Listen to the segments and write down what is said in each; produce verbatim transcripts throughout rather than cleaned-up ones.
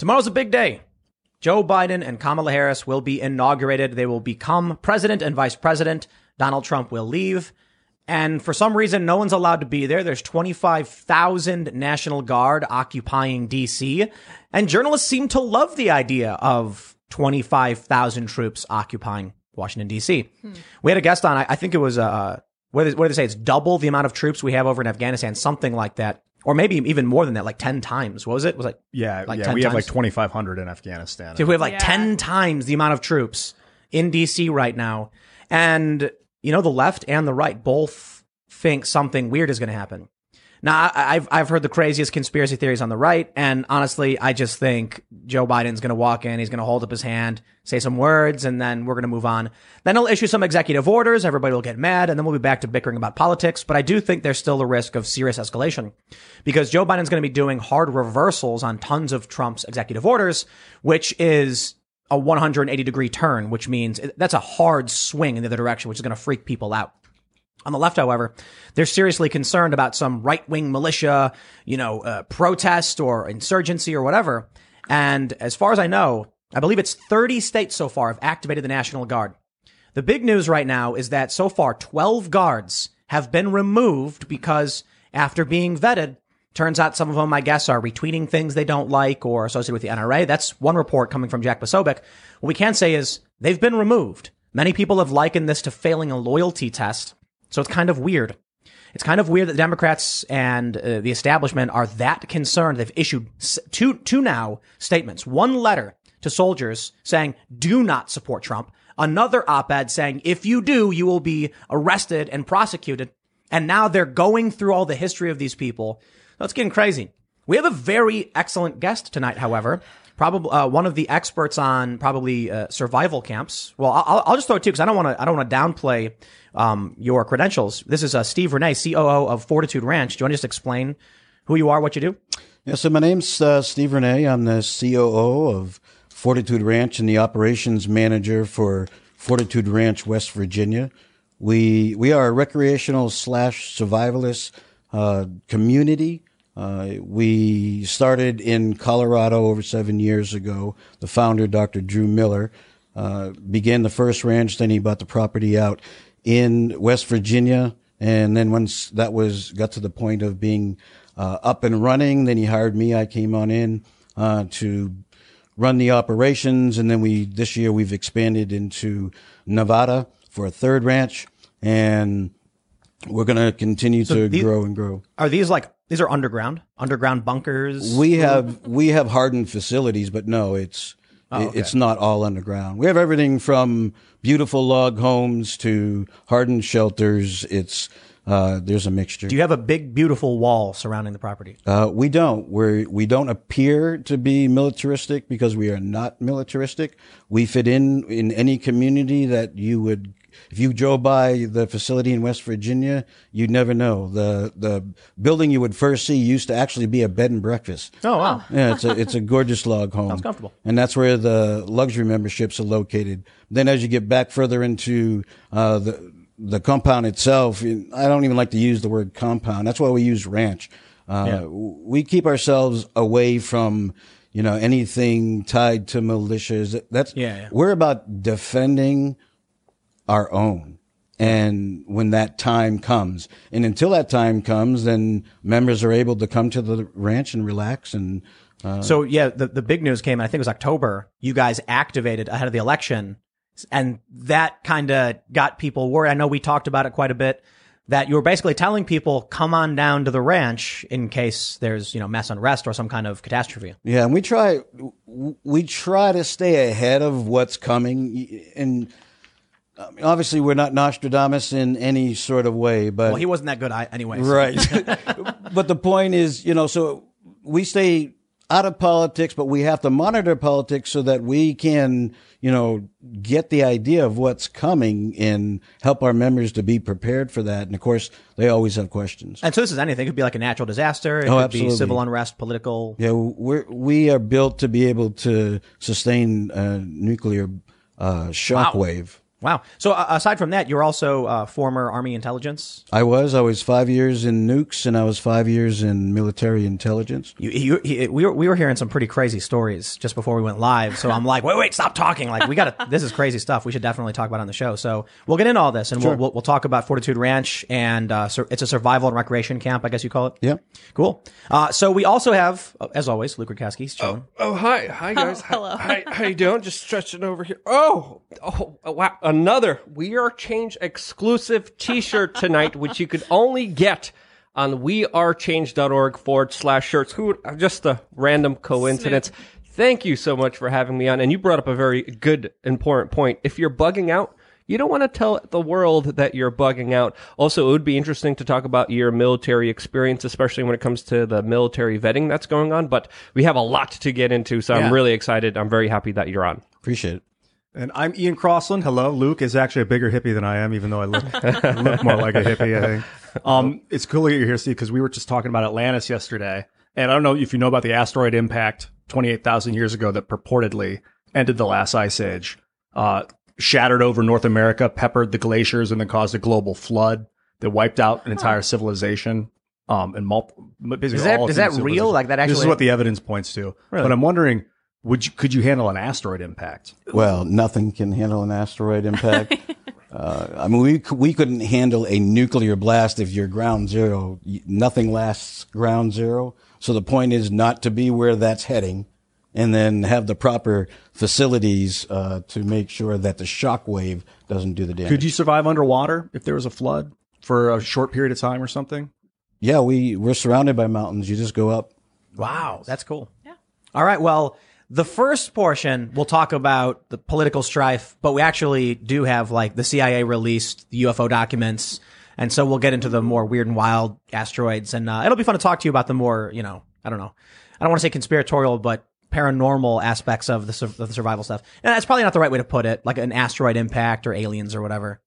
Tomorrow's a big day. Joe Biden and Kamala Harris will be inaugurated. They will become president and vice president. Donald Trump will leave. And for some reason, no one's allowed to be there. There's twenty-five thousand National Guard occupying D C. And journalists seem to love the idea of twenty-five thousand troops occupying Washington, D C. Hmm. We had a guest on, I think it was, uh, what do they, they say? It's double the amount of troops we have over in Afghanistan, something like that. Or maybe even more than that, like ten times. What was it? Was like Yeah, like yeah. ten we times? Have like twenty-five hundred in Afghanistan. So we have like yeah. ten times the amount of troops in D C right now. And, you know, the left and the right both think something weird is going to happen. Now, I've I've heard the craziest conspiracy theories on the right. And honestly, I just think Joe Biden's going to walk in. He's going to hold up his hand, say some words, and then we're going to move on. Then he'll issue some executive orders. Everybody will get mad. And then we'll be back to bickering about politics. But I do think there's still a risk of serious escalation because Joe Biden's going to be doing hard reversals on tons of Trump's executive orders, which is a one hundred eighty degree turn, which means that's a hard swing in the other direction, which is going to freak people out. On the left, however, they're seriously concerned about some right-wing militia, you know, uh, protest or insurgency or whatever. And as far as I know, I believe it's thirty states so far have activated the National Guard. The big news right now is that so far twelve guards have been removed because after being vetted, turns out some of them, I guess, are retweeting things they don't like or associated with the N R A. That's one report coming from Jack Posobiec. What we can say is they've been removed. Many people have likened this to failing a loyalty test. So it's kind of weird. It's kind of weird that the Democrats and uh, the establishment are that concerned. They've issued two, two now statements, one letter to soldiers saying, do not support Trump. Another op-ed saying, if you do, you will be arrested and prosecuted. And now they're going through all the history of these people. So it's getting crazy. We have a very excellent guest tonight, however. Probably uh, one of the experts on probably uh, survival camps. Well, I'll, I'll just throw it too because I don't want to. I don't want to downplay um, your credentials. This is uh, Steve Renee, C O O of Fortitude Ranch. Do you want to just explain who you are, what you do? Yeah. So my name's uh, Steve Renee. I'm the C O O of Fortitude Ranch and the operations manager for Fortitude Ranch, West Virginia. We we are a recreational slash survivalist uh, community. Uh, we started in Colorado over seven years ago. The founder, Doctor Drew Miller, uh, began the first ranch. Then he bought the property out in West Virginia. And then once that was got to the point of being uh, up and running, then he hired me. I came on in uh, to run the operations. And then we this year we've expanded into Nevada for a third ranch. And we're going to continue so to these, grow and grow. Are these like These are underground, underground bunkers. We have we have hardened facilities, but no, it's oh, okay. it's not all underground. We have everything from beautiful log homes to hardened shelters. It's uh, there's a mixture. Do you have a big, beautiful wall surrounding the property? Uh, we don't. We we don't appear to be militaristic because we are not militaristic. We fit in in any community that you would. If you drove by the facility in West Virginia, you'd never know. The the building you would first see used to actually be a bed and breakfast. Oh, wow. Yeah, it's a, it's a gorgeous log home. Sounds comfortable. And that's where the luxury memberships are located. Then as you get back further into uh, the, the compound itself, I don't even like to use the word compound. That's why we use ranch. Uh, yeah. We keep ourselves away from... You know, anything tied to militias. That's yeah, yeah. We're about defending our own. And when that time comes, and until that time comes, then members are able to come to the ranch and relax. And uh, so, yeah, the, the big news came, I think it was October. You guys activated ahead of the election, and that kind of got people worried. I know we talked about it quite a bit. That you were basically telling people, come on down to the ranch in case there's, you know, mass unrest or some kind of catastrophe. Yeah, and we try, we try to stay ahead of what's coming. And obviously, we're not Nostradamus in any sort of way. But well, he wasn't that good anyway. So. Right. But the point is, you know, so we stay out of politics, but we have to monitor politics so that we can, you know, get the idea of what's coming and help our members to be prepared for that. And of course, they always have questions. And so this is anything. It could be like a natural disaster. It oh, could absolutely. be civil unrest, political. Yeah, we're, we are built to be able to sustain a nuclear uh, shockwave. Wow. Wow. So uh, aside from that, you're also uh, former Army intelligence? I was. I was five years in nukes, and I was five years in military intelligence. You, you, you, we, were, we were hearing some pretty crazy stories just before we went live, so I'm like, wait, wait, stop talking. Like, we gotta, this is crazy stuff. We should definitely talk about it on the show. So we'll get into all this, and sure. we'll, we'll, we'll talk about Fortitude Ranch, and uh, so it's a survival and recreation camp, I guess you call it? Yeah. Cool. Uh, so we also have, as always, Luke Rikasky. Oh, oh, hi. Hi, guys. Oh, hello. Hi, hi, how you doing? Just stretching over here. Oh, oh, wow. Another We Are Change exclusive t-shirt tonight, which you could only get on wearechange.org forward slash shirts. Who, just a random coincidence. Smooth. Thank you so much for having me on. And you brought up a very good, important point. If you're bugging out, you don't want to tell the world that you're bugging out. Also, it would be interesting to talk about your military experience, especially when it comes to the military vetting that's going on. But we have a lot to get into, so yeah. I'm really excited. I'm very happy that you're on. Appreciate it. And I'm Ian Crossland. Hello. Luke is actually a bigger hippie than I am, even though I look, I look more like a hippie, I think. Um, it's cool that you're here, Steve, because we were just talking about Atlantis yesterday. And I don't know if you know about the asteroid impact twenty-eight thousand years ago that purportedly ended the last ice age, uh, shattered over North America, peppered the glaciers, and then caused a global flood that wiped out an entire oh. civilization. Um, and multiple, basically is that, all is that real? Like that actually? This is what the evidence points to. Really? But I'm wondering... Would you, could you handle an asteroid impact? Well, nothing can handle an asteroid impact. uh, I mean, we we couldn't handle a nuclear blast if you're ground zero. Nothing lasts ground zero. So the point is not to be where that's heading, and then have the proper facilities uh, to make sure that the shock wave doesn't do the damage. Could you survive underwater if there was a flood for a short period of time or something? Yeah, we we're surrounded by mountains. You just go up. Wow, that's cool. Yeah. All right. Well. The first portion, we'll talk about the political strife, but we actually do have, like, the C I A released the U F O documents, and so we'll get into the more weird and wild asteroids, and uh, it'll be fun to talk to you about the more, you know, I don't know, I don't want to say conspiratorial, but paranormal aspects of the, su- of the survival stuff. And that's probably not the right way to put it, like an asteroid impact or aliens or whatever.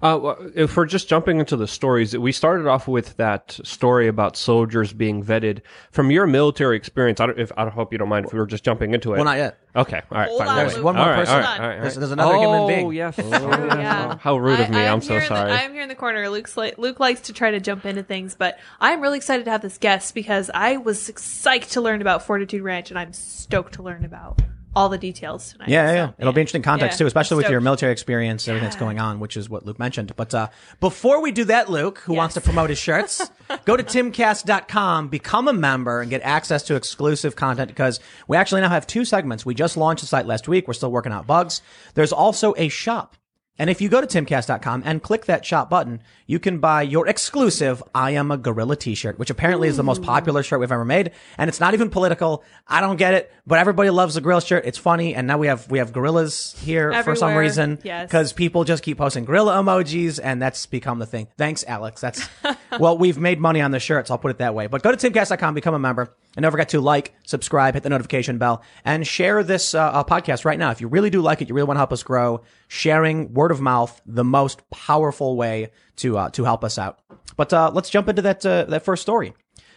Uh, if we're just jumping into the stories, we started off with that story about soldiers being vetted. From your military experience, I, don't, if, I hope you don't mind if we were just jumping into it. Well, not yet. Okay. All right. Hold fine. On, there's one more right, person. All right, all right, all right. There's, there's another oh, human being. Yes. Oh, yeah. How rude of me. I, I'm, I'm so sorry. The, I'm here in the corner. Luke's li- Luke likes to try to jump into things, but I'm really excited to have this guest because I was psyched to learn about Fortitude Ranch, and I'm stoked to learn about all the details tonight. Yeah, so, yeah. It'll be interesting context, yeah. too, especially Stoked. With your military experience and yeah. everything that's going on, which is what Luke mentioned. But uh, before we do that, Luke, who yes. wants to promote his shirts, go to timcast dot com, become a member, and get access to exclusive content because we actually now have two segments. We just launched the site last week. We're still working out bugs. There's also a shop. And if you go to timcast dot com and click that shop button, you can buy your exclusive I Am a Gorilla t-shirt, which apparently is the most popular shirt we've ever made. And it's not even political. I don't get it, but everybody loves the gorilla shirt. It's funny. And now we have, we have gorillas here everywhere. For some reason. Yes. Cause people just keep posting gorilla emojis and that's become the thing. Thanks, Alex. That's, well, we've made money on the shirts. I'll put it that way, but go to timcast dot com, become a member. And don't forget to like, subscribe, hit the notification bell, and share this uh, podcast right now. If you really do like it, you really want to help us grow, sharing word of mouth, the most powerful way to uh, to help us out. But uh, let's jump into that uh, that first story.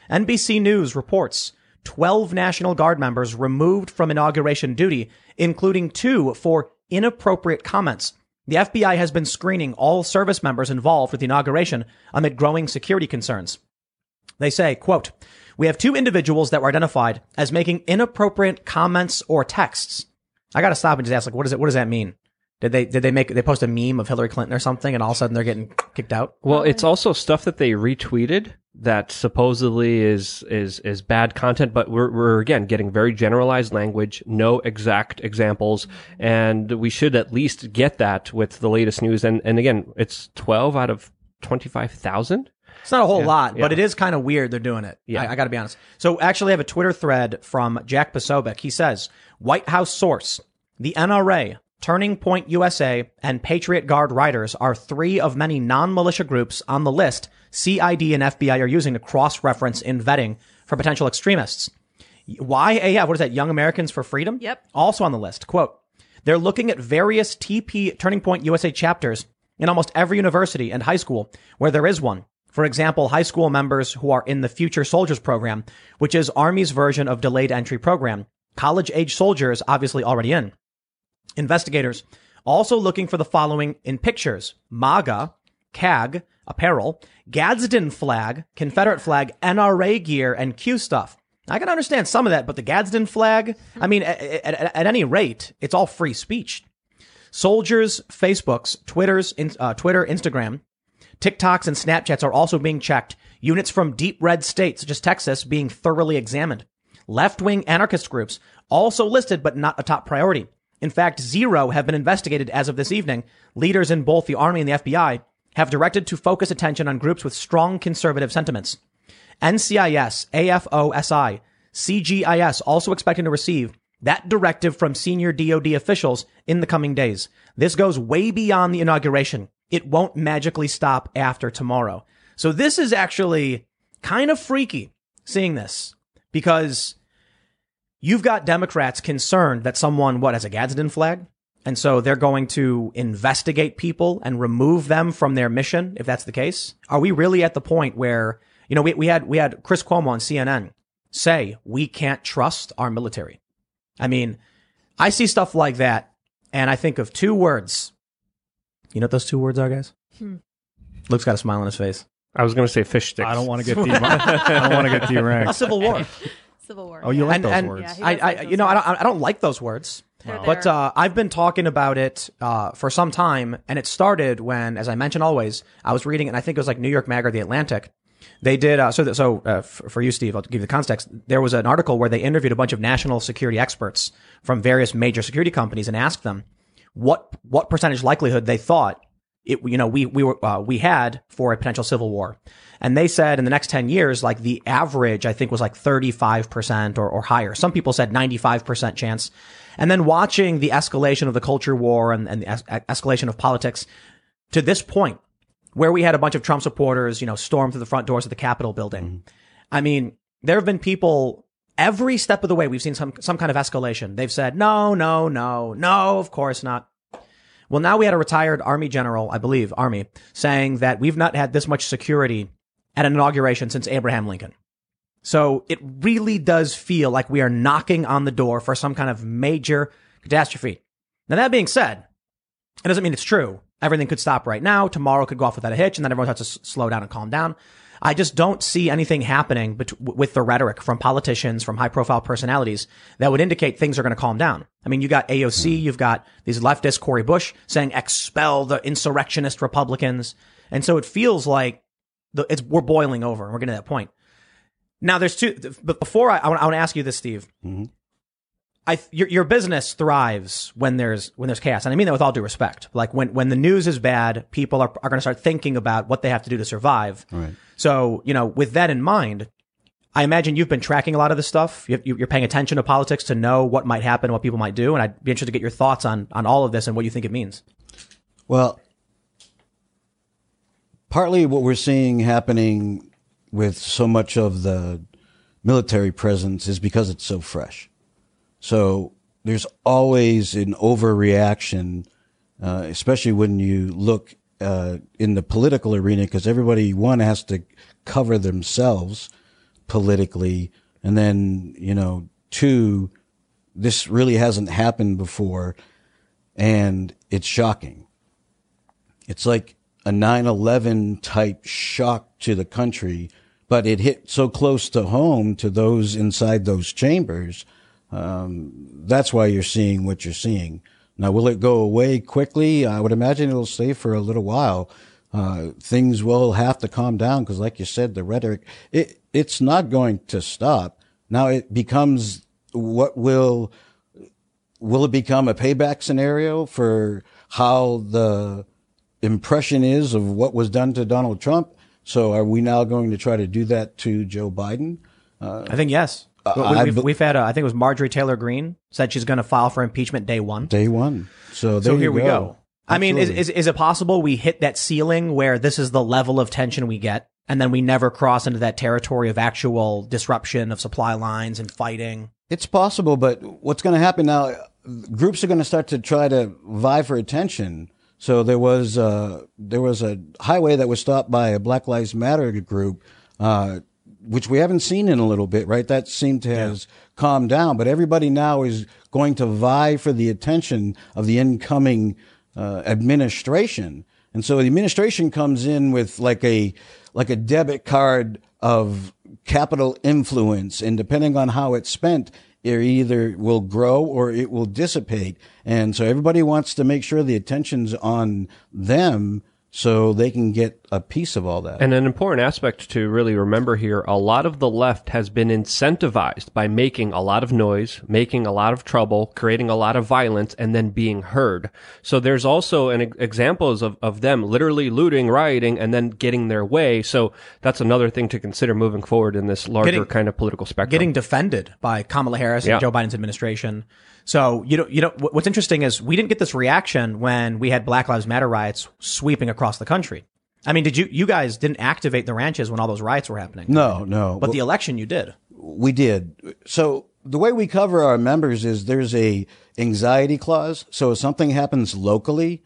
N B C News reports twelve National Guard members removed from inauguration duty, including two for inappropriate comments. The F B I has been screening all service members involved with the inauguration amid growing security concerns. They say, quote, "We have two individuals that were identified as making inappropriate comments or texts." I got to stop and just ask, like, what is it? What does that mean? Did they did they make they post a meme of Hillary Clinton or something, and all of a sudden they're getting kicked out? Well, it's also stuff that they retweeted that supposedly is is is bad content, but we're we're again getting very generalized language, no exact examples, and we should at least get that with the latest news. And and again, it's twelve out of twenty-five thousand. It's not a whole yeah, lot, yeah. but it is kind of weird they're doing it. Yeah. I, I got to be honest. So actually I have a Twitter thread from Jack Posobiec. He says, White House source, the N R A, Turning Point U S A, and Patriot Guard Riders are three of many non-militia groups on the list C I D and F B I are using to cross-reference in vetting for potential extremists. Y A F, what is that, Young Americans for Freedom? Yep. Also on the list, quote, "They're looking at various T P Turning Point U S A chapters in almost every university and high school where there is one. For example, high school members who are in the Future Soldiers Program, which is Army's version of delayed entry program. College-age soldiers obviously already in. Investigators Also looking for the following in pictures: MAGA, C A G, apparel, Gadsden flag, Confederate flag, N R A gear, and Q stuff. I can understand some of that, but the Gadsden flag, I mean, at, at, at any rate, it's all free speech. Soldiers' Facebooks, Twitter's, uh, Twitter, Instagram, TikToks, and Snapchats are also being checked. Units from deep red states, such as Texas, being thoroughly examined. Left-wing anarchist groups also listed, but not a top priority. In fact, zero have been investigated as of this evening. Leaders in both the Army and the F B I have directed to focus attention on groups with strong conservative sentiments. N C I S, A F O S I, C G I S also expecting to receive that directive from senior D O D officials in the coming days. This goes way beyond the inauguration. It won't magically stop after tomorrow. So this is actually kind of freaky, seeing this, because you've got Democrats concerned that someone, what, has a Gadsden flag? And so they're going to investigate people and remove them from their mission, if that's the case. Are we really at the point where, you know, we, we had we had Chris Cuomo on C N N say, we can't trust our military. I mean, I see stuff like that, and I think of two words. You know what those two words are, guys? Hmm. Luke's got a smile on his face. I was going to say fish sticks. I don't want to get de-ranked. I don't want to get de-ranked. Civil war. Civil war. Oh, you yeah. like and, those and words. Yeah, I, I, those you know, words. I don't, I don't like those words. Wow. But uh, I've been talking about it uh, for some time, and it started when, as I mentioned always, I was reading, and I think it was like New York Mag or The Atlantic. They did, uh, so, th- so uh, f- for you, Steve, I'll give you the context. There was an article where they interviewed a bunch of national security experts from various major security companies and asked them what what percentage likelihood they thought it, you know, we we were uh, we had for a potential civil war. And they said in the next ten years, like the average, I think, was like thirty-five percent or, or higher. Some people said ninety-five percent chance. And then watching the escalation of the culture war and, and the es- escalation of politics to this point, where we had a bunch of Trump supporters, you know, storm through the front doors of the Capitol building. Mm-hmm. I mean, there have been people every step of the way. We've seen some some kind of escalation. They've said, no, no, no, no, of course not. Well, now we had a retired Army general, I believe, Army, saying that we've not had this much security at an inauguration since Abraham Lincoln. So it really does feel like we are knocking on the door for some kind of major catastrophe. Now, that being said, it doesn't mean it's true. Everything could stop right now. Tomorrow could go off without a hitch, and then everyone has to s- slow down and calm down. I just don't see anything happening bet- with the rhetoric from politicians, from high-profile personalities that would indicate things are going to calm down. I mean, you got A O C, you've got these leftists, Cori Bush, saying expel the insurrectionist Republicans. And so it feels like the, it's we're boiling over, and we're getting to that point. Now, there's two, but before I, I want to ask you this, Steve. Mm-hmm. I, your, your business thrives when there's, when there's chaos. And I mean that with all due respect. Like when, when the news is bad, people are, are going to start thinking about what they have to do to survive. Right. So, you know, with that in mind, I imagine you've been tracking a lot of this stuff. You, you, you're paying attention to politics to know what might happen, what people might do. And I'd be interested to get your thoughts on, on all of this and what you think it means. Well, partly what we're seeing happening with so much of the military presence is because it's so fresh. So there's always an overreaction, uh, especially when you look uh, in the political arena, because everybody, one, has to cover themselves politically. And then, you know, two, this really hasn't happened before, and it's shocking. It's like a nine eleven type shock to the country, but it hit so close to home to those inside those chambers. Um, that's why you're seeing what you're seeing. Now, will it go away quickly? I would imagine it'll stay for a little while. Uh, things will have to calm down because, like you said, the rhetoric, it, it's not going to stop. Now it becomes what will, will it become a payback scenario for how the impression is of what was done to Donald Trump? So are we now going to try to do that to Joe Biden? Uh, I think yes. Uh, we've, we've had, a, I think it was Marjorie Taylor Greene said she's going to file for impeachment day one. Day one. So, there so here you go. we go. I Absolutely. mean, is, is is it possible we hit that ceiling where this is the level of tension we get, and then we never cross into that territory of actual disruption of supply lines and fighting? It's possible, but what's going to happen now, groups are going to start to try to vie for attention. So there was uh, there was a highway that was stopped by a Black Lives Matter group, uh, which we haven't seen in a little bit, right? That seemed to have yeah. calmed down, but everybody now is going to vie for the attention of the incoming uh, administration. And so the administration comes in with like a like a debit card of capital influence, and depending on how it's spent, it either will grow or it will dissipate. And so everybody wants to make sure the attention's on them so they can get a piece of all that. And an important aspect to really remember here, a lot of the left has been incentivized by making a lot of noise, making a lot of trouble, creating a lot of violence, and then being heard. So there's also an examples of, of them literally looting, rioting, and then getting their way. So that's another thing to consider moving forward in this larger getting, kind of political spectrum. Getting defended by Kamala Harris yeah. and Joe Biden's administration. So, you know, you know, what's interesting is we didn't get this reaction when we had Black Lives Matter riots sweeping across the country. I mean, did you, you guys didn't activate the ranches when all those riots were happening? No, no. But well, the election you did. We did. So the way we cover our members is there's a anxiety clause. So if something happens locally,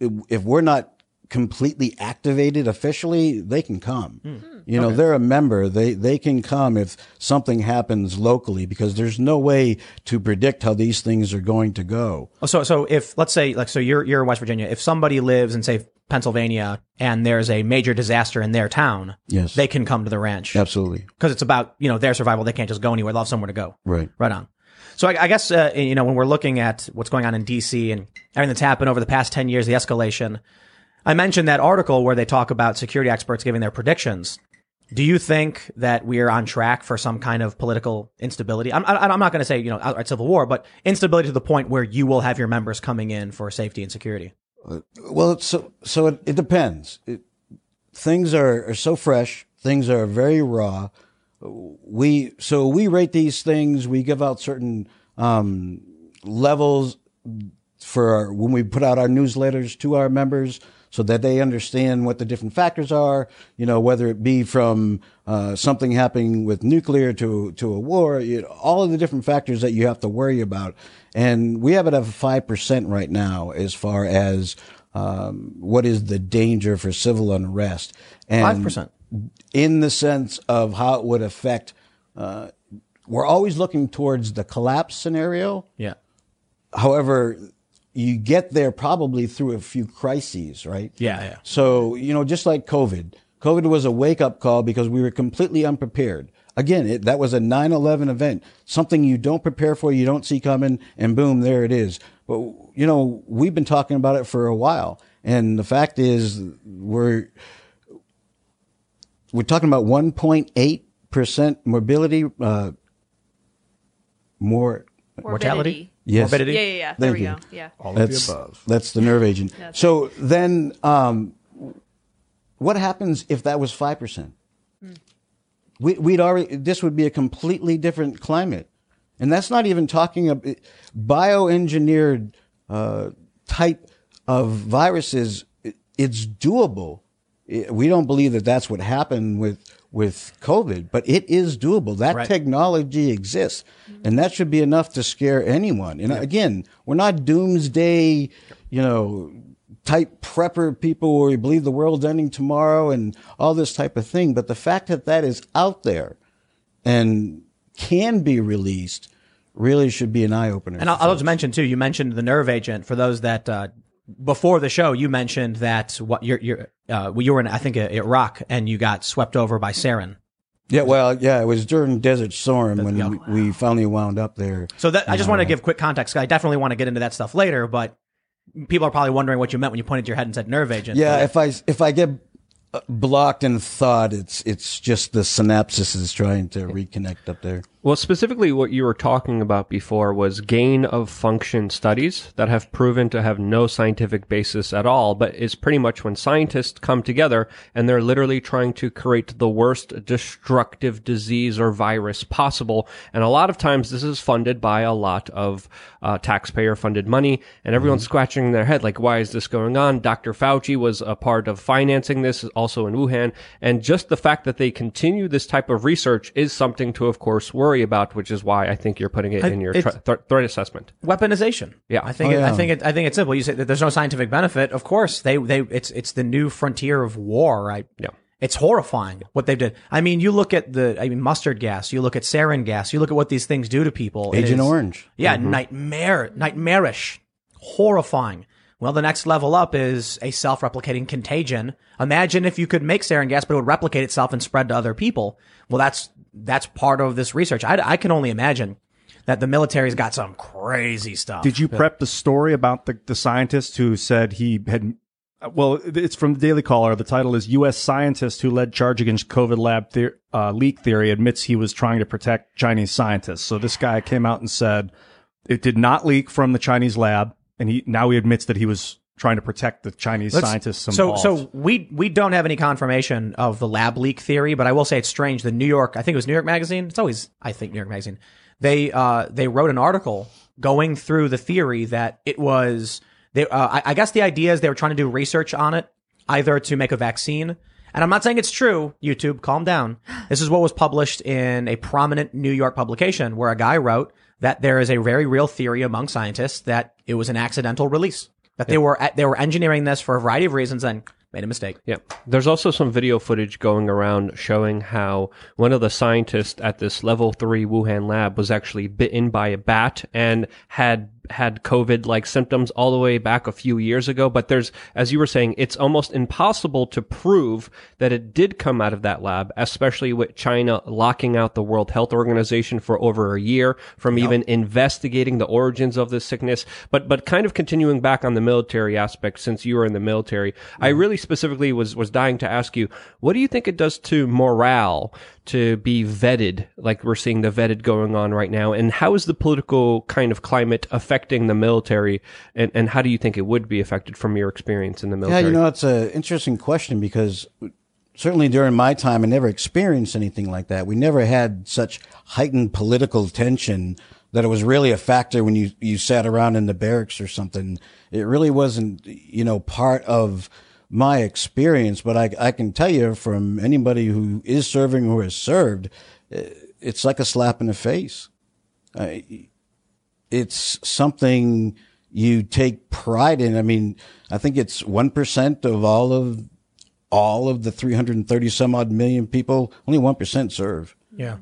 if we're not completely activated officially, they can come. Mm. You know, okay. They're a member. They, they can come if something happens locally, because there's no way to predict how these things are going to go. So, so if let's say like, so you're, you're in West Virginia, if somebody lives in say Pennsylvania and there's a major disaster in their town, yes, they can come to the ranch. Absolutely. Cause it's about, you know, their survival. They can't just go anywhere. They'll have somewhere to go. Right. Right on. So I, I guess, uh, you know, when we're looking at what's going on in D C and everything that's happened over the past ten years, the escalation, I mentioned that article where they talk about security experts giving their predictions. Do you think that we are on track for some kind of political instability? I'm, I'm not going to say, you know, outright civil war, but instability to the point where you will have your members coming in for safety and security. Well, so, so it, it depends. It, things are, are so fresh. Things are very raw. We, so we rate these things. We give out certain, um, levels for our, when we put out our newsletters to our members, so that they understand what the different factors are, you know, whether it be from uh something happening with nuclear to to a war, you know, all of the different factors that you have to worry about. And we have it at five percent right now as far as um what is the danger for civil unrest. And five percent. In the sense of how it would affect, uh we're always looking towards the collapse scenario. Yeah. However, you get there probably through a few crises, right? Yeah, yeah. So, you know, just like COVID, COVID was a wake-up call because we were completely unprepared. Again, it, that was a nine eleven event, something you don't prepare for, you don't see coming, and boom, there it is. But, you know, we've been talking about it for a while, and the fact is we're we're talking about one point eight percent morbidity, uh, more mortality. Yes. Morbidity. Yeah, yeah, yeah. There Thank we you. Go. Yeah. All that's, of the above. That's the nerve agent. Yes. So then, um, what happens if that was five percent? Mm. We, we'd already, this would be a completely different climate. And that's not even talking about bioengineered, uh, type of viruses. It, it's doable. It, we don't believe that that's what happened with, with COVID, but it is doable. That right. technology exists, and that should be enough to scare anyone. And yeah. again, we're not doomsday, you know, type prepper people where we believe the world's ending tomorrow and all this type of thing. But the fact that that is out there and can be released really should be an eye opener. And I'll, I'll just mention too, you mentioned the nerve agent for those that, uh, before the show, you mentioned that what you're, you're, uh, you were in, I think, Iraq, and you got swept over by Sarin. Yeah, well, yeah, it was during Desert Storm when oh, wow. we finally wound up there. So that, I just want to give quick context. I definitely want to get into that stuff later, but people are probably wondering what you meant when you pointed your head and said nerve agent. Yeah, but if I if I get blocked in thought, it's it's just the synapses is trying to reconnect up there. Well, specifically what you were talking about before was gain of function studies that have proven to have no scientific basis at all, but it's pretty much when scientists come together and they're literally trying to create the worst destructive disease or virus possible. And a lot of times this is funded by a lot of uh, taxpayer funded money, and everyone's mm-hmm. scratching their head like, why is this going on? Doctor Fauci was a part of financing this, also in Wuhan. And just the fact that they continue this type of research is something to, of course, worry about, which is why I think you're putting it in your th threat assessment. Weaponization. Yeah, I think oh, yeah. It, I think it, I think it's simple. You say that there's no scientific benefit. Of course, they they it's it's the new frontier of war, right? Yeah. It's horrifying what they've done. I mean, you look at the, I mean, mustard gas, you look at sarin gas, you look at what these things do to people. Agent Orange. Yeah, mm-hmm. nightmare, nightmarish, horrifying. Well, the next level up is a self-replicating contagion. Imagine if you could make sarin gas, but it would replicate itself and spread to other people. Well, that's, that's part of this research. I, I can only imagine that the military's got some crazy stuff. Did you prep the story about the, the scientist who said he had... Well, it's from the Daily Caller. The title is U S Scientist Who Led Charge Against COVID Lab the- uh, Leak Theory Admits He Was Trying to Protect Chinese Scientists. So this guy came out and said it did not leak from the Chinese lab, and he now he admits that he was trying to protect the Chinese Let's, scientists involved. So, so we, we don't have any confirmation of the lab leak theory, but I will say it's strange. The New York, I think it was New York Magazine. It's always, I think, New York Magazine. They uh, they wrote an article going through the theory that it was... They, uh, I, I guess the idea is they were trying to do research on it, either to make a vaccine. And I'm not saying it's true. YouTube, calm down. This is what was published in a prominent New York publication where a guy wrote that there is a very real theory among scientists that it was an accidental release, that they were they were engineering this for a variety of reasons and made a mistake. Yeah. There's also some video footage going around showing how one of the scientists at this level three Wuhan lab was actually bitten by a bat and had had COVID-like symptoms all the way back a few years ago. But there's, as you were saying, it's almost impossible to prove that it did come out of that lab, especially with China locking out the World Health Organization for over a year from yep. even investigating the origins of this sickness. But but kind of continuing back on the military aspect, since you were in the military, mm-hmm. I really specifically was, was dying to ask you, what do you think it does to morale to be vetted, like we're seeing the vetted going on right now? And how is the political kind of climate affecting the military? And, and how do you think it would be affected from your experience in the military? Yeah, you know, it's an interesting question because certainly during my time, I never experienced anything like that. We never had such heightened political tension that it was really a factor when you, you sat around in the barracks or something. It really wasn't, you know, part of my experience, but I, I can tell you from anybody who is serving or has served, it's like a slap in the face. Uh, it's something you take pride in. I mean, I think it's one percent of all of all of the three hundred thirty some odd million people, only one percent serve. Yeah.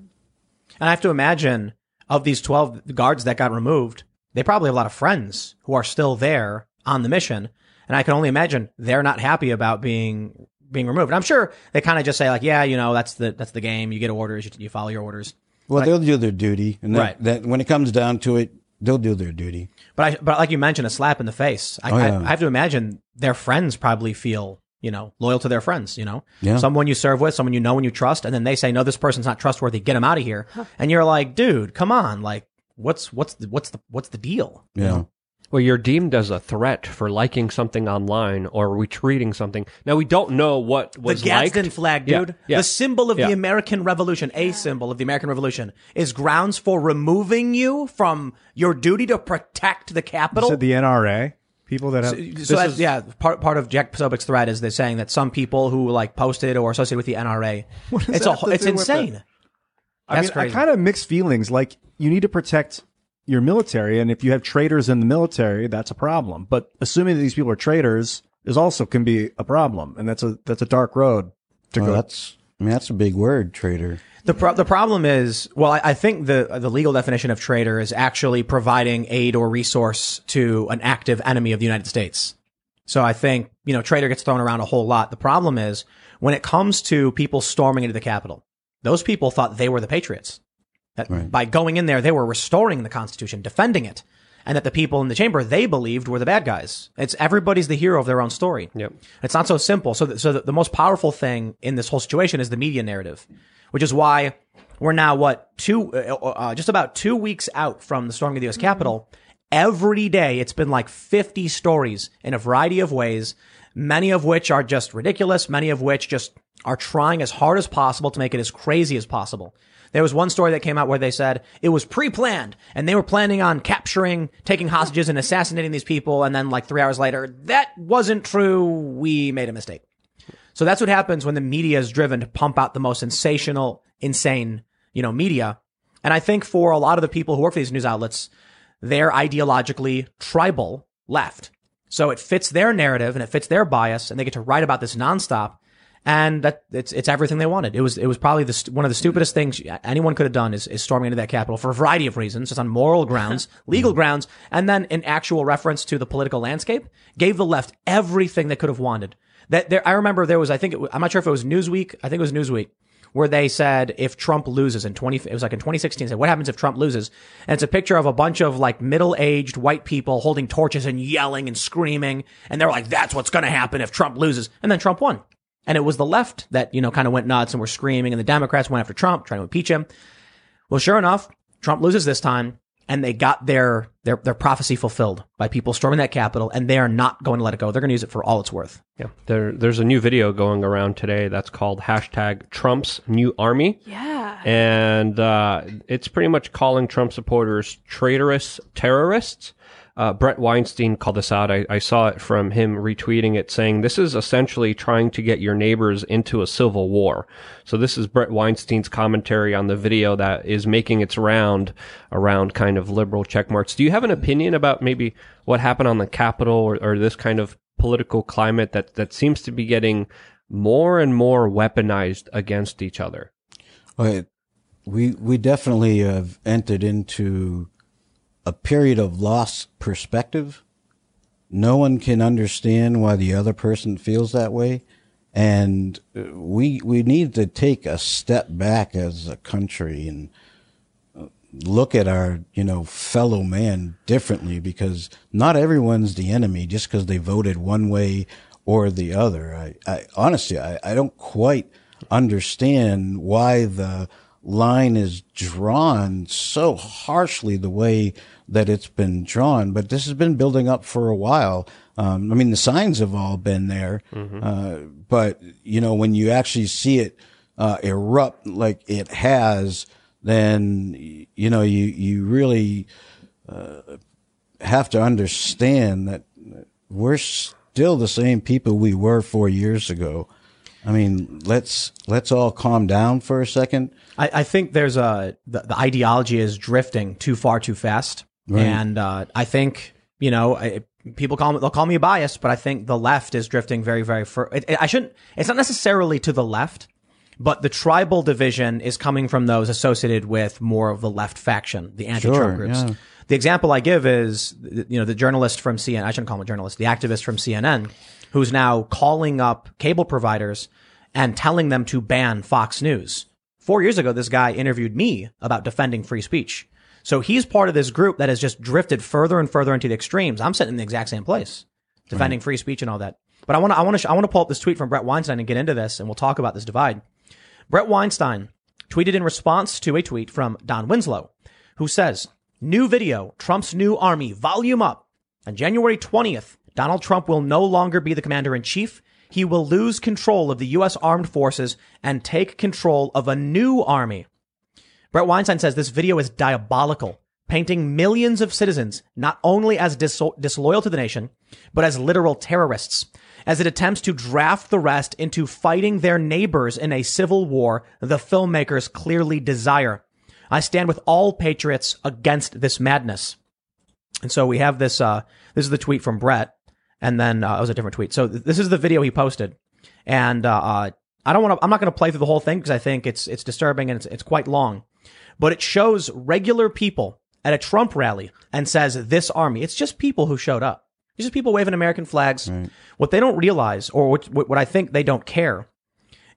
And I have to imagine of these twelve guards that got removed, they probably have a lot of friends who are still there on the mission. And I can only imagine they're not happy about being being removed. And I'm sure they kind of just say like, yeah, you know, that's the that's the game. You get orders. You, you follow your orders. Well, but they'll I, do their duty. And right. That, that, when it comes down to it, they'll do their duty. But I, but like you mentioned, a slap in the face. I, oh, yeah. I, I have to imagine their friends probably feel, you know, loyal to their friends, you know, yeah. someone you serve with, someone you know and you trust. And then they say, no, this person's not trustworthy. Get him out of here. Huh. And you're like, dude, come on. Like, what's what's the, what's the what's the deal? Yeah. You know? Well, you're deemed as a threat for liking something online or retweeting something. Now, we don't know what was the Gadsden liked. Flag, dude. Yeah, yeah, the symbol of yeah. the American Revolution, a symbol of the American Revolution, is grounds for removing you from your duty to protect the Capitol. You said the N R A? People that have... So, so that's, is, yeah, part part of Jack Posobiec's threat is they're saying that some people who like posted or associated with the N R A, what it's a, it's insane. I that's mean, crazy. I kind of mixed feelings. Like, you need to protect your military, and if you have traitors in the military, that's a problem. But assuming that these people are traitors is also can be a problem, and that's a that's a dark road to well, go. That's I mean that's a big word, traitor. The pro- the problem is, well, I, I think the the legal definition of traitor is actually providing aid or resource to an active enemy of the United States. So I think you know traitor gets thrown around a whole lot. The problem is when it comes to people storming into the Capitol, those people thought they were the patriots. That right. By going in there, they were restoring the Constitution, defending it, and that the people in the chamber they believed were the bad guys. It's everybody's the hero of their own story. Yep. It's not so simple. So, th- so the, the most powerful thing in this whole situation is the media narrative, which is why we're now, what, two, uh, uh, just about two weeks out from the storming of the U S. Mm-hmm. Capitol. Every day, it's been like fifty stories in a variety of ways, many of which are just ridiculous, many of which just are trying as hard as possible to make it as crazy as possible. There was one story that came out where they said it was pre-planned and they were planning on capturing, taking hostages and assassinating these people. And then like three hours later, that wasn't true. We made a mistake. So that's what happens when the media is driven to pump out the most sensational, insane, you know, media. And I think for a lot of the people who work for these news outlets, they're ideologically tribal left. So it fits their narrative and it fits their bias and they get to write about this nonstop. And that it's it's everything they wanted. It was it was probably the one of the stupidest things anyone could have done is, is storming into that Capitol for a variety of reasons. It's on moral grounds, legal grounds, and then in actual reference to the political landscape, gave the left everything they could have wanted. That there, I remember there was I think it, I'm not sure if it was Newsweek. I think it was Newsweek where they said if Trump loses in twenty it was like in twenty sixteen said what happens if Trump loses? And it's a picture of a bunch of like middle aged white people holding torches and yelling and screaming, and they're like that's what's going to happen if Trump loses. And then Trump won. And it was the left that, you know, kind of went nuts and were screaming, and the Democrats went after Trump, trying to impeach him. Well, sure enough, Trump loses this time, and they got their their their prophecy fulfilled by people storming that Capitol, and they are not going to let it go. They're going to use it for all it's worth. Yeah, there, there's a new video going around today that's called hashtag Trump's New Army. Yeah. And uh, it's pretty much calling Trump supporters traitorous terrorists. Uh, Bret Weinstein called this out. I, I saw it from him retweeting it, saying this is essentially trying to get your neighbors into a civil war. So this is Bret Weinstein's commentary on the video that is making its round around kind of liberal check marks. Do you have an opinion about maybe what happened on the Capitol or, or this kind of political climate that, that seems to be getting more and more weaponized against each other? Well, we, we definitely have entered into a period of lost perspective. No one can understand why the other person feels that way. And we, we need to take a step back as a country and look at our, you know, fellow man differently, because not everyone's the enemy just because they voted one way or the other. I, I honestly, I, I don't quite understand why the line is drawn so harshly the way that it's been drawn, but this has been building up for a while. Um, I mean, the signs have all been there, mm-hmm. uh, but you know, when you actually see it uh, erupt like it has, then you know you you really uh, have to understand that we're still the same people we were four years ago. I mean, let's let's all calm down for a second. I, I think there's a the, the ideology is drifting too far too fast, right. and uh, I think you know I, people call me, they'll call me a bias, but I think the left is drifting very very far. It, it, I shouldn't. It's not necessarily to the left, but the tribal division is coming from those associated with more of the left faction, the anti-Trump sure, groups. Yeah. The example I give is you know the journalist from C N N. I shouldn't call him a journalist. The activist from C N N. Who's now calling up cable providers and telling them to ban Fox News. Four years ago, this guy interviewed me about defending free speech. So he's part of this group that has just drifted further and further into the extremes. I'm sitting in the exact same place, defending right. free speech and all that. But I want to, I want to, I want to pull up this tweet from Bret Weinstein and get into this, and we'll talk about this divide. Bret Weinstein tweeted in response to a tweet from Don Winslow, who says, "New video, Trump's new army, volume up on January twentieth. Donald Trump will no longer be the commander in chief. He will lose control of the U S armed forces and take control of a new army." Bret Weinstein says this video is diabolical, painting millions of citizens not only as dislo- disloyal to the nation, but as literal terrorists, as it attempts to draft the rest into fighting their neighbors in a civil war the filmmakers clearly desire. I stand with all patriots against this madness. And so we have this, uh, this is the tweet from Bret. And then uh, it was a different tweet. So th- this is the video he posted, and uh, uh, I don't want to. I'm not going to play through the whole thing because I think it's it's disturbing and it's it's quite long. But it shows regular people at a Trump rally and says this army. It's just people who showed up. It's just people waving American flags. Right. What they don't realize, or what what I think they don't care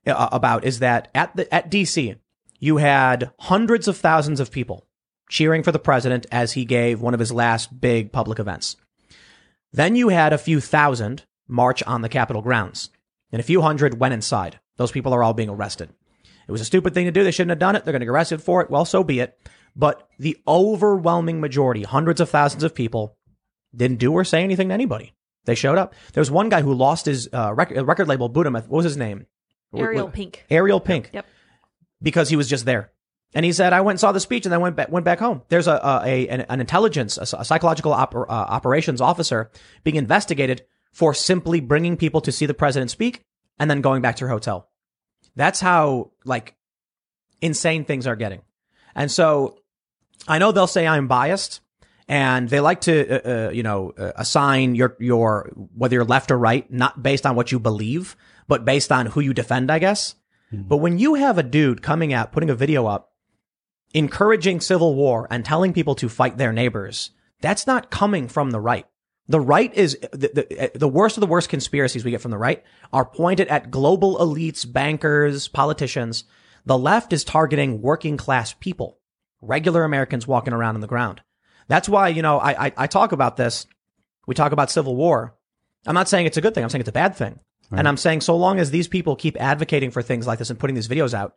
uh, about, is that at the at D C you had hundreds of thousands of people cheering for the president as he gave one of his last big public events. Then you had a few thousand march on the Capitol grounds, and a few hundred went inside. Those people are all being arrested. It was a stupid thing to do. They shouldn't have done it. They're going to get arrested for it. Well, so be it. But the overwhelming majority, hundreds of thousands of people, didn't do or say anything to anybody. They showed up. There was one guy who lost his uh, record, record label, Budimeth. What was his name? Ariel what, what? Pink. Ariel Pink. Yep. Because he was just there. And he said, I went and saw the speech and then went back, went back home. There's a, a, an, an intelligence, a psychological op- uh, operations officer being investigated for simply bringing people to see the president speak and then going back to her hotel. That's how like insane things are getting. And so I know they'll say I'm biased, and they like to, uh, uh, you know, uh, assign your, your, whether you're left or right, not based on what you believe, but based on who you defend, I guess. Mm-hmm. But when you have a dude coming out, putting a video up, encouraging civil war and telling people to fight their neighbors, that's not coming from the right. The right is the, the, the worst of the worst conspiracies we get from the right are pointed at global elites, bankers, politicians. The left is targeting working class people, regular Americans walking around on the ground. That's why, you know, I, I, I talk about this. We talk about civil war. I'm not saying it's a good thing. I'm saying it's a bad thing. Right. And I'm saying so long as these people keep advocating for things like this and putting these videos out,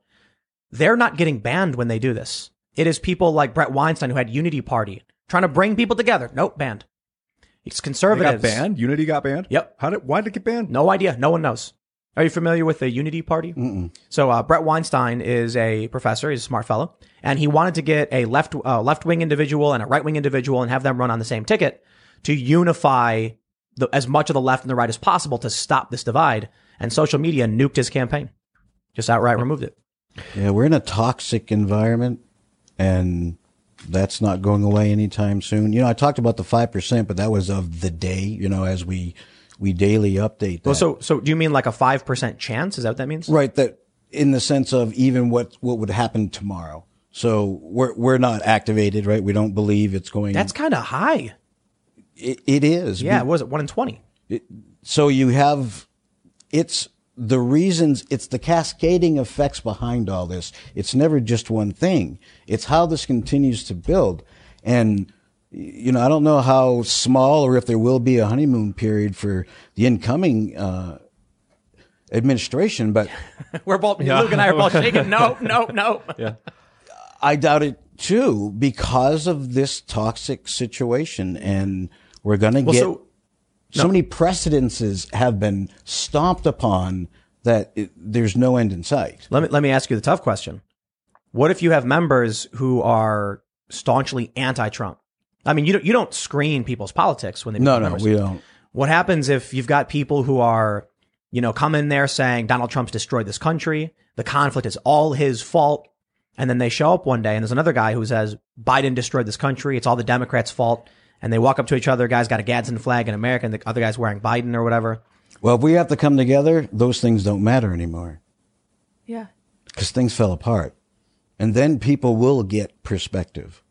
they're not getting banned when they do this. It is people like Bret Weinstein who had Unity Party trying to bring people together. Nope, banned. It's conservatives. They got banned? Unity got banned? Yep. How did, why did it get banned? No idea. No one knows. Are you familiar with the Unity Party? Mm-mm. So uh, Bret Weinstein is a professor. He's a smart fellow. And he wanted to get a left, uh, left-wing individual and a right-wing individual and have them run on the same ticket to unify the, as much of the left and the right as possible to stop this divide. And social media nuked his campaign. Just outright removed it. Yeah, we're in a toxic environment. And that's not going away anytime soon. You know, I talked about the five percent, but that was of the day, you know, as we, we daily update that. Well, so, so do you mean like a five percent chance? Is that what that means? Right. That in the sense of even what, what would happen tomorrow. So we're, we're not activated, right? We don't believe it's going. That's kind of high. It, it is. Yeah. It was at one in twenty. It, so you have, it's the reasons, it's the cascading effects behind all this. It's never just one thing. It's how this continues to build. And, you know, I don't know how small or if there will be a honeymoon period for the incoming uh administration, but we're both, yeah. Luke and I are both shaking. No, no, no. Yeah. I doubt it too, because of this toxic situation. And we're going to well, get... So- So no. many precedences have been stomped upon that it, there's no end in sight. Let me let me ask you the tough question. What if you have members who are staunchly anti-Trump? I mean, you don't, you don't screen people's politics when they become members. No, no, we don't. What happens if you've got people who are, you know, come in there saying Donald Trump's destroyed this country, the conflict is all his fault, and then they show up one day and there's another guy who says Biden destroyed this country, it's all the Democrats' fault. And they walk up to each other. Guy's got a Gadsden flag in America, and the other guy's wearing Biden or whatever. Well, if we have to come together, those things don't matter anymore. Yeah. Because things fell apart. And then people will get perspective.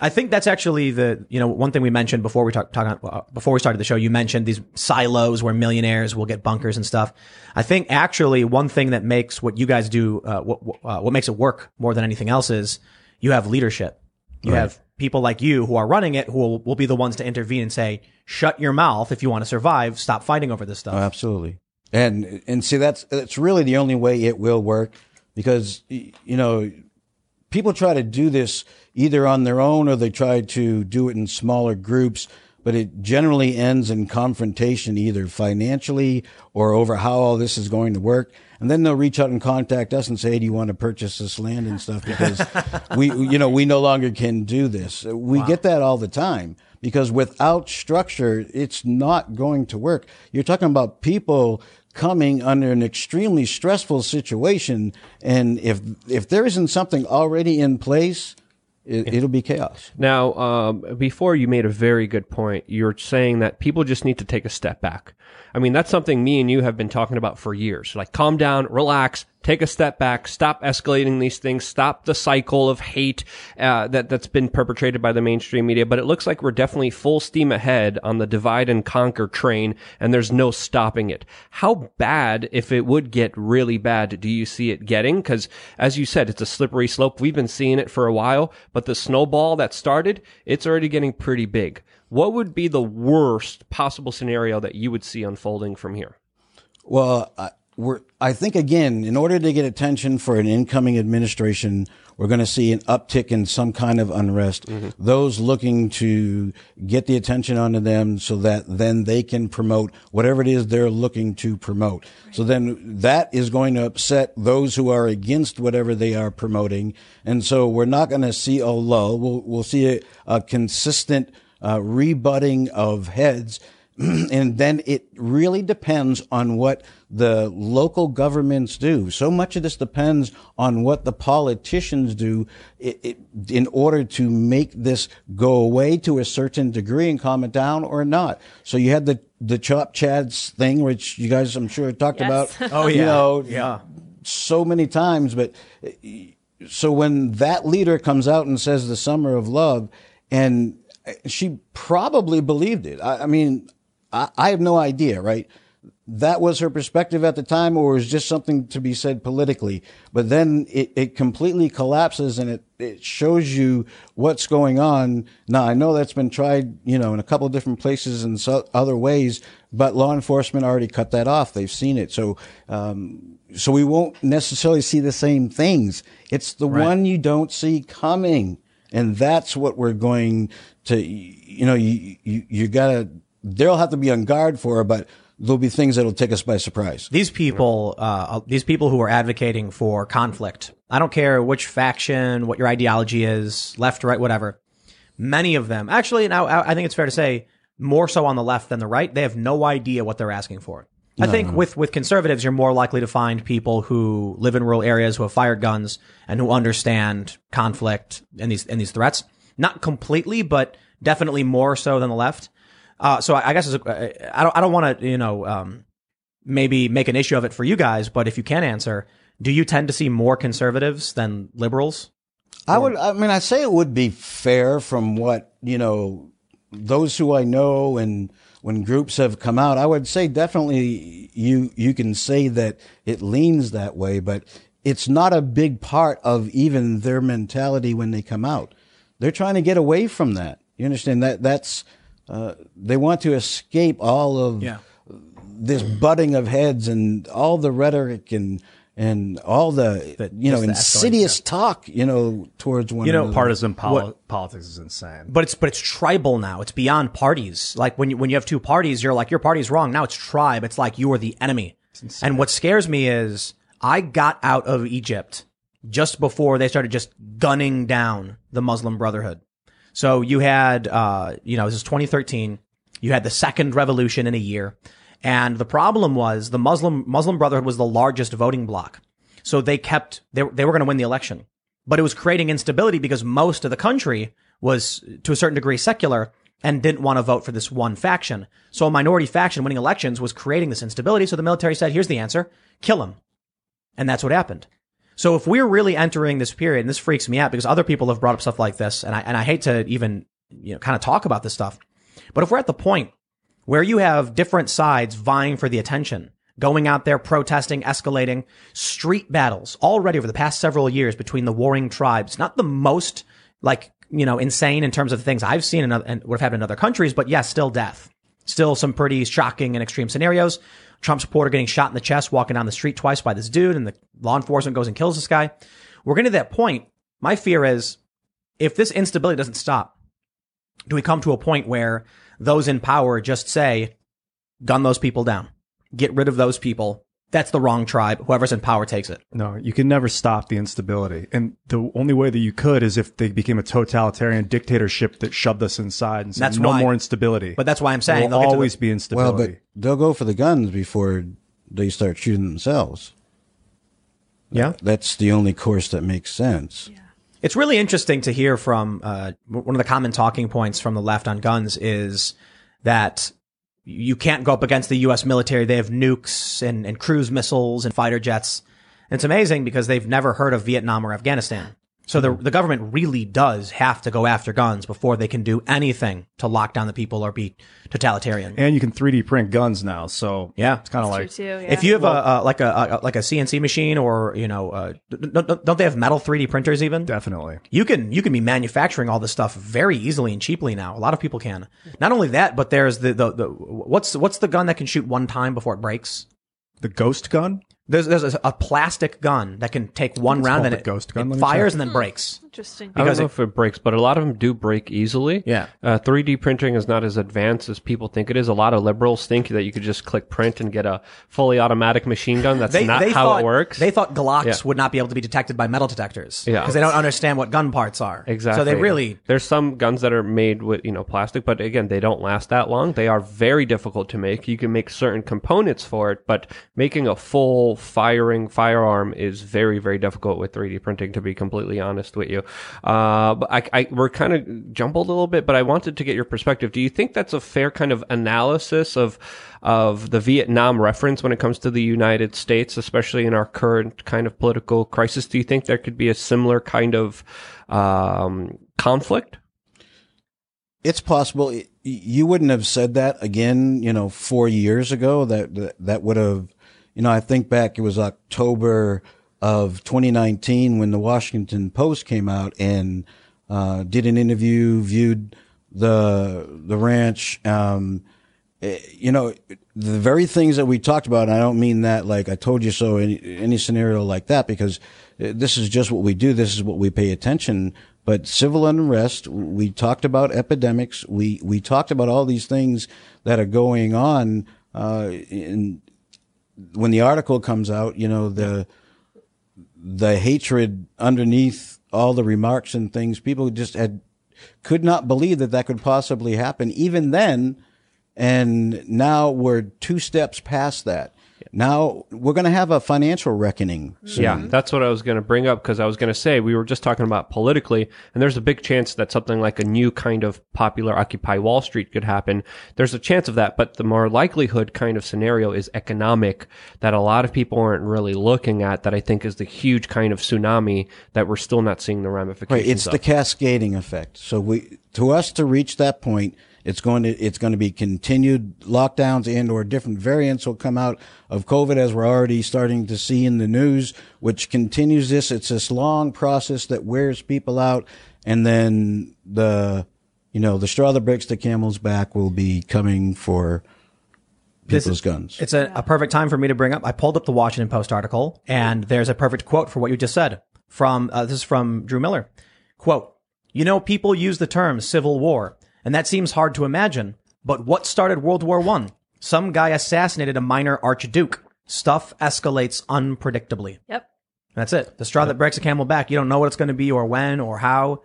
I think that's actually the, you know, one thing we mentioned before we talk, talk on, before we started the show, you mentioned these silos where millionaires will get bunkers and stuff. I think actually one thing that makes what you guys do, uh, what, uh, what makes it work more than anything else is you have leadership. You right. have people like you who are running it, who will, will be the ones to intervene and say, shut your mouth. If you want to survive, stop fighting over this stuff. Oh, absolutely. And, and see, that's, that's really the only way it will work because, you know, people try to do this either on their own or they try to do it in smaller groups, but it generally ends in confrontation, either financially or over how all this is going to work. And then they'll reach out and contact us and say, hey, do you want to purchase this land and stuff? Because we, you know, we no longer can do this. We wow. get that all the time because without structure, it's not going to work. You're talking about people coming under an extremely stressful situation. And if, if there isn't something already in place, it, it'll be chaos. Now, um, before you made a very good point, you're saying that people just need to take a step back. I mean, that's something me and you have been talking about for years. Like, calm down, relax, take a step back, stop escalating these things, stop the cycle of hate uh, that, that's been perpetrated by the mainstream media. But it looks like we're definitely full steam ahead on the divide and conquer train, and there's no stopping it. How bad, if it would get really bad, do you see it getting? Because, as you said, it's a slippery slope. We've been seeing it for a while, but the snowball that started, it's already getting pretty big. What would be the worst possible scenario that you would see unfolding from here? Well, I, we're, I think, again, in order to get attention for an incoming administration, we're going to see an uptick in some kind of unrest. Mm-hmm. Those looking to get the attention onto them so that then they can promote whatever it is they're looking to promote. Right. So then that is going to upset those who are against whatever they are promoting. And so we're not going to see a lull. We'll, we'll see a, a consistent Uh, rebutting of heads And then it really depends on what the local governments do. So much of this depends on what the politicians do it, it, in order to make this go away to a certain degree and calm it down or not. So you had the, the Chop Chads thing, which you guys, I'm sure, talked yes. about. Oh, yeah. You know, yeah. so many times. But so when that leader comes out and says the summer of love, and she probably believed it. I, I mean, I have no idea, right? That was her perspective at the time, or it was just something to be said politically. But then it, it completely collapses, and it, it shows you what's going on. Now, I know that's been tried, you know, in a couple of different places and so other ways, but law enforcement already cut that off. They've seen it. So, um, so we won't necessarily see the same things. It's the right. one you don't see coming. And that's what we're going to, you know, you, you, you gotta, they'll have to be on guard for her, but there'll be things that'll take us by surprise. These people, uh, these people who are advocating for conflict, I don't care which faction, what your ideology is, left, right, whatever. Many of them, actually, now I think it's fair to say more so on the left than the right, they have no idea what they're asking for. I no, think no. with, with conservatives, you're more likely to find people who live in rural areas, who have fired guns, and who understand conflict and these, and these threats. Not completely, but definitely more so than the left. Uh, so I guess it's a, I don't, I don't want to, you know, um, maybe make an issue of it for you guys, but if you can answer, do you tend to see more conservatives than liberals? I would, I mean, I say it would be fair from what, you know, those who I know and when groups have come out, I would say definitely you, you can say that it leans that way, but it's not a big part of even their mentality when they come out. They're trying to get away from that. You understand that that's, Uh, they want to escape all of yeah. this butting of heads and all the rhetoric and and all the, the you know insidious escalating, yeah. talk you know towards one. You know, another. partisan poli what? politics is insane. But it's but it's tribal now. It's beyond parties. Like when you when you have two parties, you're like your party's wrong. Now it's tribe. It's like you are the enemy. And what scares me is I got out of Egypt just before they started just gunning down the Muslim Brotherhood. So you had, uh, you know, this is twenty thirteen. You had the second revolution in a year. And the problem was the Muslim, Muslim Brotherhood was the largest voting bloc. So they kept, they, they were going to win the election, but it was creating instability because most of the country was to a certain degree secular and didn't want to vote for this one faction. So a minority faction winning elections was creating this instability. So the military said, here's the answer, kill him. And that's what happened. So if we're really entering this period, and this freaks me out because other people have brought up stuff like this, and I, and I hate to even, you know, kind of talk about this stuff, but if we're at the point where you have different sides vying for the attention, going out there, protesting, escalating, street battles already over the past several years between the warring tribes, not the most, like, you know, insane in terms of things I've seen in other, and what have happened in other countries, but yes, still death, still some pretty shocking and extreme scenarios. Trump supporter getting shot in the chest, walking down the street twice by this dude, and the law enforcement goes and kills this guy. We're getting to that point. My fear is, if this instability doesn't stop, do we come to a point where those in power just say, gun those people down, get rid of those people? That's the wrong tribe. Whoever's in power takes it. No, you can never stop the instability. And the only way that you could is if they became a totalitarian dictatorship that shoved us inside and said, that's no why, more instability. But that's why I'm saying there'll always be instability. Well, but they'll go for the guns before they start shooting themselves. Yeah. That's the only course that makes sense. Yeah. It's really interesting to hear from uh, one of the common talking points from the left on guns is that you can't go up against the U S military. They have nukes and, and cruise missiles and fighter jets. And it's amazing because they've never heard of Vietnam or Afghanistan. So the, the government really does have to go after guns before they can do anything to lock down the people or be totalitarian. And you can three D print guns now. So yeah, it's kind of like too, yeah. if you have well, a, a like a, a like a C N C machine or, you know, uh, don't, don't they have metal three D printers even? Definitely. You can you can be manufacturing all this stuff very easily and cheaply now. A lot of people can. Not only that, but there's the the, the what's what's the gun that can shoot one time before it breaks? The ghost gun? There's there's a, a plastic gun that can take one it's round and it, ghost gun, it fires check. and then breaks. Interesting. Because I don't know it, if it breaks, but a lot of them do break easily. Yeah. Uh, three D printing is not as advanced as people think it is. A lot of liberals think that you could just click print and get a fully automatic machine gun. That's they, not they how thought, it works. They thought Glocks yeah. would not be able to be detected by metal detectors. Yeah. Because they don't understand what gun parts are. Exactly. So they really... There's some guns that are made with, you know, plastic, but again, they don't last that long. They are very difficult to make. You can make certain components for it, but making a full firing firearm is very, very difficult with three D printing, to be completely honest with you. Uh, but I, I, we're kind of jumbled a little bit, but I wanted to get your perspective. Do you think that's a fair kind of analysis of, of the Vietnam reference when it comes to the United States, especially in our current kind of political crisis? Do you think there could be a similar kind of, um, conflict? It's possible. You wouldn't have said that again, you know, four years ago. That, that, that would have, you know, I think back, it was October of twenty nineteen when the Washington Post came out and, uh, did an interview, viewed the, the ranch. Um, you know, the very things that we talked about, and I don't mean that like I told you so in any scenario like that, because this is just what we do. This is what we pay attention. But civil unrest, we talked about epidemics. We, we talked about all these things that are going on. Uh, in, when the article comes out, you know, the, the hatred underneath all the remarks and things, people just had, could not believe that that could possibly happen even then. And now we're two steps past that. Now we're going to have a financial reckoning soon. Yeah, that's what I was going to bring up, because I was going to say we were just talking about politically, and there's a big chance that something like a new kind of popular Occupy Wall Street could happen. There's a chance of that, but the more likelihood kind of scenario is economic, that a lot of people aren't really looking at, that I think is the huge kind of tsunami that we're still not seeing the ramifications of. Right, it's the cascading effect. So we, to us to reach that point, It's going to, it's going to be continued lockdowns and or different variants will come out of COVID, as we're already starting to see in the news, which continues this. It's this long process that wears people out. And then the, you know, the straw that breaks the camel's back will be coming for people's this, guns. It's a, a perfect time for me to bring up. I pulled up the Washington Post article, and there's a perfect quote for what you just said from, uh, this is from Drew Miller. Quote, "You know, people use the term civil war. And that seems hard to imagine. But what started World War One? Some guy assassinated a minor archduke. Stuff escalates unpredictably." Yep. That's it. The straw yep. that breaks a camel back. You don't know what it's going to be or when or how.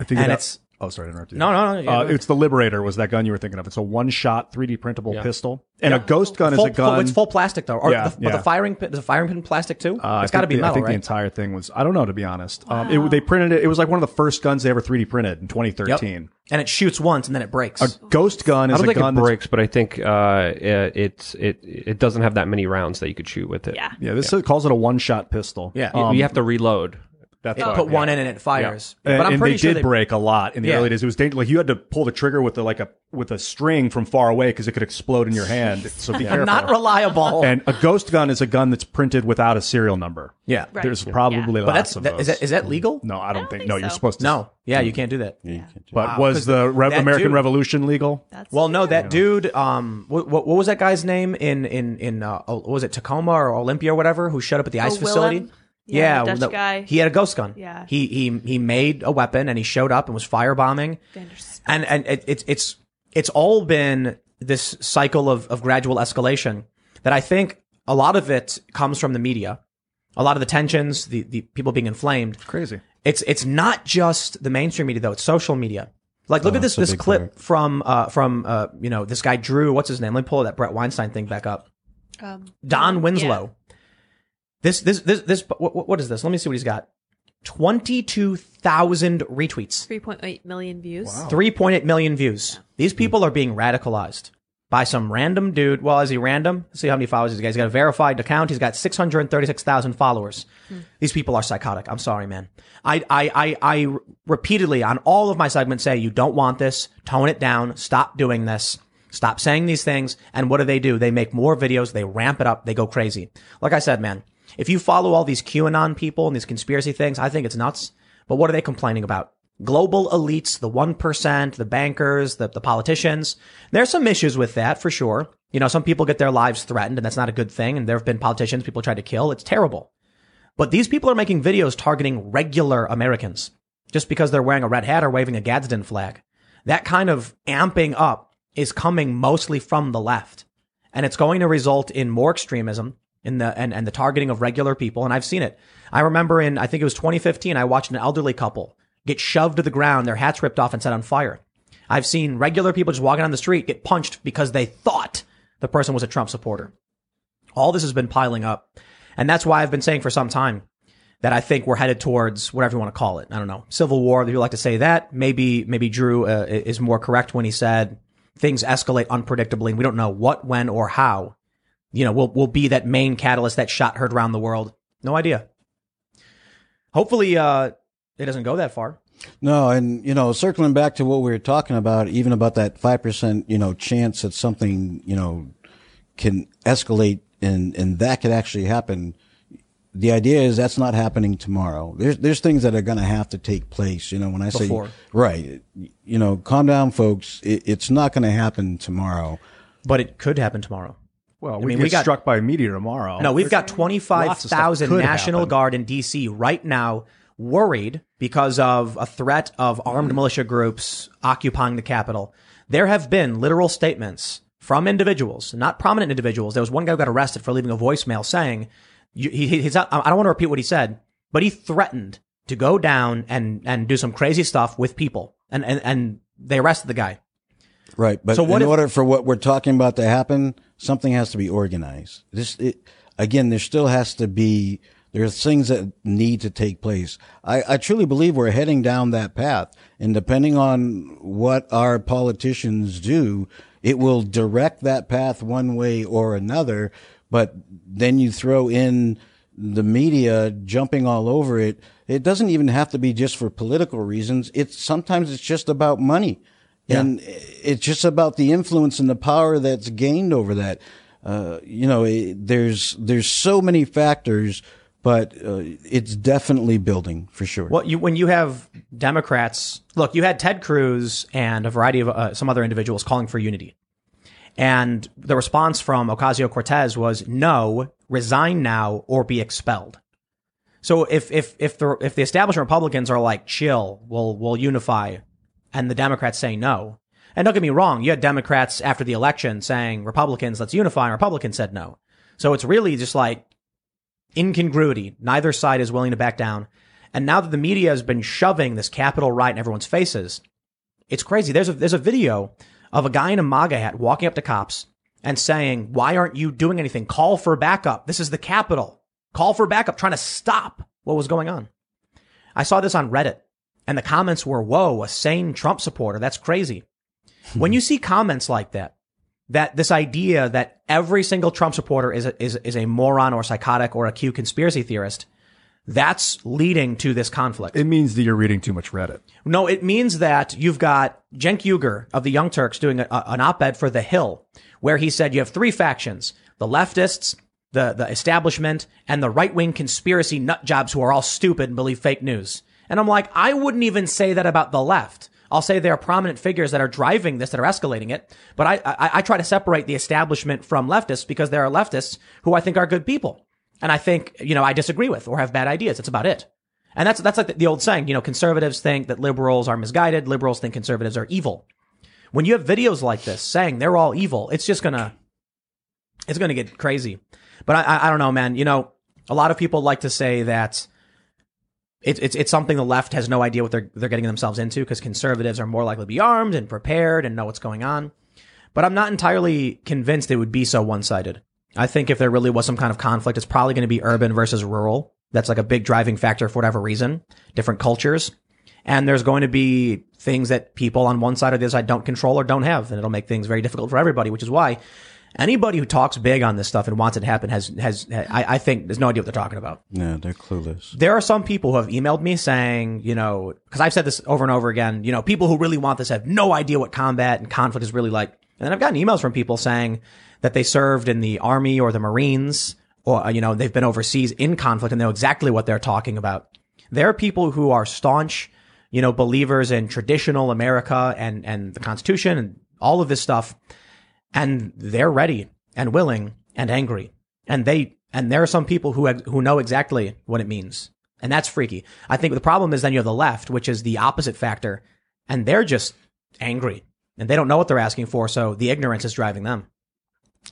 I think and it it's... Oh, sorry to interrupt you. No, no, no. Uh, it's the Liberator was that gun you were thinking of. It's a one-shot three D printable yeah. pistol. And yeah. a ghost gun full, is a gun. Full, it's full plastic, though. Or yeah, the, yeah. But the firing pin, is the firing pin plastic, too? Uh, it's got to be metal, I think right? the entire thing was... I don't know, to be honest. Wow. Um, it, they printed it. It was like one of the first guns they ever three D printed in twenty thirteen. Yep. And it shoots once, and then it breaks. A ghost gun is a gun that... I don't think it breaks, but I think uh, it, it, it doesn't have that many rounds that you could shoot with it. Yeah, yeah this yeah. calls it a one-shot pistol. Yeah, um, you have to reload. That's it, why, put yeah. one in and it fires. Yeah. But I'm and pretty they sure did they break a lot in the yeah. early days. It was dangerous. Like you had to pull the trigger with the, like a with a string from far away because it could explode in your hand. So be careful. Not reliable. And a ghost gun is a gun that's printed without a serial number. Yeah, right. There's probably yeah. lots of that, those. Is that, is that legal? No, I don't, I don't think, think. No, so. You're supposed to. No, yeah, you can't do that. Yeah, yeah. Can't do but wow. was the Re- American dude, Revolution legal? That's well, no, that dude. Um, what, what was that guy's name in in in uh, what was it Tacoma or Olympia or whatever who shut up at the ICE facility? Yeah, yeah Dutch the, guy. He had a ghost gun. Yeah, he he he made a weapon and he showed up and was firebombing. And and it, it's it's it's all been this cycle of of gradual escalation that I think a lot of it comes from the media, a lot of the tensions, the the people being inflamed. Crazy. It's it's not just the mainstream media though; it's social media. Like look oh, at this this clip part. from uh from uh you know this guy Drew. What's his name? Let me pull that Bret Weinstein thing back up. Um, Don Winslow. Yeah. This, this, this, this, what, what is this? Let me see what he's got. twenty-two thousand retweets. three point eight million views. Wow. three point eight million views. These people are being radicalized by some random dude. Well, is he random? Let's see how many followers he's got. He's got a verified account. He's got six hundred thirty-six thousand followers. Hmm. These people are psychotic. I'm sorry, man. I, I, I, I repeatedly on all of my segments say, you don't want this. Tone it down. Stop doing this. Stop saying these things. And what do they do? They make more videos. They ramp it up. They go crazy. Like I said, man. If you follow all these QAnon people and these conspiracy things, I think it's nuts. But what are they complaining about? Global elites, the one percent, the bankers, the, the politicians. There's some issues with that for sure. You know, some people get their lives threatened and that's not a good thing. And there have been politicians people tried to kill. It's terrible. But these people are making videos targeting regular Americans. just because they're wearing a red hat or waving a Gadsden flag. That kind of amping up is coming mostly from the left. And it's going to result in more extremism in the and, and the targeting of regular people. And I've seen it. I remember in, I think it was twenty fifteen, I watched an elderly couple get shoved to the ground, their hats ripped off and set on fire. I've seen regular people just walking on the street get punched because they thought the person was a Trump supporter. All this has been piling up. And that's why I've been saying for some time that I think we're headed towards whatever you want to call it. I don't know. Civil war. People like to say that. Maybe maybe Drew uh, is more correct when he said things escalate unpredictably and we don't know what, when, or how, you know, we'll, we'll be that main catalyst, that shot heard around the world. No idea. Hopefully uh, it doesn't go that far. No. And, you know, circling back to what we were talking about, even about that five percent, you know, chance that something, you know, can escalate and, and that could actually happen. The idea is that's not happening tomorrow. There's, there's things that are going to have to take place. You know, when I say, Before. right, you know, calm down, folks. It, it's not going to happen tomorrow, but it could happen tomorrow. Well, I we mean, get we got struck by a meteor tomorrow. No, we've there's got twenty-five thousand National happen. Guard in D C right now worried because of a threat of armed mm. militia groups occupying the Capitol. There have been literal statements from individuals, not prominent individuals. There was one guy who got arrested for leaving a voicemail saying, You, he, he's not, I don't want to repeat what he said, but he threatened to go down and, and do some crazy stuff with people. And, and, and they arrested the guy. Right. But so what in if, order for what we're talking about to happen, something has to be organized. This, it, again, there still has to be, there's things that need to take place. I, I truly believe we're heading down that path. And depending on what our politicians do, it will direct that path one way or another. But then you throw in the media jumping all over it. It doesn't even have to be just for political reasons. It's sometimes it's just about money. Yeah. And it's just about the influence and the power that's gained over that. Uh, you know, it, there's there's so many factors, but uh, it's definitely building for sure. Well, you, when you have Democrats, look, you had Ted Cruz and a variety of uh, some other individuals calling for unity. And the response from Ocasio-Cortez was, no, resign now or be expelled. So if, if, if the, if the establishment Republicans are like, chill, we'll, we'll unify, and the Democrats say no. And don't get me wrong, you had Democrats after the election saying, Republicans, let's unify, and Republicans said no. So it's really just like incongruity. Neither side is willing to back down. And now that the media has been shoving this Capitol riot in everyone's faces, it's crazy. There's a, there's a video of a guy in a MAGA hat walking up to cops and saying, why aren't you doing anything? Call for backup. This is the Capitol. Call for backup, trying to stop what was going on. I saw this on Reddit, and the comments were, whoa, a sane Trump supporter. That's crazy. When you see comments like that, that this idea that every single Trump supporter is a, is, is a moron or psychotic or a Q conspiracy theorist, that's leading to this conflict. It means that you're reading too much Reddit. No, it means that you've got Cenk Uygur of the Young Turks doing a, a, an op-ed for The Hill, where he said you have three factions, the leftists, the, the establishment, and the right-wing conspiracy nutjobs who are all stupid and believe fake news. And I'm like, I wouldn't even say that about the left. I'll say there are prominent figures that are driving this, that are escalating it. But I, I, I try to separate the establishment from leftists because there are leftists who I think are good people. And I think, you know, I disagree with or have bad ideas. That's about it. And that's that's like the old saying, you know, conservatives think that liberals are misguided. Liberals think conservatives are evil. When you have videos like this saying they're all evil, it's just going to it's going to get crazy. But I, I don't know, man. You know, a lot of people like to say that it's it's it's something the left has no idea what they're they're getting themselves into because conservatives are more likely to be armed and prepared and know what's going on. But I'm not entirely convinced it would be so one-sided. I think if there really was some kind of conflict, it's probably going to be urban versus rural. That's like a big driving factor for whatever reason, different cultures. And there's going to be things that people on one side or the other side don't control or don't have. And it'll make things very difficult for everybody, which is why anybody who talks big on this stuff and wants it to happen has, has, I, I think there's no idea what they're talking about. Yeah, they're clueless. There are some people who have emailed me saying, you know, because I've said this over and over again, you know, people who really want this have no idea what combat and conflict is really like. And then I've gotten emails from people saying that they served in the Army or the Marines, or, you know, they've been overseas in conflict and know exactly what they're talking about. There are people who are staunch, you know, believers in traditional America and, and the Constitution and all of this stuff. And they're ready and willing and angry. And they, and there are some people who, have, who know exactly what it means. And that's freaky. I think the problem is then you have the left, which is the opposite factor, and they're just angry and they don't know what they're asking for. So the ignorance is driving them.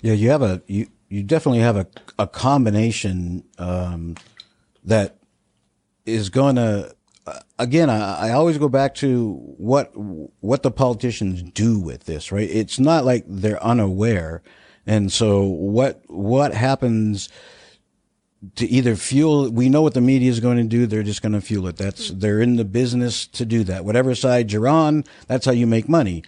Yeah, you have a you you definitely have a a combination um, that is going to. Uh, again, I, I always go back to what what the politicians do with this, right? It's not like they're unaware. And so what what happens to either fuel, we know what the media is going to do, they're just going to fuel it. That's they're in the business to do that. Whatever side you're on, that's how you make money.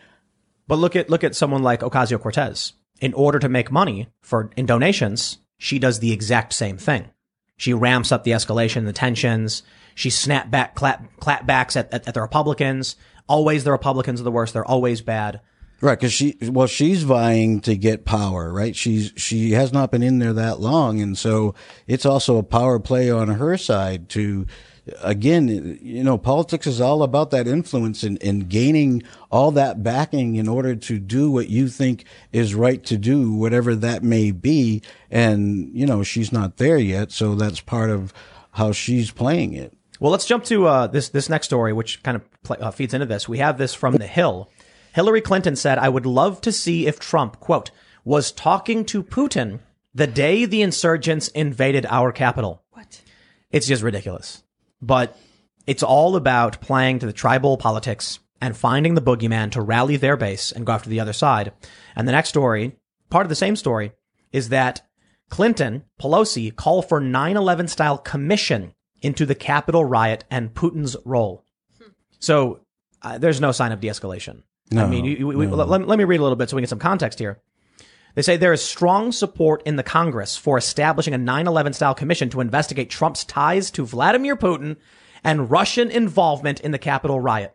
But look at look at someone like Ocasio-Cortez. In order to make money for in donations, she does the exact same thing. She ramps up the escalation, the tensions. She snap back, clap, clap backs at, at, at the Republicans. Always the Republicans are the worst. They're always bad. Right. Cause she, well, she's vying to get power, right? She's, she has not been in there that long. And so it's also a power play on her side to, again, you know, politics is all about that influence and, and gaining all that backing in order to do what you think is right to do, whatever that may be. And, you know, she's not there yet. So that's part of how she's playing it. Well, let's jump to uh, this this next story, which kind of play, uh, feeds into this. We have this from The Hill. Hillary Clinton said, "I would love to see if Trump, quote, was talking to Putin the day the insurgents invaded our capital." What? It's just ridiculous. But it's all about playing to the tribal politics and finding the boogeyman to rally their base and go after the other side. And the next story, part of the same story, is that Clinton, Pelosi call for nine eleven style commission into the Capitol riot and Putin's role. So uh, there's no sign of de-escalation. No, I mean, you, we, no. let, let me read a little bit so we get some context here. They say there is strong support in the Congress for establishing a nine eleven style commission to investigate Trump's ties to Vladimir Putin and Russian involvement in the Capitol riot.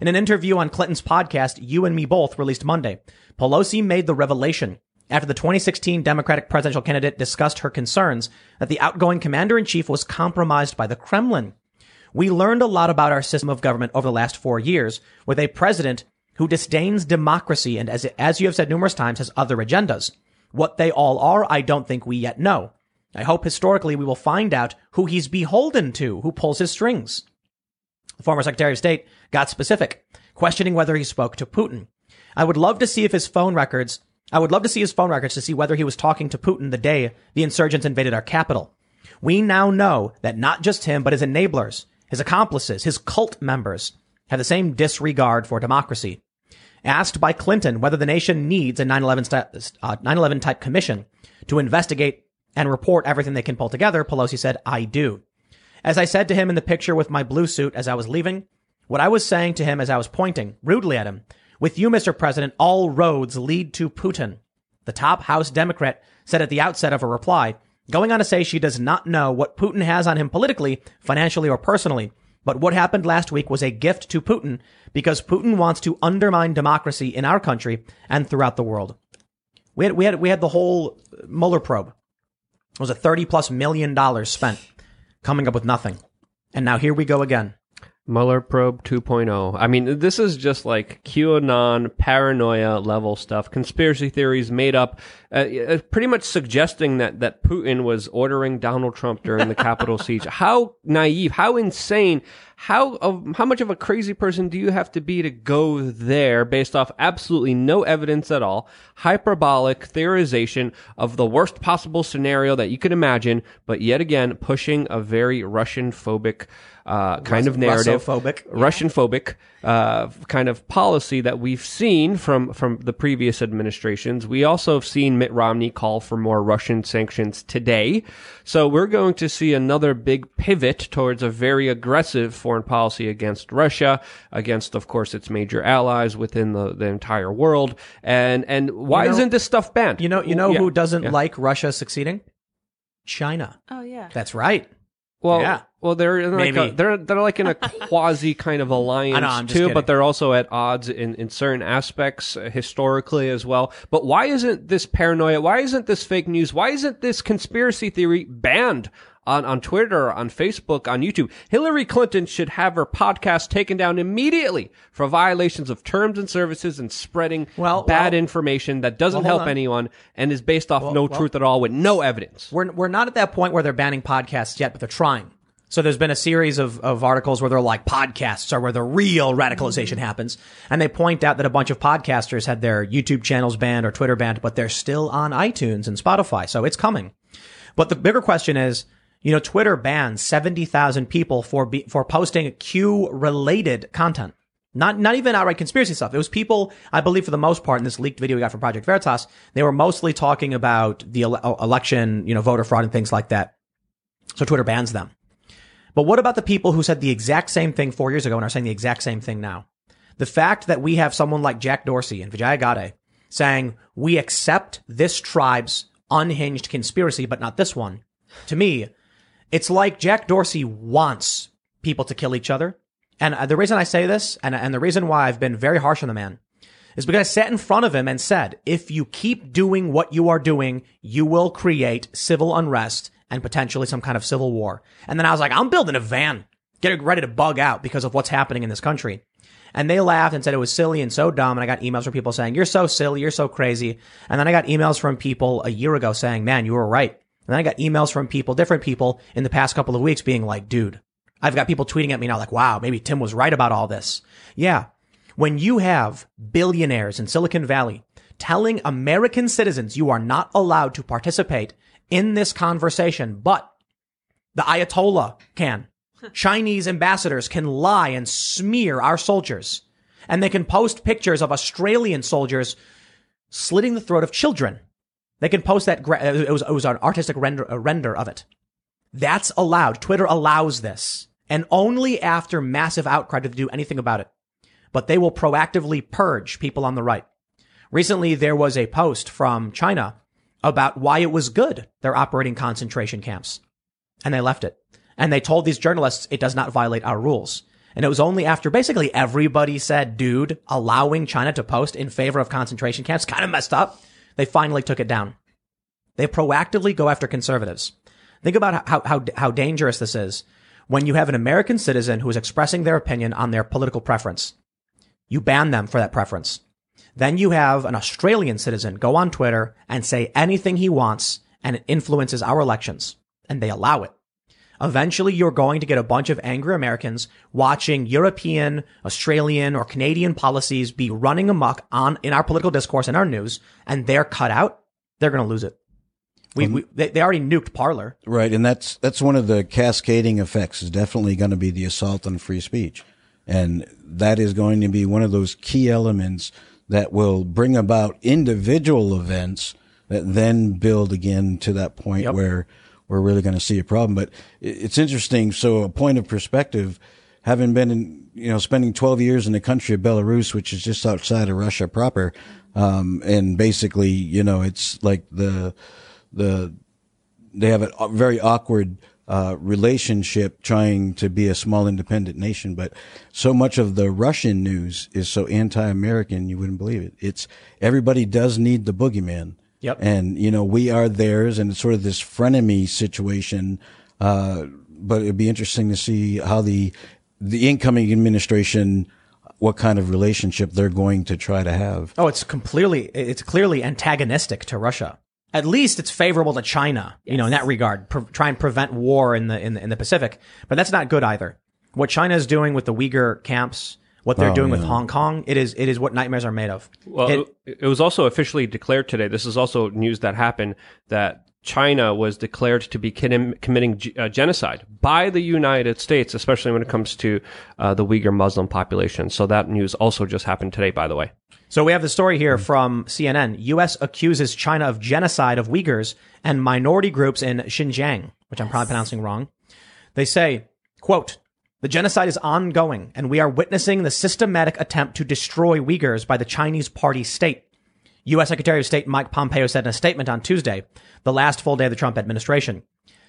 In an interview on Clinton's podcast, You and Me Both, released Monday, Pelosi made the revelation after the twenty sixteen Democratic presidential candidate discussed her concerns that the outgoing commander-in-chief was compromised by the Kremlin. "We learned a lot about our system of government over the last four years with a president who disdains democracy and, as, as you have said numerous times, has other agendas. What they all are, I don't think we yet know. I hope historically we will find out who he's beholden to, who pulls his strings." The former Secretary of State got specific, questioning whether he spoke to Putin. I would love to see if his phone records I would love to see his phone records to see whether he was talking to Putin the day the insurgents invaded our capital. We now know that not just him, but his enablers, his accomplices, his cult members have the same disregard for democracy. Asked by Clinton whether the nation needs a nine eleven type commission to investigate and report everything they can pull together, Pelosi said, "I do. As I said to him in the picture with my blue suit as I was leaving, what I was saying to him as I was pointing rudely at him, with you, Mister President, all roads lead to Putin," the top House Democrat said at the outset of her reply, going on to say she does not know what Putin has on him politically, financially, or personally. But what happened last week was a gift to Putin because Putin wants to undermine democracy in our country and throughout the world. We had we had, we had the whole Mueller probe. It was a thirty plus million dollars spent coming up with nothing. And now here we go again. Mueller probe two point oh. I mean, this is just like QAnon paranoia level stuff, conspiracy theories made up, uh, pretty much suggesting that that Putin was ordering Donald Trump during the Capitol siege. How naive, how insane, how uh, how much of a crazy person do you have to be to go there based off absolutely no evidence at all, hyperbolic theorization of the worst possible scenario that you could imagine, but yet again pushing a very Russian-phobic Uh, kind Rus- of narrative, Russophobic. Russian phobic, uh, kind of policy that we've seen from, from the previous administrations. We also have seen Mitt Romney call for more Russian sanctions today. So we're going to see another big pivot towards a very aggressive foreign policy against Russia, against, of course, its major allies within the, the entire world. And, and why you know, isn't this stuff banned? You know, you know yeah, who doesn't yeah. like Russia succeeding? China. Oh, yeah. That's right. Well, yeah. well, they're like a, they're they're like in a quasi kind of alliance know, too, kidding. But they're also at odds in, in certain aspects uh, historically as well. But why isn't this paranoia? Why isn't this fake news? Why isn't this conspiracy theory banned on on Twitter, on Facebook, on YouTube? Hillary Clinton should have her podcast taken down immediately for violations of terms and services and spreading well, bad well, information that doesn't well, help on. anyone and is based off well, no well, truth at all with no evidence. We're we're not at that point where they're banning podcasts yet, but they're trying. So there's been a series of, of articles where they're like, podcasts are where the real radicalization happens. And they point out that a bunch of podcasters had their YouTube channels banned or Twitter banned, but they're still on iTunes and Spotify. So it's coming. But the bigger question is, you know, Twitter bans seventy thousand people for be, for posting Q-related content. Not not even outright conspiracy stuff. It was people, I believe, for the most part, in this leaked video we got from Project Veritas, they were mostly talking about the ele- election, you know, voter fraud and things like that. So Twitter bans them. But what about the people who said the exact same thing four years ago and are saying the exact same thing now? The fact that we have someone like Jack Dorsey and Vijay Gadde saying, we accept this tribe's unhinged conspiracy, but not this one. To me, it's like Jack Dorsey wants people to kill each other. And the reason I say this, and, and the reason why I've been very harsh on the man, is because I sat in front of him and said, if you keep doing what you are doing, you will create civil unrest and potentially some kind of civil war. And then I was like, I'm building a van, getting ready to bug out because of what's happening in this country. And they laughed and said it was silly and so dumb. And I got emails from people saying, you're so silly, you're so crazy. And then I got emails from people a year ago saying, man, you were right. And then I got emails from people, different people in the past couple of weeks being like, dude, I've got people tweeting at me now like, wow, maybe Tim was right about all this. Yeah. When you have billionaires in Silicon Valley telling American citizens you are not allowed to participate in this conversation, but the Ayatollah can. Chinese ambassadors can lie and smear our soldiers, and they can post pictures of Australian soldiers slitting the throat of children. They can post that. It was, it was an artistic render, a render of it. That's allowed. Twitter allows this, and only after massive outcry do they do anything about it. But they will proactively purge people on the right. Recently, there was a post from China about why it was good they're operating concentration camps. And they left it. And they told these journalists it does not violate our rules. And it was only after basically everybody said, dude, allowing China to post in favor of concentration camps kind of messed up. They finally took it down. They proactively go after conservatives. Think about how, how, how dangerous this is when you have an American citizen who is expressing their opinion on their political preference. You ban them for that preference. Then you have an Australian citizen go on Twitter and say anything he wants, and it influences our elections, and they allow it. Eventually, you're going to get a bunch of angry Americans watching European, Australian, or Canadian policies be running amok on in our political discourse and our news, and they're cut out. They're going to lose it. We, um, we they, they already nuked Parler. Right, and that's that's one of the cascading effects is definitely going to be the assault on free speech. And that is going to be one of those key elements that will bring about individual events that then build again to that point yep. where we're really going to see a problem. But it's interesting. So a point of perspective, having been in, you know, spending twelve years in the country of Belarus, which is just outside of Russia proper. Um, and basically, you know, it's like the, the, they have a very awkward Uh, relationship trying to be a small independent nation, but so much of the Russian news is so anti-American, you wouldn't believe it. It's everybody does need the boogeyman. Yep. And, you know, we are theirs, and it's sort of this frenemy situation. Uh, but it'd be interesting to see how the, the incoming administration, what kind of relationship they're going to try to have. Oh, it's completely, it's clearly antagonistic to Russia. At least it's favorable to China, you yes. know, in that regard, pre- try and prevent war in the, in the, in the Pacific. But that's not good either. What China is doing with the Uyghur camps, what they're oh, doing yeah. with Hong Kong, it is, it is what nightmares are made of. Well, it, it was also officially declared today. This is also news that happened that China was declared to be kid- committing g- uh, genocide by the United States, especially when it comes to uh, the Uyghur Muslim population. So that news also just happened today, by the way. So we have the story here from C N N. U S accuses China of genocide of Uyghurs and minority groups in Xinjiang, which I'm probably pronouncing wrong. They say, quote, the genocide is ongoing, and we are witnessing the systematic attempt to destroy Uyghurs by the Chinese party state. U S. Secretary of State Mike Pompeo said in a statement on Tuesday, the last full day of the Trump administration.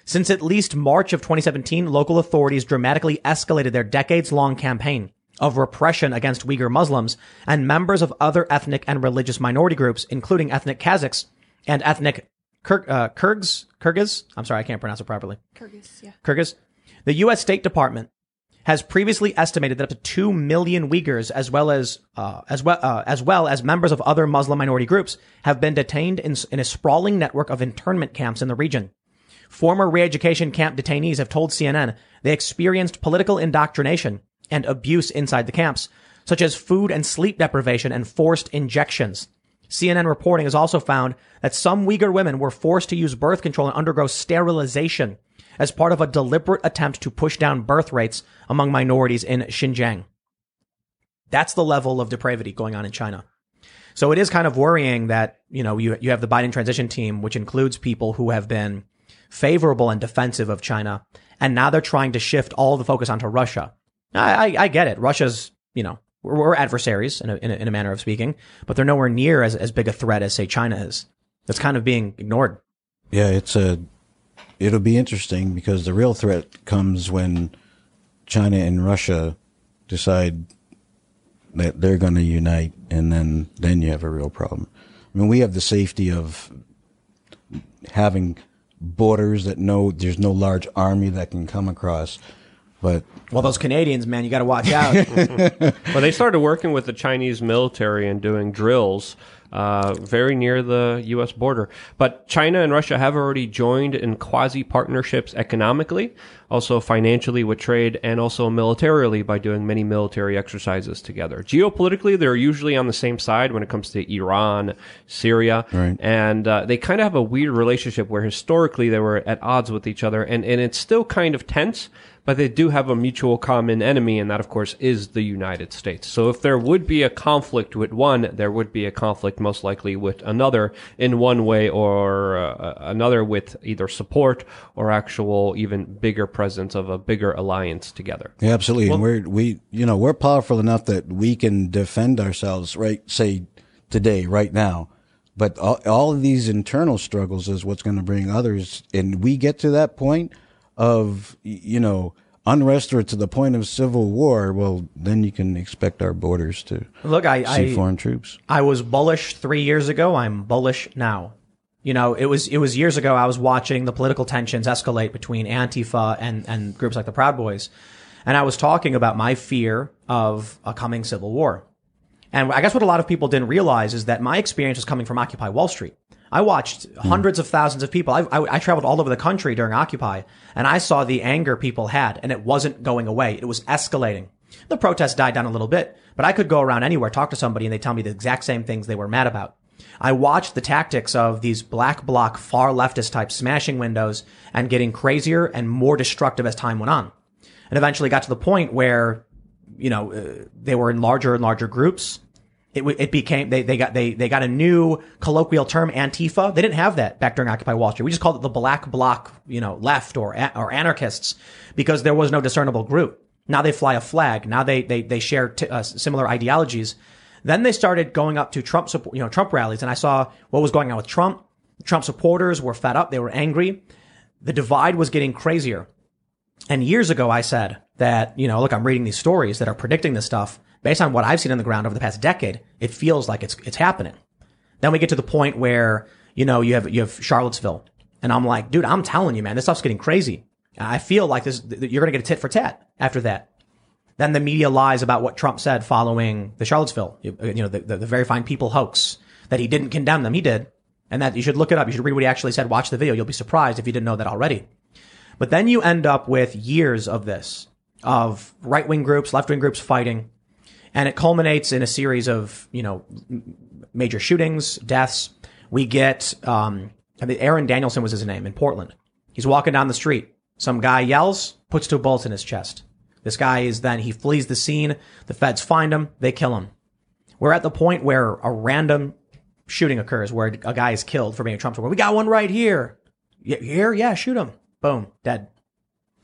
Since at least March of twenty seventeen, local authorities dramatically escalated their decades-long campaign of repression against Uyghur Muslims and members of other ethnic and religious minority groups, including ethnic Kazakhs and ethnic Kyr- uh, Kyrgyz, Kyrgyz. I'm sorry, I can't pronounce it properly. Kyrgyz, yeah. Kyrgyz. The U S. State Department has previously estimated that up to two million Uyghurs, as well as uh, as well uh, as well as members of other Muslim minority groups, have been detained in, in a sprawling network of internment camps in the region. Former re-education camp detainees have told C N N they experienced political indoctrination and abuse inside the camps, such as food and sleep deprivation and forced injections. C N N reporting has also found that some Uyghur women were forced to use birth control and undergo sterilization as part of a deliberate attempt to push down birth rates among minorities in Xinjiang. That's the level of depravity going on in China. So it is kind of worrying that, you know, you, you have the Biden transition team, which includes people who have been favorable and defensive of China, and now they're trying to shift all the focus onto Russia. I, I, I get it. Russia's, you know, we're, we're adversaries in a, in a, in a manner of speaking, but they're nowhere near as, as big a threat as, say, China is. That's kind of being ignored. Yeah, it's a, it'll be interesting because the real threat comes when China and Russia decide that they're going to unite, and then, then you have a real problem. I mean, we have the safety of having borders that no, there's no large army that can come across. But well, those Canadians, man, you got to watch out. Well, they started working with the Chinese military and doing drills uh, very near the U S border. But China and Russia have already joined in quasi-partnerships economically, also financially with trade, and also militarily by doing many military exercises together. Geopolitically, they're usually on the same side when it comes to Iran, Syria, right. and uh, they kind of have a weird relationship where historically they were at odds with each other, and, and it's still kind of tense. But they do have a mutual common enemy, and that, of course, is the United States. So if there would be a conflict with one, there would be a conflict most likely with another in one way or uh, another, with either support or actual even bigger presence of a bigger alliance together. Yeah, absolutely. Well, and we're, we, you know, we're powerful enough that we can defend ourselves, right, say, today, right now. But all, all of these internal struggles is what's going to bring others. And we get to that point of, you know, unrest or to the point of civil war, well, then you can expect our borders to look. I, see I, foreign troops. I was bullish three years ago. I'm bullish now. You know, it was it was years ago. I was watching the political tensions escalate between Antifa and and groups like the Proud Boys, and I was talking about my fear of a coming civil war. And I guess what a lot of people didn't realize is that my experience was coming from Occupy Wall Street. I watched hundreds of thousands of people. I, I, I traveled all over the country during Occupy, and I saw the anger people had, and it wasn't going away. It was escalating. The protests died down a little bit, but I could go around anywhere, talk to somebody, and they tell me the exact same things they were mad about. I watched the tactics of these black bloc, far leftist types smashing windows and getting crazier and more destructive as time went on. And eventually got to the point where, you know, uh, they were in larger and larger groups. It, it became, they, they got, they, they got a new colloquial term, Antifa. They didn't have that back during Occupy Wall Street. We just called it the black bloc, you know, left or, or anarchists, because there was no discernible group. Now they fly a flag. Now they, they, they share t- uh, similar ideologies. Then they started going up to Trump support, you know, Trump rallies. And I saw what was going on with Trump. Trump supporters were fed up. They were angry. The divide was getting crazier. And years ago, I said that, you know, look, I'm reading these stories that are predicting this stuff. Based on what I've seen on the ground over the past decade, it feels like it's it's happening. Then we get to the point where, you know, you have you have Charlottesville, and I'm like, dude, I'm telling you, man, this stuff's getting crazy. I feel like this you're going to get a tit for tat after that. Then the media lies about what Trump said following the Charlottesville, you, you know, the, the the very fine people hoax, that he didn't condemn them, he did, and that you should look it up. You should read what he actually said. Watch the video. You'll be surprised if you didn't know that already. But then you end up with years of this, of right wing groups, left wing groups fighting. And it culminates in a series of, you know, major shootings, deaths. We get, um, I mean, Aaron Danielson was his name in Portland. He's walking down the street. Some guy yells, puts two bullets in his chest. This guy is then, he flees the scene. The feds find him. They kill him. We're at the point where a random shooting occurs where a guy is killed for being a Trump supporter. We got one right here. Here? Yeah, shoot him. Boom. Dead.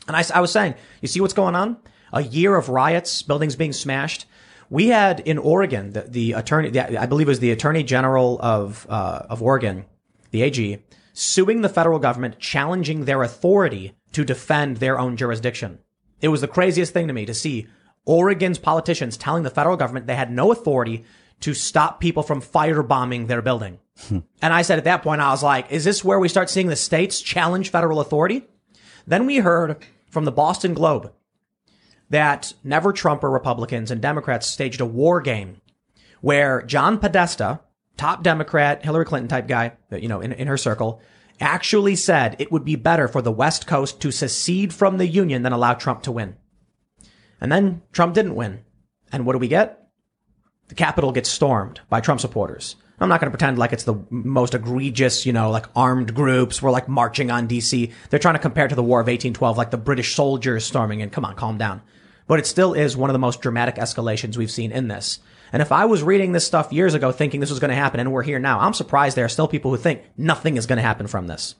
And I, I was saying, you see what's going on? A year of riots, buildings being smashed. We had in Oregon, the, the attorney, the, I believe it was the attorney general of, uh, of Oregon, the A G, suing the federal government, challenging their authority to defend their own jurisdiction. It was the craziest thing to me to see Oregon's politicians telling the federal government they had no authority to stop people from firebombing their building. Hmm. And I said at that point, I was like, is this where we start seeing the states challenge federal authority? Then we heard from the Boston Globe that never Trumper Republicans and Democrats staged a war game where John Podesta, top Democrat, Hillary Clinton type guy, you know, in, in her circle, actually said it would be better for the West Coast to secede from the Union than allow Trump to win. And then Trump didn't win. And what do we get? The Capitol gets stormed by Trump supporters. I'm not going to pretend like it's the most egregious, you know, like armed groups were like marching on D C. They're trying to compare to the War of eighteen twelve, like the British soldiers storming in. Come on, calm down. But it still is one of the most dramatic escalations we've seen in this. And if I was reading this stuff years ago thinking this was going to happen and we're here now, I'm surprised there are still people who think nothing is going to happen from this.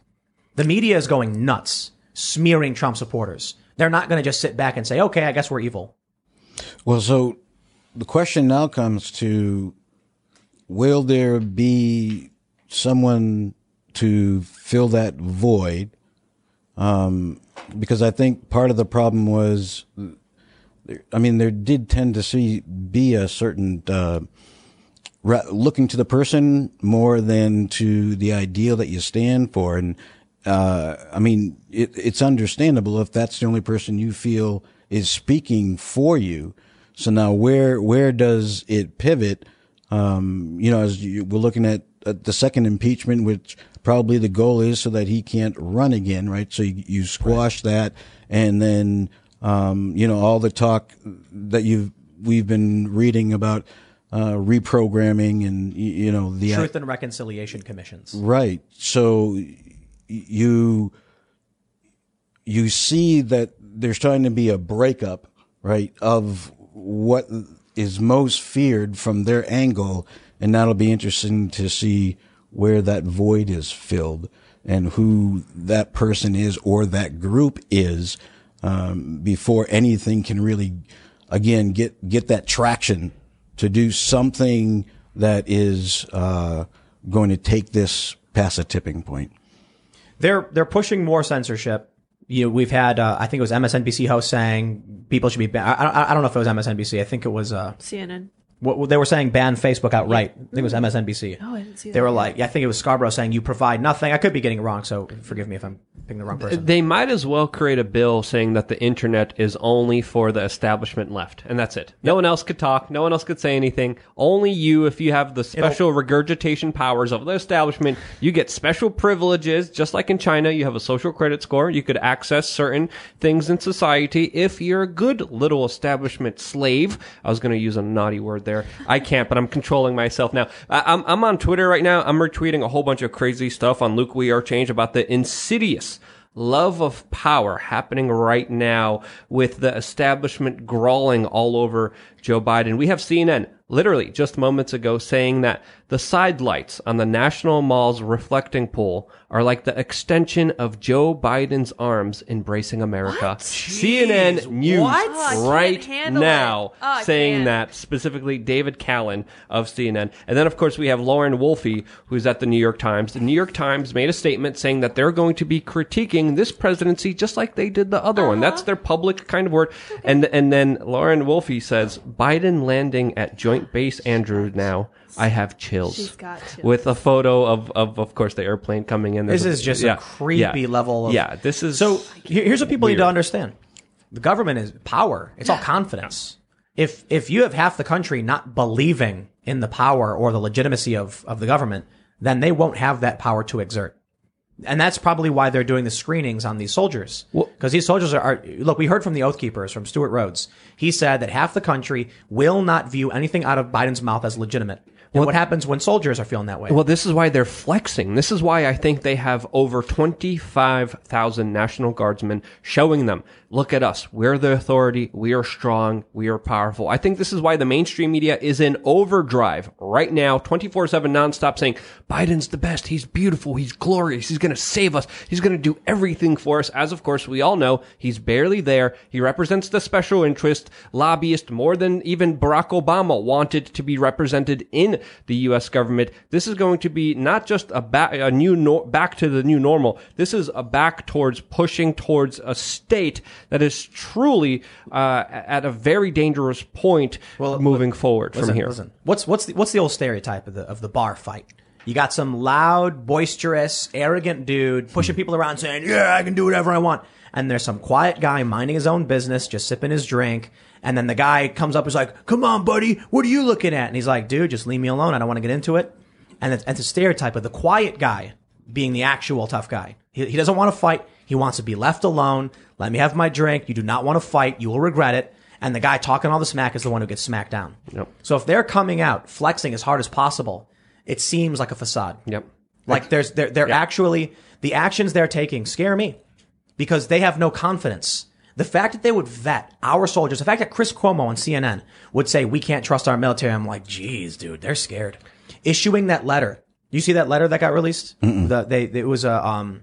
The media is going nuts, smearing Trump supporters. They're not going to just sit back and say, okay, I guess we're evil. Well, so the question now comes to, will there be someone to fill that void? Um, because I think part of the problem was, I mean, there did tend to see, be a certain uh, re- looking to the person more than to the ideal that you stand for. And uh, I mean, it, it's understandable if that's the only person you feel is speaking for you. So now where where does it pivot? Um, you know, as you, we're looking at, at the second impeachment, which probably the goal is so that he can't run again, right? So you, you squash right. that, and then um, you know, all the talk that you've we've been reading about uh, reprogramming and you know the Truth and Reconciliation Commissions, right? So you you see that there's trying to be a breakup, right, of what is most feared from their angle, and that'll be interesting to see where that void is filled and who that person is or that group is, um, before anything can really, again, get, get that traction to do something that is, uh, going to take this past a tipping point. They're, they're pushing more censorship. You know, we've had, uh, I think it was M S N B C host saying people should be banned. I, I, I don't know if it was M S N B C. I think it was uh, C N N. What, they were saying ban Facebook outright. Yeah. I think it was M S N B C. Oh, I didn't see that. They were like, yeah, I think it was Scarborough saying you provide nothing. I could be getting it wrong, so forgive me if I'm picking the wrong person. They might as well create a bill saying that the internet is only for the establishment left, and that's it. Yep. No one else could talk. No one else could say anything. Only you, if you have the special It'll, regurgitation powers of the establishment, you get special privileges. Just like in China, you have a social credit score. You could access certain things in society if you're a good little establishment slave. I was going to use a naughty word there. There. I can't, but I'm controlling myself now. I, I'm, I'm on Twitter right now. I'm retweeting a whole bunch of crazy stuff on Luke We Are Change about the insidious love of power happening right now with the establishment growling all over Joe Biden. We have C N N literally just moments ago saying that the sidelights on the National Mall's reflecting pool are like the extension of Joe Biden's arms embracing America. What? C N N Jeez, News what? Right oh, now oh, saying that, specifically David Callen of C N N. And then, of course, we have Lauren Wolfie, who's at the New York Times. The New York Times made a statement saying that they're going to be critiquing this presidency just like they did the other uh-huh. one. That's their public kind of word. Okay. And, and then Lauren Wolfie says, Biden landing at Joint Base Andrews now. I have chills. She's got chills. With a photo of, of, of course, the airplane coming in. There's this is a, just yeah, a creepy yeah, level of... Yeah, this is... So here's what people weird. need to understand. The government is power. It's yeah. all confidence. Yeah. If if you have half the country not believing in the power or the legitimacy of, of the government, then they won't have that power to exert. And that's probably why they're doing the screenings on these soldiers. Because these soldiers are, are... Look, we heard from the Oath Keepers, from Stuart Rhodes. He said that half the country will not view anything out of Biden's mouth as legitimate. And well, what happens when soldiers are feeling that way? Well, this is why they're flexing. This is why I think they have over twenty-five thousand National Guardsmen showing them, look at us. We're the authority. We are strong. We are powerful. I think this is why the mainstream media is in overdrive right now, twenty-four seven nonstop saying, Biden's the best. He's beautiful. He's glorious. He's going to save us. He's going to do everything for us. As, of course, we all know, he's barely there. He represents the special interest lobbyist more than even Barack Obama wanted to be represented in the U S government. This is going to be not just a, ba- a new no- back to the new normal. This is a back towards pushing towards a state that is truly uh, at a very dangerous point well, moving look, forward listen, from here. Listen. What's what's the, what's the old stereotype of the of the bar fight? You got some loud, boisterous, arrogant dude pushing people around saying, yeah, I can do whatever I want. And there's some quiet guy minding his own business, just sipping his drink. And then the guy comes up and is like, come on, buddy, what are you looking at? And he's like, dude, just leave me alone. I don't want to get into it. And it's, it's a stereotype of the quiet guy being the actual tough guy. He, he doesn't want to fight. He wants to be left alone. Let me have my drink. You do not want to fight. You will regret it. And the guy talking all the smack is the one who gets smacked down. Yep. So if they're coming out, flexing as hard as possible, it seems like a facade. Yep. Like there's, they're, they're yep. actually, the actions they're taking scare me because they have no confidence. The fact that they would vet our soldiers, the fact that Chris Cuomo on C N N would say, we can't trust our military. I'm like, geez, dude, they're scared. Issuing that letter. You see that letter that got released? Mm-mm. The, they, it was a, um,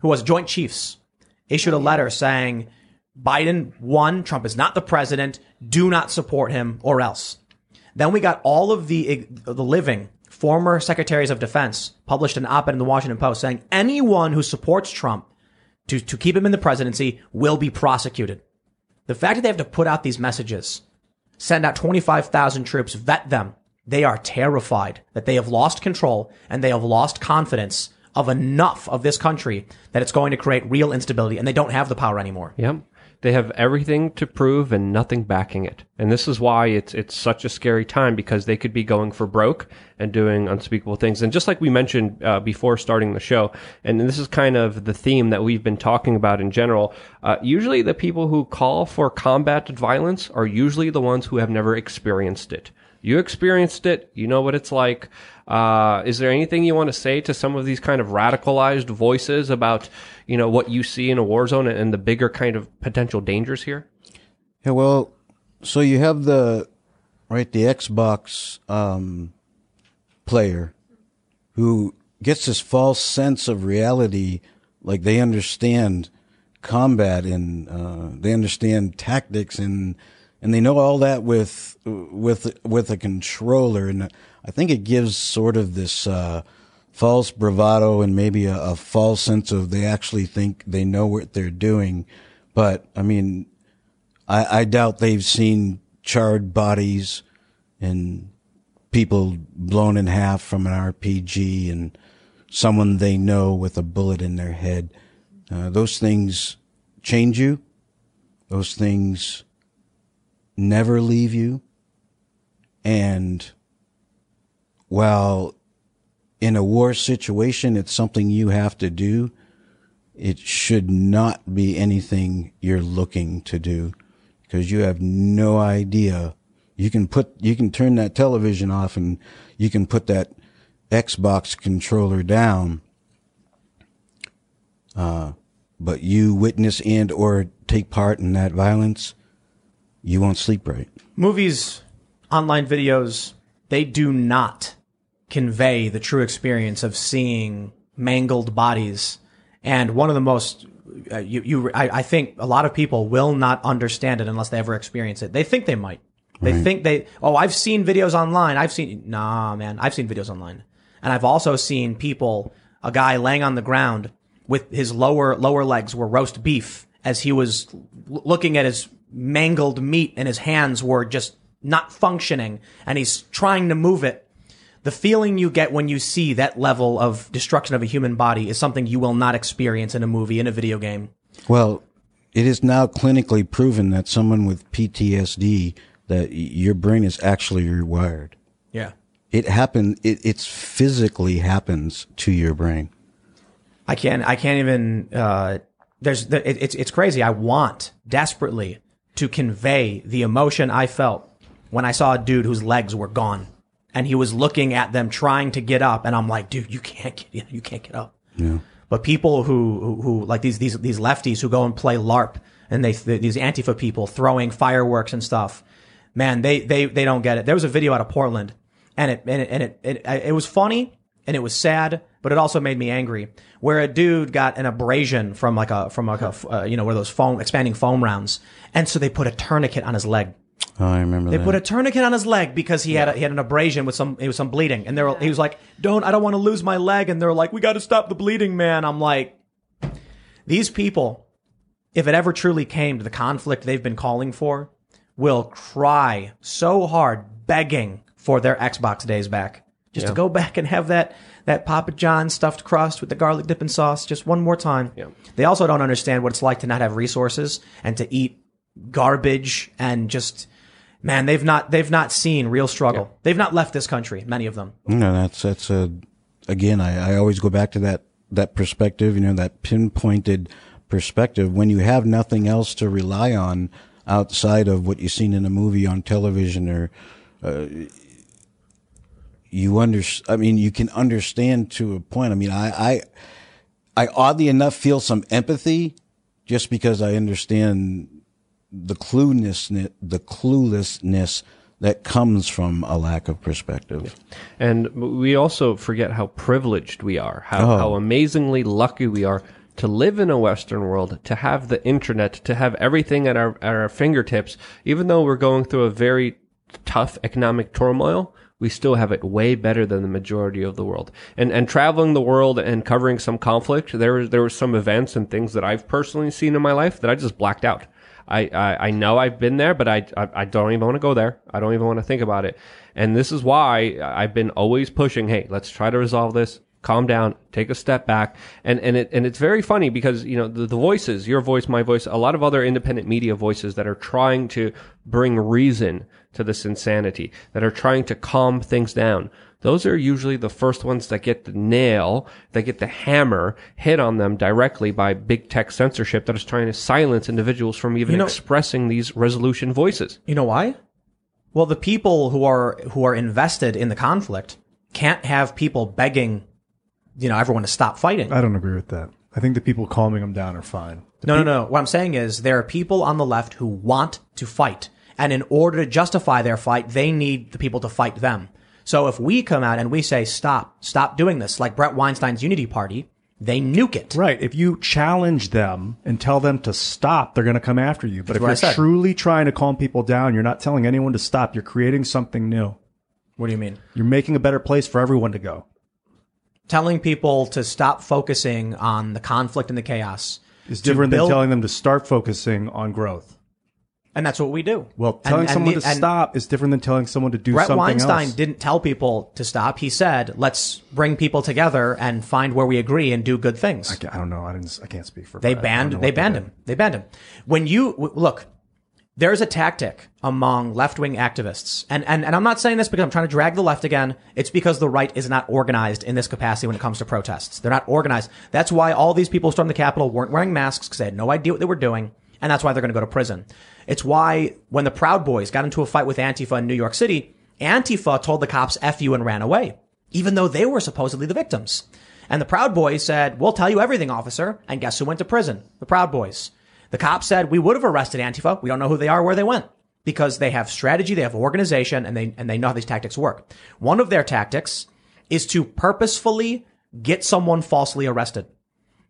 who was Joint Chiefs issued a letter saying, Biden won. Trump is not the president. Do not support him or else. Then we got all of the the living former secretaries of defense published an op-ed in the Washington Post saying anyone who supports Trump to, to keep him in the presidency will be prosecuted. The fact that they have to put out these messages, send out twenty-five thousand troops, vet them. They are terrified that they have lost control and they have lost confidence of enough of this country that it's going to create real instability and they don't have the power anymore. Yep. They have everything to prove and nothing backing it. And this is why it's it's such a scary time because they could be going for broke and doing unspeakable things. And just like we mentioned uh, before starting the show, and this is kind of the theme that we've been talking about in general, uh, usually the people who call for combatant violence are usually the ones who have never experienced it. You experienced it. You know what it's like. Uh, is there anything you want to say to some of these kind of radicalized voices about, you know, what you see in a war zone and the bigger kind of potential dangers here? Yeah, well, so you have the, right, the Xbox um, player who gets this false sense of reality, like they understand combat and uh, they understand tactics and And they know all that with, with, with a controller. And I think it gives sort of this, uh, false bravado and maybe a, a false sense of they actually think they know what they're doing. But I mean, I, I doubt they've seen charred bodies and people blown in half from an R P G and someone they know with a bullet in their head. Uh, those things change you. Those things never leave you. And while in a war situation, it's something you have to do, it should not be anything you're looking to do because you have no idea. You can put, you can turn that television off and you can put that Xbox controller down. Uh, but you witness and or take part in that violence. You won't sleep right. Movies, online videos, they do not convey the true experience of seeing mangled bodies. And one of the most, uh, you, you, I, I think a lot of people will not understand it unless they ever experience it. They think they might. They right. think they, oh, I've seen videos online. I've seen, nah, man, I've seen videos online. And I've also seen people, a guy laying on the ground with his lower, lower legs were roast beef as he was l- looking at his mangled meat and his hands were just not functioning and he's trying to move it. The feeling you get when you see that level of destruction of a human body is something you will not experience in a movie, in a video game. Well, it is now clinically proven that someone with P T S D, that your brain is actually rewired. Yeah. It happened. It it's physically happens to your brain. I can't, I can't even, uh, there's, it, it's, it's crazy. I want desperately to convey the emotion I felt when I saw a dude whose legs were gone and he was looking at them trying to get up. And I'm like, dude, you can't get, you can't get up. Yeah. But people who, who, who like these, these, these lefties who go and play LARP and they, these Antifa people throwing fireworks and stuff, man, they, they, they don't get it. There was a video out of Portland and it, and it, and it, it, it was funny and it was sad, but it also made me angry where a dude got an abrasion from like a, from like a, uh, you know, where those foam, expanding foam rounds. And so they put a tourniquet on his leg. Oh, I remember they that. They put a tourniquet on his leg because he yeah. had, a, he had an abrasion with some, it was some bleeding. And they were, he was like, don't, I don't want to lose my leg. And they're like, we got to stop the bleeding, man. I'm like, these people, if it ever truly came to the conflict they've been calling for, will cry so hard begging for their Xbox days back just yeah. to go back and have that. That Papa John stuffed crust with the garlic dipping sauce, just one more time. Yeah. They also don't understand what it's like to not have resources and to eat garbage and just, man, they've not, they've not seen real struggle. Yeah. They've not left this country, many of them. No, that's, that's a, again, I, I always go back to that that perspective, you know, that pinpointed perspective, when you have nothing else to rely on outside of what you've seen in a movie on television, or uh, you under, I mean, you can understand to a point. I mean, I, I, I oddly enough feel some empathy just because I understand the cluelessness, the cluelessness that comes from a lack of perspective. And we also forget how privileged we are, how, oh. how amazingly lucky we are to live in a Western world, to have the internet, to have everything at our, at our fingertips. Even though we're going through a very tough economic turmoil, we still have it way better than the majority of the world. And and traveling the world and covering some conflict, there was, there were some events and things that I've personally seen in my life that I just blacked out. I, I, I know I've been there, but I, I, I don't even want to go there. I don't even want to think about it. And this is why I've been always pushing, hey, let's try to resolve this. Calm down, take a step back. And, and it, and it's very funny because, you know, the, the voices, your voice, my voice, a lot of other independent media voices that are trying to bring reason to this insanity, that are trying to calm things down. Those are usually the first ones that get the nail, that get the hammer hit on them directly by big tech censorship that is trying to silence individuals from even you know, expressing these resolution voices. You know why? Well, the people who are, who are invested in the conflict can't have people begging, you know, everyone to stop fighting. I don't agree with that. I think the people calming them down are fine. The no, no, no. What I'm saying is there are people on the left who want to fight. And in order to justify their fight, they need the people to fight them. So if we come out and we say, stop, stop doing this, like Bret Weinstein's Unity Party, they nuke it. Right. If you challenge them and tell them to stop, they're going to come after you. But That's if you're truly trying to calm people down, you're not telling anyone to stop. You're creating something new. What do you mean? You're making a better place for everyone to go. Telling people to stop focusing on the conflict and the chaos is different build- than telling them to start focusing on growth. And that's what we do. Well, telling and, and someone the, to stop is different than telling someone to do Brett something Weinstein else. Bret Weinstein didn't tell people to stop. He said, let's bring people together and find where we agree and do good things. I, I don't know. I, didn't, I can't speak for They Brett. banned, they banned they him. They banned him. When you, w- look, there's a tactic among left-wing activists. And, and, and I'm not saying this because I'm trying to drag the left again. It's because the right is not organized in this capacity when it comes to protests. They're not organized. That's why all these people who stormed the Capitol weren't wearing masks because they had no idea what they were doing. And that's why they're going to go to prison. It's why when the Proud Boys got into a fight with Antifa in New York City, Antifa told the cops F you and ran away, even though they were supposedly the victims. And the Proud Boys said, we'll tell you everything, officer. And guess who went to prison? The Proud Boys. The cops said, we would have arrested Antifa. We don't know who they are, where they went, because they have strategy, they have organization, and they, and they know how these tactics work. One of their tactics is to purposefully get someone falsely arrested.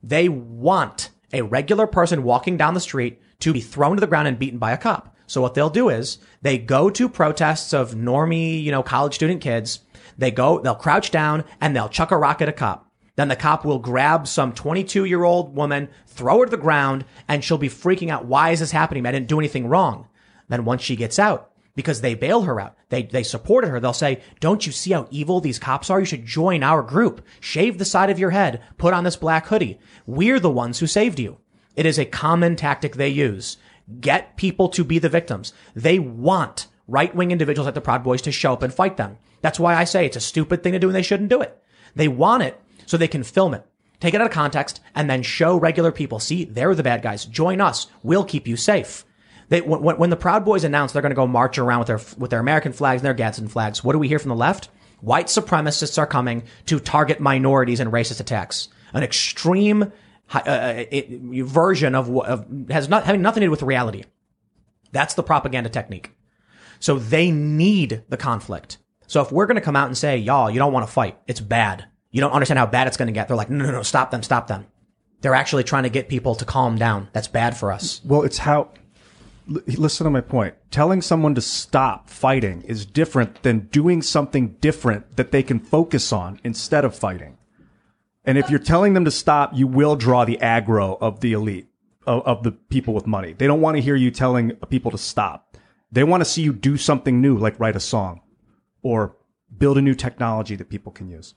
They want a regular person walking down the street to be thrown to the ground and beaten by a cop. So what they'll do is they go to protests of normie, you know, college student kids. They go, they'll crouch down and they'll chuck a rock at a cop. Then the cop will grab some twenty-two year old woman, throw her to the ground, and she'll be freaking out. Why is this happening? I didn't do anything wrong. Then once she gets out, because they bail her out, they, they supported her. They'll say, don't you see how evil these cops are? You should join our group. Shave the side of your head. Put on this black hoodie. We're the ones who saved you. It is a common tactic they use. Get people to be the victims. They want right-wing individuals like the Proud Boys to show up and fight them. That's why I say it's a stupid thing to do and they shouldn't do it. They want it so they can film it, take it out of context, and then show regular people, see, they're the bad guys. Join us. We'll keep you safe. They, when, when the Proud Boys announced they're going to go march around with their with their American flags and their Gadsden flags, what do we hear from the left? White supremacists are coming to target minorities and racist attacks. An extreme uh, it, version of, of has not having nothing to do with reality. That's the propaganda technique. So they need the conflict. So if we're going to come out and say, y'all, you don't want to fight. It's bad. You don't understand how bad it's going to get. They're like, no, no, no, stop them, stop them. They're actually trying to get people to calm down. That's bad for us. Well, it's how... Listen to my point. Telling someone to stop fighting is different than doing something different that they can focus on instead of fighting. And if you're telling them to stop, you will draw the aggro of the elite, of, of the people with money. They don't want to hear you telling people to stop. They want to see you do something new, like write a song or build a new technology that people can use.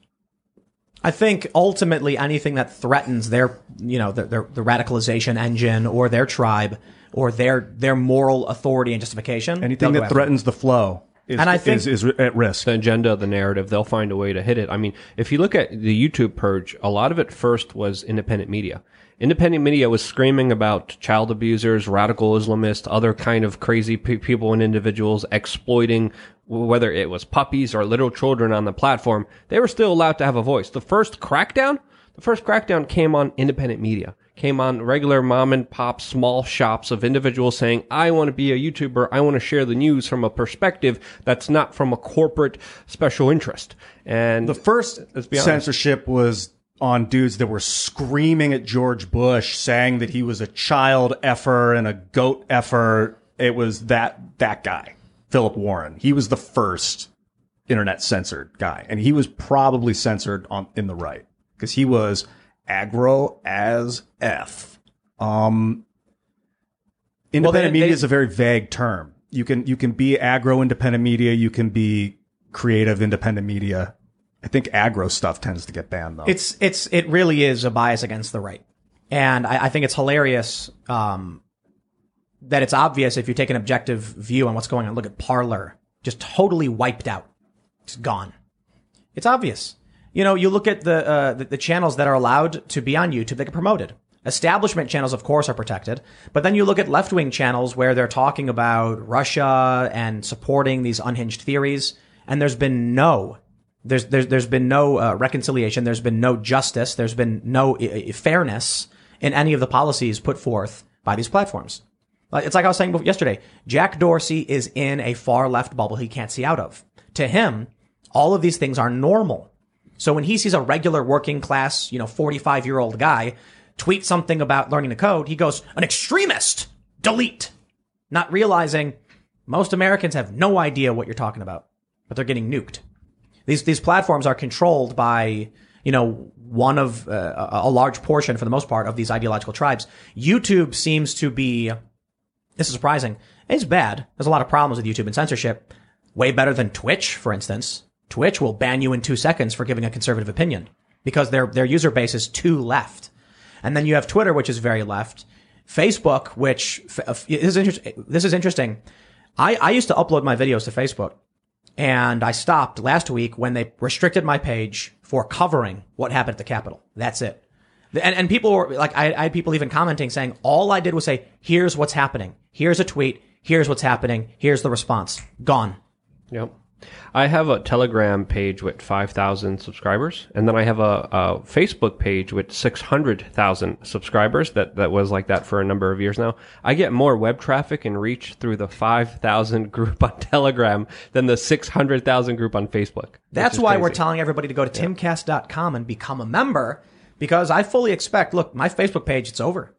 I think ultimately anything that threatens their, you know, their, their, the radicalization engine or their tribe or their, their moral authority and justification. Anything that threatens the flow is, and I think, is, is at risk. The agenda, the narrative, they'll find a way to hit it. I mean, if you look at the YouTube purge, a lot of it first was independent media. Independent media was screaming about child abusers, radical Islamists, other kind of crazy pe- people and individuals exploiting, whether it was puppies or little children on the platform. They were still allowed to have a voice. The first crackdown, the first crackdown came on independent media, came on regular mom and pop small shops of individuals saying, I want to be a YouTuber. I want to share the news from a perspective that's not from a corporate special interest. And the first censorship was on dudes that were screaming at George Bush, saying that he was a child effer and a goat effer. It was that that guy, Philip Warren. He was the first internet censored guy, and he was probably censored on in the right because he was aggro as F. Um, independent well, they, media they, is a very vague term. You can you can be aggro independent media. You can be creative independent media. I think aggro stuff tends to get banned, though. It's it's it really is a bias against the right, and I, I think it's hilarious um, that it's obvious if you take an objective view on what's going on. Look at Parler, just totally wiped out, it's gone. It's obvious. You know, you look at the uh, the, the channels that are allowed to be on YouTube that get promoted. Establishment channels, of course, are protected, but then you look at left wing channels where they're talking about Russia and supporting these unhinged theories, and there's been no. There's, there's, there's been no uh, reconciliation. There's been no justice. There's been no I- fairness in any of the policies put forth by these platforms. It's like I was saying yesterday. Jack Dorsey is in a far left bubble he can't see out of. To him, all of these things are normal. So when he sees a regular working class, you know, forty-five year old guy tweet something about learning to code, he goes, an extremist, delete, not realizing most Americans have no idea what you're talking about, but they're getting nuked. These these platforms are controlled by, you know, one of uh, a large portion, for the most part, of these ideological tribes. YouTube seems to be, this is surprising, it's bad. There's a lot of problems with YouTube and censorship. Way better than Twitch, for instance. Twitch will ban you in two seconds for giving a conservative opinion because their their user base is too left. And then you have Twitter, which is very left. Facebook, which is interesting. This is interesting. I, I used to upload my videos to Facebook. And I stopped last week when they restricted my page for covering what happened at the Capitol. That's it. And, and people were like, I, I had people even commenting saying, all I did was say, here's what's happening. Here's a tweet. Here's what's happening. Here's the response. Gone. Yep. I have a Telegram page with five thousand subscribers, and then I have a, a Facebook page with six hundred thousand subscribers that, that was like that for a number of years now. I get more web traffic and reach through the five thousand group on Telegram than the six hundred thousand group on Facebook. That's why crazy. We're telling everybody to go to yeah. timcast dot com and become a member, because I fully expect, look, my Facebook page, it's over.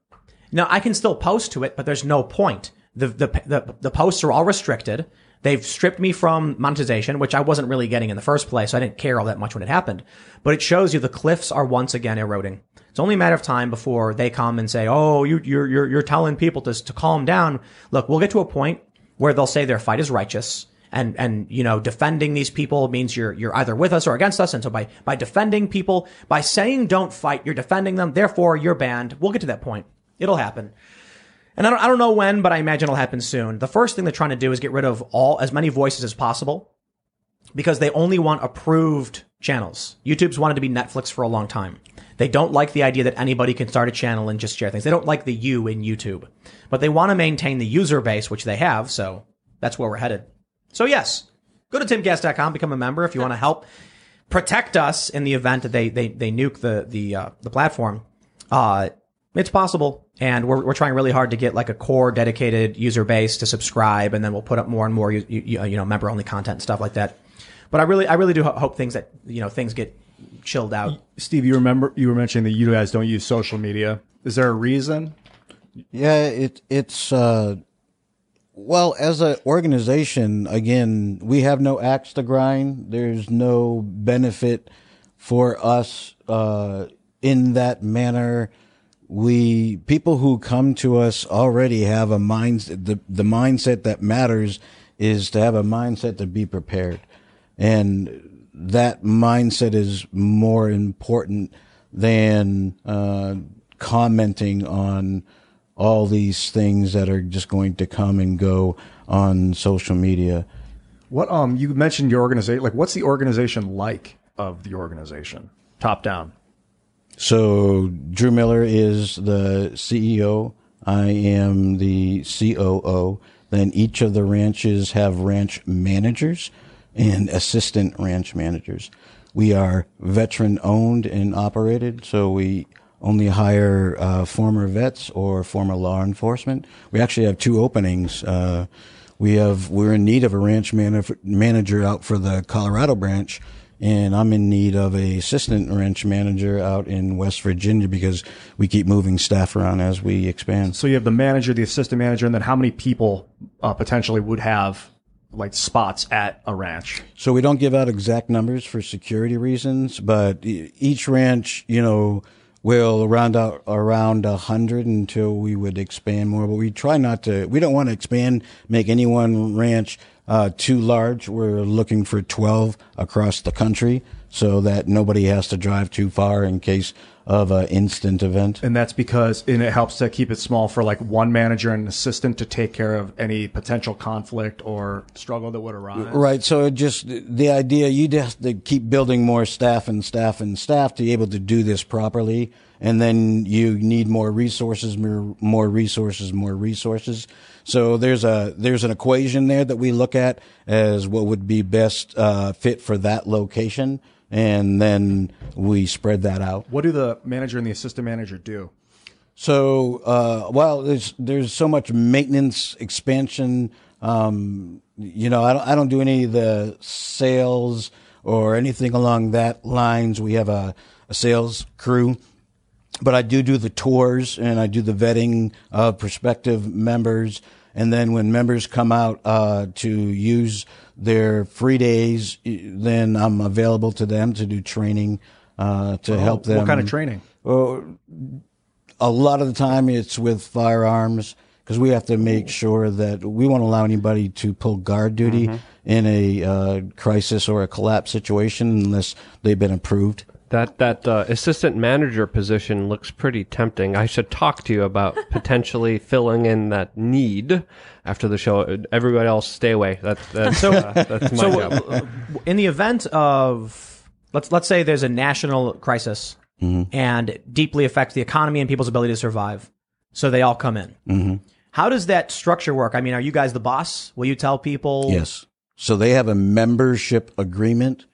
Now, I can still post to it, but there's no point. The the the, the posts are all restricted. They've stripped me from monetization, which I wasn't really getting in the first place. So I didn't care all that much when it happened. But it shows you the cliffs are once again eroding. It's only a matter of time before they come and say, oh, you, you're you're you're telling people to to calm down. Look, we'll get to a point where they'll say their fight is righteous. And, and, you know, defending these people means you're, you're either with us or against us. And so by, by defending people, by saying don't fight, you're defending them. Therefore, you're banned. We'll get to that point. It'll happen. And I don't, I don't know when, but I imagine it'll happen soon. The first thing they're trying to do is get rid of all, as many voices as possible, because they only want approved channels. YouTube's wanted to be Netflix for a long time. They don't like the idea that anybody can start a channel and just share things. They don't like the you in YouTube, but they want to maintain the user base, which they have. So that's where we're headed. So yes, go to timcast dot com, become a member if you want to help protect us in the event that they, they, they nuke the, the, uh, the platform. Uh, It's possible, and we're we're trying really hard to get like a core dedicated user base to subscribe, and then we'll put up more and more you, you, you know member only content and stuff like that. But I really I really do hope things that you know things get chilled out. Steve, you remember you were mentioning that you guys don't use social media. Is there a reason? Yeah, it it's uh, well, as an organization, again, we have no axe to grind. There's no benefit for us uh, in that manner. We people who come to us already have a mind. The, the mindset that matters is to have a mindset to be prepared, and that mindset is more important than uh, commenting on all these things that are just going to come and go on social media. What um you mentioned your organization, like what's the organization like of the organization top down? So Drew Miller is the C E O. I am the C O O. Then each of the ranches have ranch managers and assistant ranch managers. We are veteran owned and operated, so we only hire uh, former vets or former law enforcement. We actually have two openings. Uh, we have we're in need of a ranch man- manager out for the Colorado branch, and I'm in need of a assistant ranch manager out in West Virginia because we keep moving staff around as we expand. So you have the manager, the assistant manager, and then how many people uh, potentially would have like spots at a ranch? So we don't give out exact numbers for security reasons, but each ranch, you know, will round out around a hundred until we would expand more. But we try not to, we don't want to expand, make any one ranch uh, too large. We're looking for twelve across the country so that nobody has to drive too far in case of an instant event. And that's because and it helps to keep it small for like one manager and an assistant to take care of any potential conflict or struggle that would arise. Right. So it just the idea you'd have to keep building more staff and staff and staff to be able to do this properly. And then you need more resources, more resources, more resources. So there's a there's an equation there that we look at as what would be best uh, fit for that location. And then we spread that out. What do the manager and the assistant manager do? So, uh, well, there's, there's so much maintenance, expansion. Um, you know, I don't, I don't do any of the sales or anything along that lines. We have a, a sales crew, but I do do the tours and I do the vetting of prospective members. And then when members come out uh to use their free days, then I'm available to them to do training uh to oh, help them. What kind of training? Uh, a lot of the time it's with firearms because we have to make sure that we won't allow anybody to pull guard duty mm-hmm. in a uh crisis or a collapse situation unless they've been approved. That that uh, assistant manager position looks pretty tempting. I should talk to you about potentially filling in that need after the show. Everybody else, stay away. That, that's so, uh, that's my so job. In the event of let's let's say there's a national crisis mm-hmm. and it deeply affects the economy and people's ability to survive, so they all come in. Mm-hmm. How does that structure work? I mean, are you guys the boss? Will you tell people? Yes. So they have a membership agreement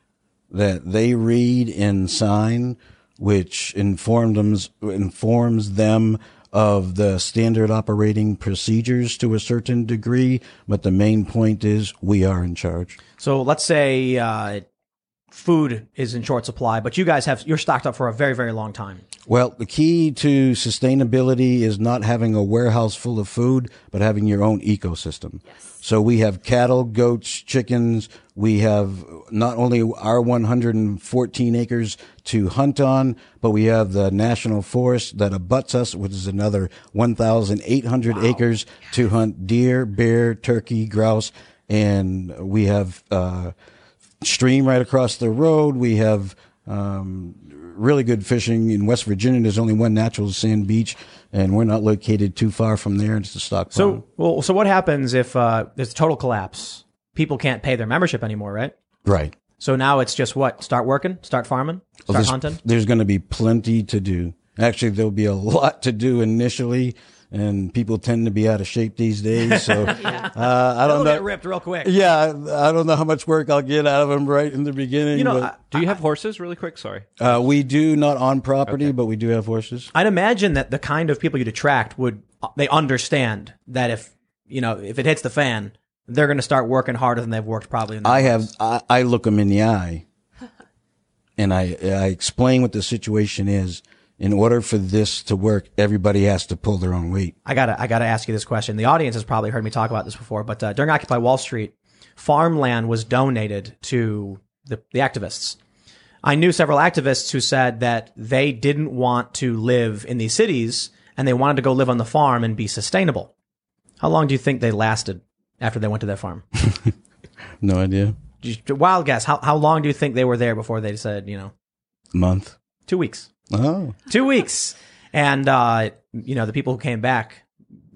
that they read and sign, which informed them, informs them of the standard operating procedures to a certain degree. But the main point is we are in charge. So let's say uh, food is in short supply, but you guys have you're stocked up for a very, very long time. Well, the key to sustainability is not having a warehouse full of food, but having your own ecosystem. Yes. So we have cattle, goats, chickens. We have not only our one hundred fourteen acres to hunt on, but we have the national forest that abuts us, which is another one thousand eight hundred wow. acres to hunt deer, bear, turkey, grouse. And we have uh stream right across the road. We have um really good fishing in West Virginia. There's only one natural sand beach, and we're not located too far from there. It's the stock. So, well, so what happens if uh, there's a total collapse? People can't pay their membership anymore, right? Right. So now it's just what? Start working, start farming, start well, there's, hunting. There's going to be plenty to do. Actually, there'll be a lot to do initially. And people tend to be out of shape these days, so yeah. uh, I don't It'll know. Get ripped real quick. Yeah, I don't know how much work I'll get out of them right in the beginning. You know, I, do you have I, horses? Really quick, sorry. Uh, we do, not on property, okay. But we do have horses. I'd imagine that the kind of people you'd attract would they understand that if you know if it hits the fan, they're going to start working harder than they've worked probably. In their I lives. have. I, I look them in the eye, and I I explain what the situation is. In order for this to work, everybody has to pull their own weight. I gotta, I gotta ask you this question. The audience has probably heard me talk about this before, but uh, during Occupy Wall Street, farmland was donated to the, the activists. I knew several activists who said that they didn't want to live in these cities and they wanted to go live on the farm and be sustainable. How long do you think they lasted after they went to their farm? No idea. Just a wild guess. How how long do you think they were there before they said, you know? A month. Two weeks. Oh. Two weeks. And, uh, you know, the people who came back,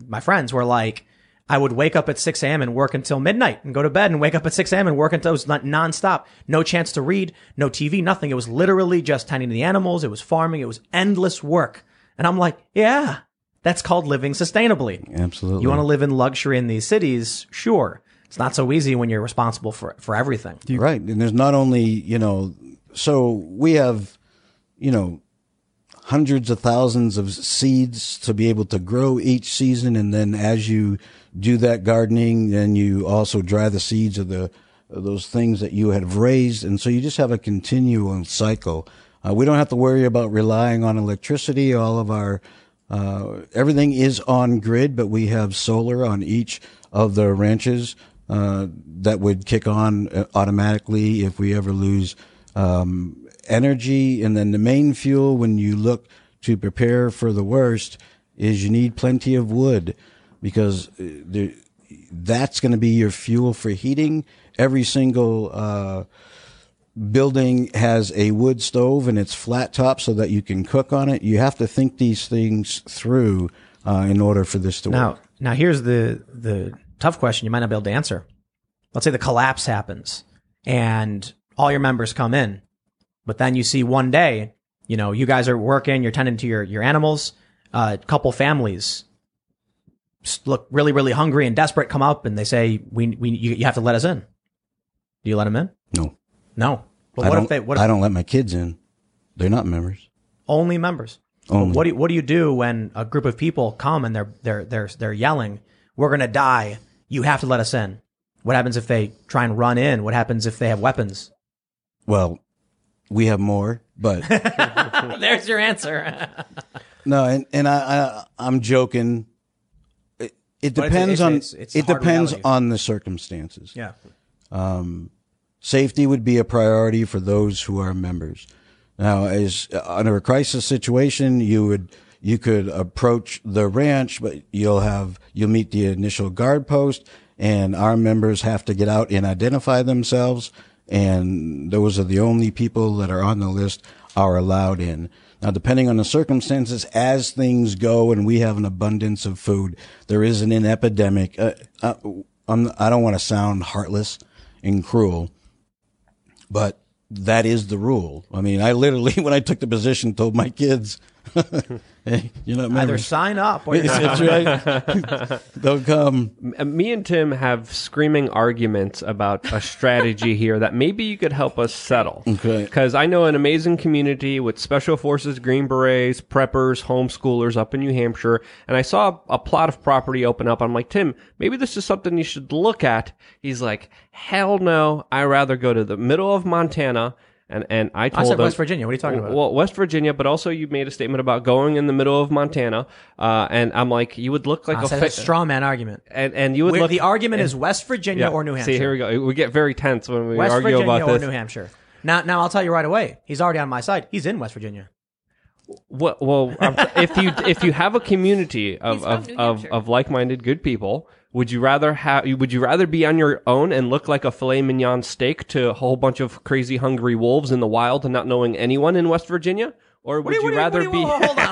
my friends, were like, I would wake up at six a.m. and work until midnight and go to bed and wake up at six a.m. and work until it was nonstop. No chance to read, no T V, nothing. It was literally just tending to the animals. It was farming. It was endless work. And I'm like, yeah, that's called living sustainably. Absolutely. You want to live in luxury in these cities? Sure. It's not so easy when you're responsible for, for everything. Right. And there's not only, you know, so we have, you know, hundreds of thousands of seeds to be able to grow each season. And then as you do that gardening, then you also dry the seeds of the, of those things that you have raised. And so you just have a continual cycle. Uh, we don't have to worry about relying on electricity. All of our, uh, everything is on grid, but we have solar on each of the ranches, uh, that would kick on automatically if we ever lose, um, energy. And then the main fuel, when you look to prepare for the worst, is you need plenty of wood, because there, that's going to be your fuel for heating. Every single uh building has a wood stove, and it's flat top so that you can cook on it. You have to think these things through uh in order for this to now, work. Now, here's the the tough question you might not be able to answer. Let's say the collapse happens and all your members come in. But then you see one day, you know, you guys are working, you're tending to your, your animals, a uh, couple families look really, really hungry and desperate, come up and they say, we, we, you, you have to let us in. Do you let them in? No. No. But what if they, what if I don't let my kids in? They're not members. Only members. Only. What do you, what do you do when a group of people come and they're, they're, they're, they're yelling, we're going to die. You have to let us in. What happens if they try and run in? What happens if they have weapons? Well, we have more, but there's your answer. No, and and I, I I'm joking. It, it depends it's, it's, on it's, it's it depends reality. on the circumstances. Yeah, um, safety would be a priority for those who are members. Now, as uh, under a crisis situation, you would you could approach the ranch, but you'll have you'll meet the initial guard post, and our members have to get out and identify themselves. And those are the only people that are on the list are allowed in. Now, depending on the circumstances, as things go and we have an abundance of food, there isn't an epidemic. Uh, I, I'm, I don't want to sound heartless and cruel, but that is the rule. I mean, I literally, when I took the position, told my kids, hey, you know, either sign up or right. They'll come. Me and Tim have screaming arguments about a strategy here that maybe you could help us settle. Okay. Because I know an amazing community with special forces, Green Berets, preppers, homeschoolers up in New Hampshire, and I saw a plot of property open up. I'm like, Tim, maybe this is something you should look at. He's like, hell no, I'd rather go to the middle of Montana. And and I told I said them, West Virginia. What are you talking about? Well, West Virginia, but also you made a statement about going in the middle of Montana, uh, and I'm like, you would look like uh, a, so fa- a straw man argument, and and you would Where look. The argument and, is West Virginia yeah, or New Hampshire. See, here we go. We get very tense when we West argue Virginia about this. West Virginia or New Hampshire. Now, now I'll tell you right away. He's already on my side. He's in West Virginia. Well, well if you if you have a community of of, of of like-minded good people. Would you rather have? Would you rather be on your own and look like a filet mignon steak to a whole bunch of crazy, hungry wolves in the wild and not knowing anyone in West Virginia, or would you rather be? Hold on, hold on,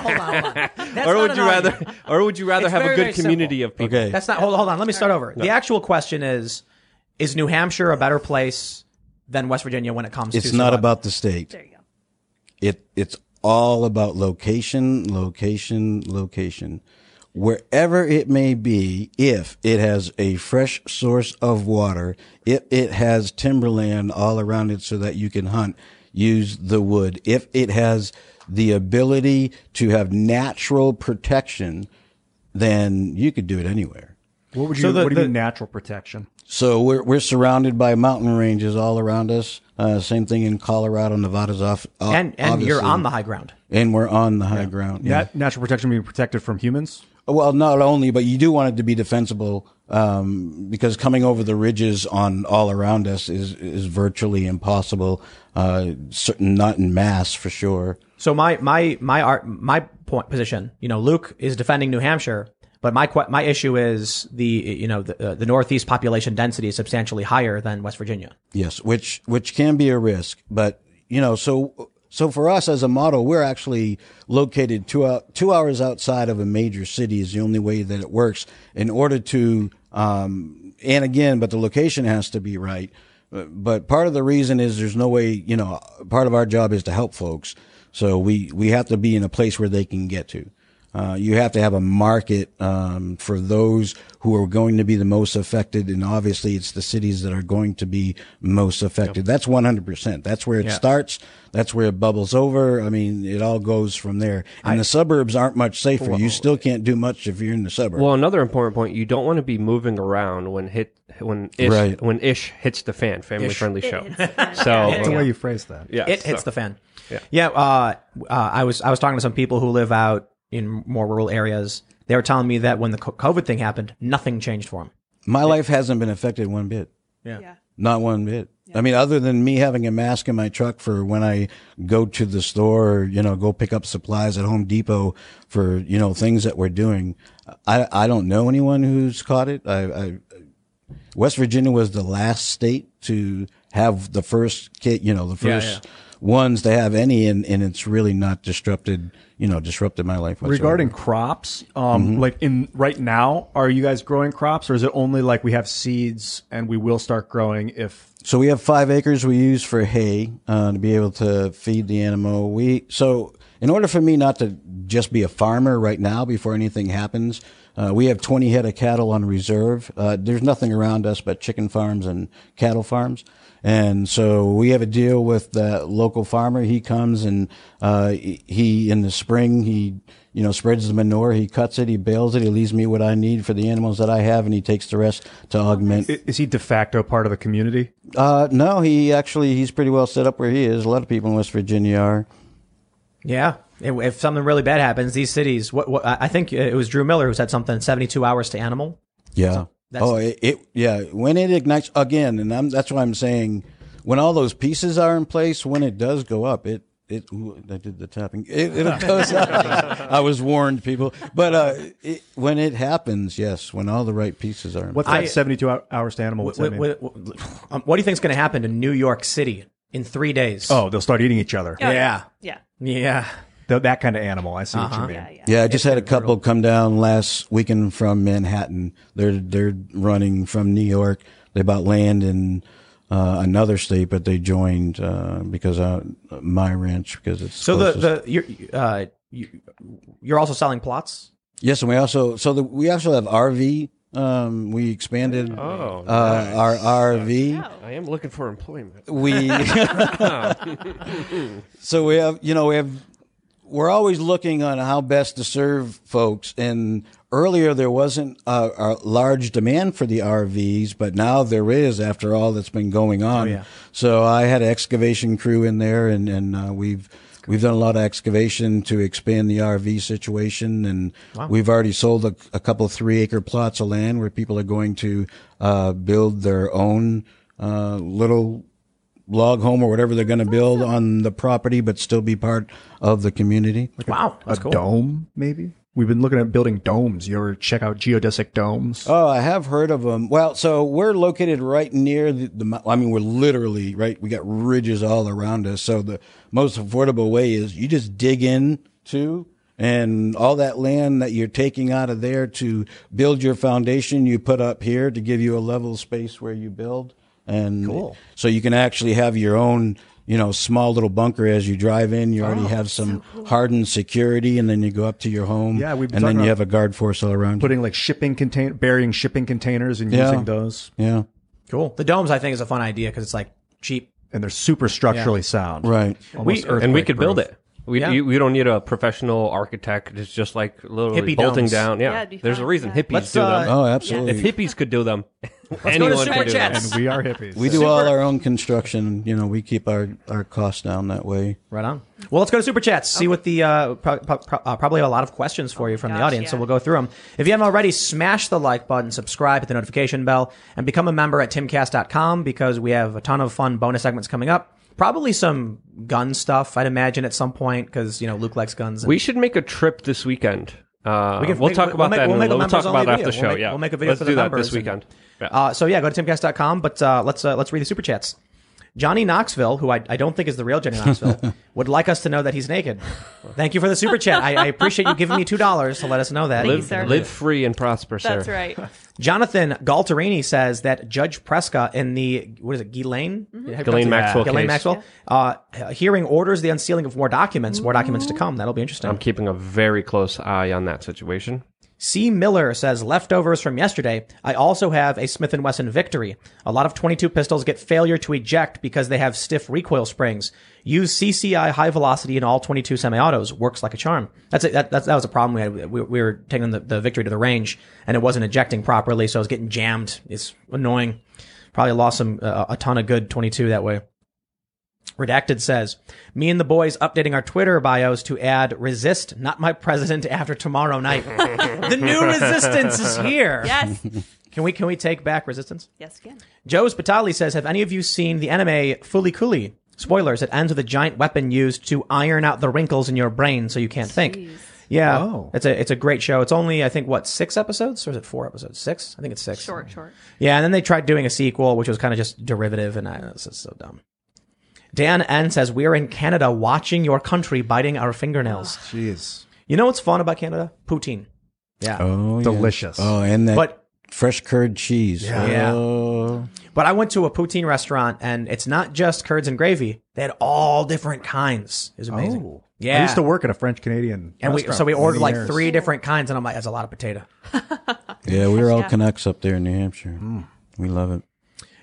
hold on. Or would you rather? Or would you rather have a good community of people? Okay. That's not. Hold on, hold on. Let me start over. No. The actual question is: is New Hampshire a better place than West Virginia when it comes to? It's not about the state. There you go. It it's all about location, location, location. Wherever it may be, if it has a fresh source of water, if it has timberland all around it so that you can hunt, use the wood. If it has the ability to have natural protection, then you could do it anywhere. What would you, so the, what do you the, mean natural protection? So we're, we're surrounded by mountain ranges all around us. Uh, same thing in Colorado, Nevada's off. off and and you're on the high ground. And we're on the high yeah. ground. Yeah. Nat- natural protection being protected from humans? Well, not only, but you do want it to be defensible, um, because coming over the ridges on all around us is, is virtually impossible, uh, certain, not in mass for sure. So my, my, my art, my point position, you know, Luke is defending New Hampshire, but my, my issue is the, you know, the, uh, the Northeast population density is substantially higher than West Virginia. Yes. Which, which can be a risk, but you know, so, So for us as a model, we're actually located two, out, two hours outside of a major city is the only way that it works in order to Um, and again, but the location has to be right. But part of the reason is there's no way, you know, part of our job is to help folks. So we, we have to be in a place where they can get to. Uh, you have to have a market, um, for those who are going to be the most affected. And obviously it's the cities that are going to be most affected. Yep. That's one hundred percent. That's where it yeah. starts. That's where it bubbles over. I mean, it all goes from there. And I, the suburbs aren't much safer. Well, you still can't do much if you're in the suburbs. Well, another important point, you don't want to be moving around when hit, when ish, right. when ish hits the fan, family ish. friendly show. So that's the way you phrase that. Yeah. It so. hits the fan. Yeah. Yeah. Uh, uh, I was, I was talking to some people who live out in more rural areas. They were telling me that when the COVID thing happened, nothing changed for them. My yeah. life hasn't been affected one bit. Yeah. yeah. Not one bit. Yeah. I mean, other than me having a mask in my truck for when I go to the store, or, you know, go pick up supplies at Home Depot for, you know, things that we're doing. I, I don't know anyone who's caught it. I, I, West Virginia was the last state to have the first kid, you know, the first yeah, yeah. ones to have any, and, and it's really not disrupted, you know, disrupted my life whatsoever. Regarding crops, um, mm-hmm. like in right now, are you guys growing crops, or is it only like we have seeds and we will start growing if? So we have five acres we use for hay, uh, to be able to feed the animal. We, so in order for me not to just be a farmer right now before anything happens, uh, we have twenty head of cattle on reserve. Uh, there's nothing around us but chicken farms and cattle farms. And so we have a deal with the local farmer. He comes and, uh, he, in the spring, he, you know, spreads the manure. He cuts it. He bales it. He leaves me what I need for the animals that I have, and he takes the rest to augment. Is he de facto part of the community? Uh, no, he actually, he's pretty well set up where he is. A lot of people in West Virginia are. Yeah. If something really bad happens, these cities, what, what I think it was Drew Miller who said something, seventy-two hours to animal. Yeah. So That's oh, it, it, yeah. When it ignites again, and I'm, that's why I'm saying when all those pieces are in place, when it does go up, it, it, ooh, I did the tapping. It, it goes up. I was warned, people. But, uh, it, when it happens, yes, when all the right pieces are in What's place. What's that seventy-two hours to animal? What's w- that w- w- um, what do you think is going to happen to New York City in three days? Oh, they'll start eating each other. Oh, yeah. Yeah. Yeah. The, that kind of animal. I see uh-huh. what you mean. Yeah, yeah. yeah I just it's had a couple brutal. come down last weekend from Manhattan. They're they're running from New York. They bought land in uh, another state, but they joined uh, because uh, my ranch because it's so closest. the the you're uh, you, you're also selling plots. Yes, and we also so the, we also have R V. Um, we expanded oh, uh, nice. our R V. Wow. I am looking for employment. We so we have you know we have. We're always looking on how best to serve folks. And earlier there wasn't a, a large demand for the R Vs, but now there is after all that's been going on. Oh, yeah. So I had an excavation crew in there, and, and uh, we've we've done a lot of excavation to expand the R V situation. And wow. we've already sold a, a couple three-acre plots of land where people are going to uh, build their own uh, little log home or whatever they're going to build on the property, but still be part of the community. Like wow. A, that's a cool. dome, maybe? We've been looking at building domes. You ever check out geodesic domes? Oh, I have heard of them. Well, so we're located right near the, the I mean, we're literally, right? We got ridges all around us. So the most affordable way is you just dig in to and all that land that you're taking out of there to build your foundation, you put up here to give you a level space where you build. And cool. so you can actually have your own, you know, small little bunker as you drive in. You already oh, have some so cool. hardened security, and then you go up to your home. Yeah, we've been and then you have a guard force all around. Putting like shipping contain, burying shipping containers, and yeah. using those. Yeah, cool. The domes, I think, is a fun idea because it's like cheap and they're super structurally yeah. sound. Right, we, and we could proof. build it. We yeah. you, we don't need a professional architect. It's just like literally hippie bolting domes. down. Yeah, yeah there's a reason yeah. hippies Let's, do uh, them. Oh, absolutely. If hippies could do them, anyone could do them. And we are hippies. We do Super. all our own construction. You know, we keep our, our costs down that way. Right on. Well, let's go to Super Chats. See okay. what the uh, pro- pro- pro- uh, probably have a lot of questions for oh you from gosh, the audience, yeah. so we'll go through them. If you haven't already, smash the like button, subscribe, hit the notification bell, and become a member at timcast dot com because we have a ton of fun bonus segments coming up. Probably some gun stuff, I'd imagine, at some point, because, you know, Luke likes guns. And we should make a trip this weekend. Uh, we can, we'll make, talk about we'll that. Make, we'll, we'll talk about it after the show. We'll make, yeah. we'll make a video Let's for the members. Let's do that this weekend. And, yeah. Uh, so, yeah, go to timcast dot com, but uh, let's, uh, let's read the Super Chats. Johnny Knoxville, who I, I don't think is the real Johnny Knoxville, would like us to know that he's naked. Thank you for the super chat. I, I appreciate you giving me two dollars to let us know that. Thank live, you, sir. Live free and prosper, sir. That's right. Jonathan Galtarini says that Judge Preska in the, what is it, Ghislaine? Mm-hmm. Ghislaine Maxwell case. Ghislaine Maxwell. Yeah. Uh, hearing orders the unsealing of more documents, more documents to come. That'll be interesting. I'm keeping a very close eye on that situation. C. Miller says, leftovers from yesterday, I also have a Smith and Wesson victory. A lot of twenty-two pistols get failure to eject because they have stiff recoil springs. Use C C I high velocity in all twenty-two semi-autos. Works like a charm. That's it. That, that, that was a problem we had. We, we were taking the, the victory to the range, and it wasn't ejecting properly, so I was getting jammed. It's annoying. Probably lost some uh, a ton of good twenty-two that way. Redacted says, me and the boys updating our Twitter bios to add resist, not my president after tomorrow night. The new resistance is here. Yes. Can we can we take back resistance? Yes, we can. Joe Spitali says, have any of you seen the anime Fooly Cooly? Spoilers, it ends with a giant weapon used to iron out the wrinkles in your brain so you can't Jeez. think. Yeah, oh. it's a it's a great show. It's only, I think, what, six episodes? Or is it four episodes? Six? I think it's six. Short, short. Yeah, and then they tried doing a sequel, which was kind of just derivative, and I, this is so dumb. Dan N. says, we're in Canada watching your country biting our fingernails. Jeez. You know what's fun about Canada? Poutine. Yeah. Oh, delicious. Yeah. Oh, and that but, fresh curd cheese. Yeah. yeah. Oh. But I went to a poutine restaurant, and it's not just curds and gravy. They had all different kinds. It was amazing. Oh. Yeah. I used to work at a French-Canadian and restaurant. We, so we ordered like years. three different kinds, and I'm like, that's a lot of potato. Yeah, we were all yeah. Canucks up there in New Hampshire. Mm. We love it.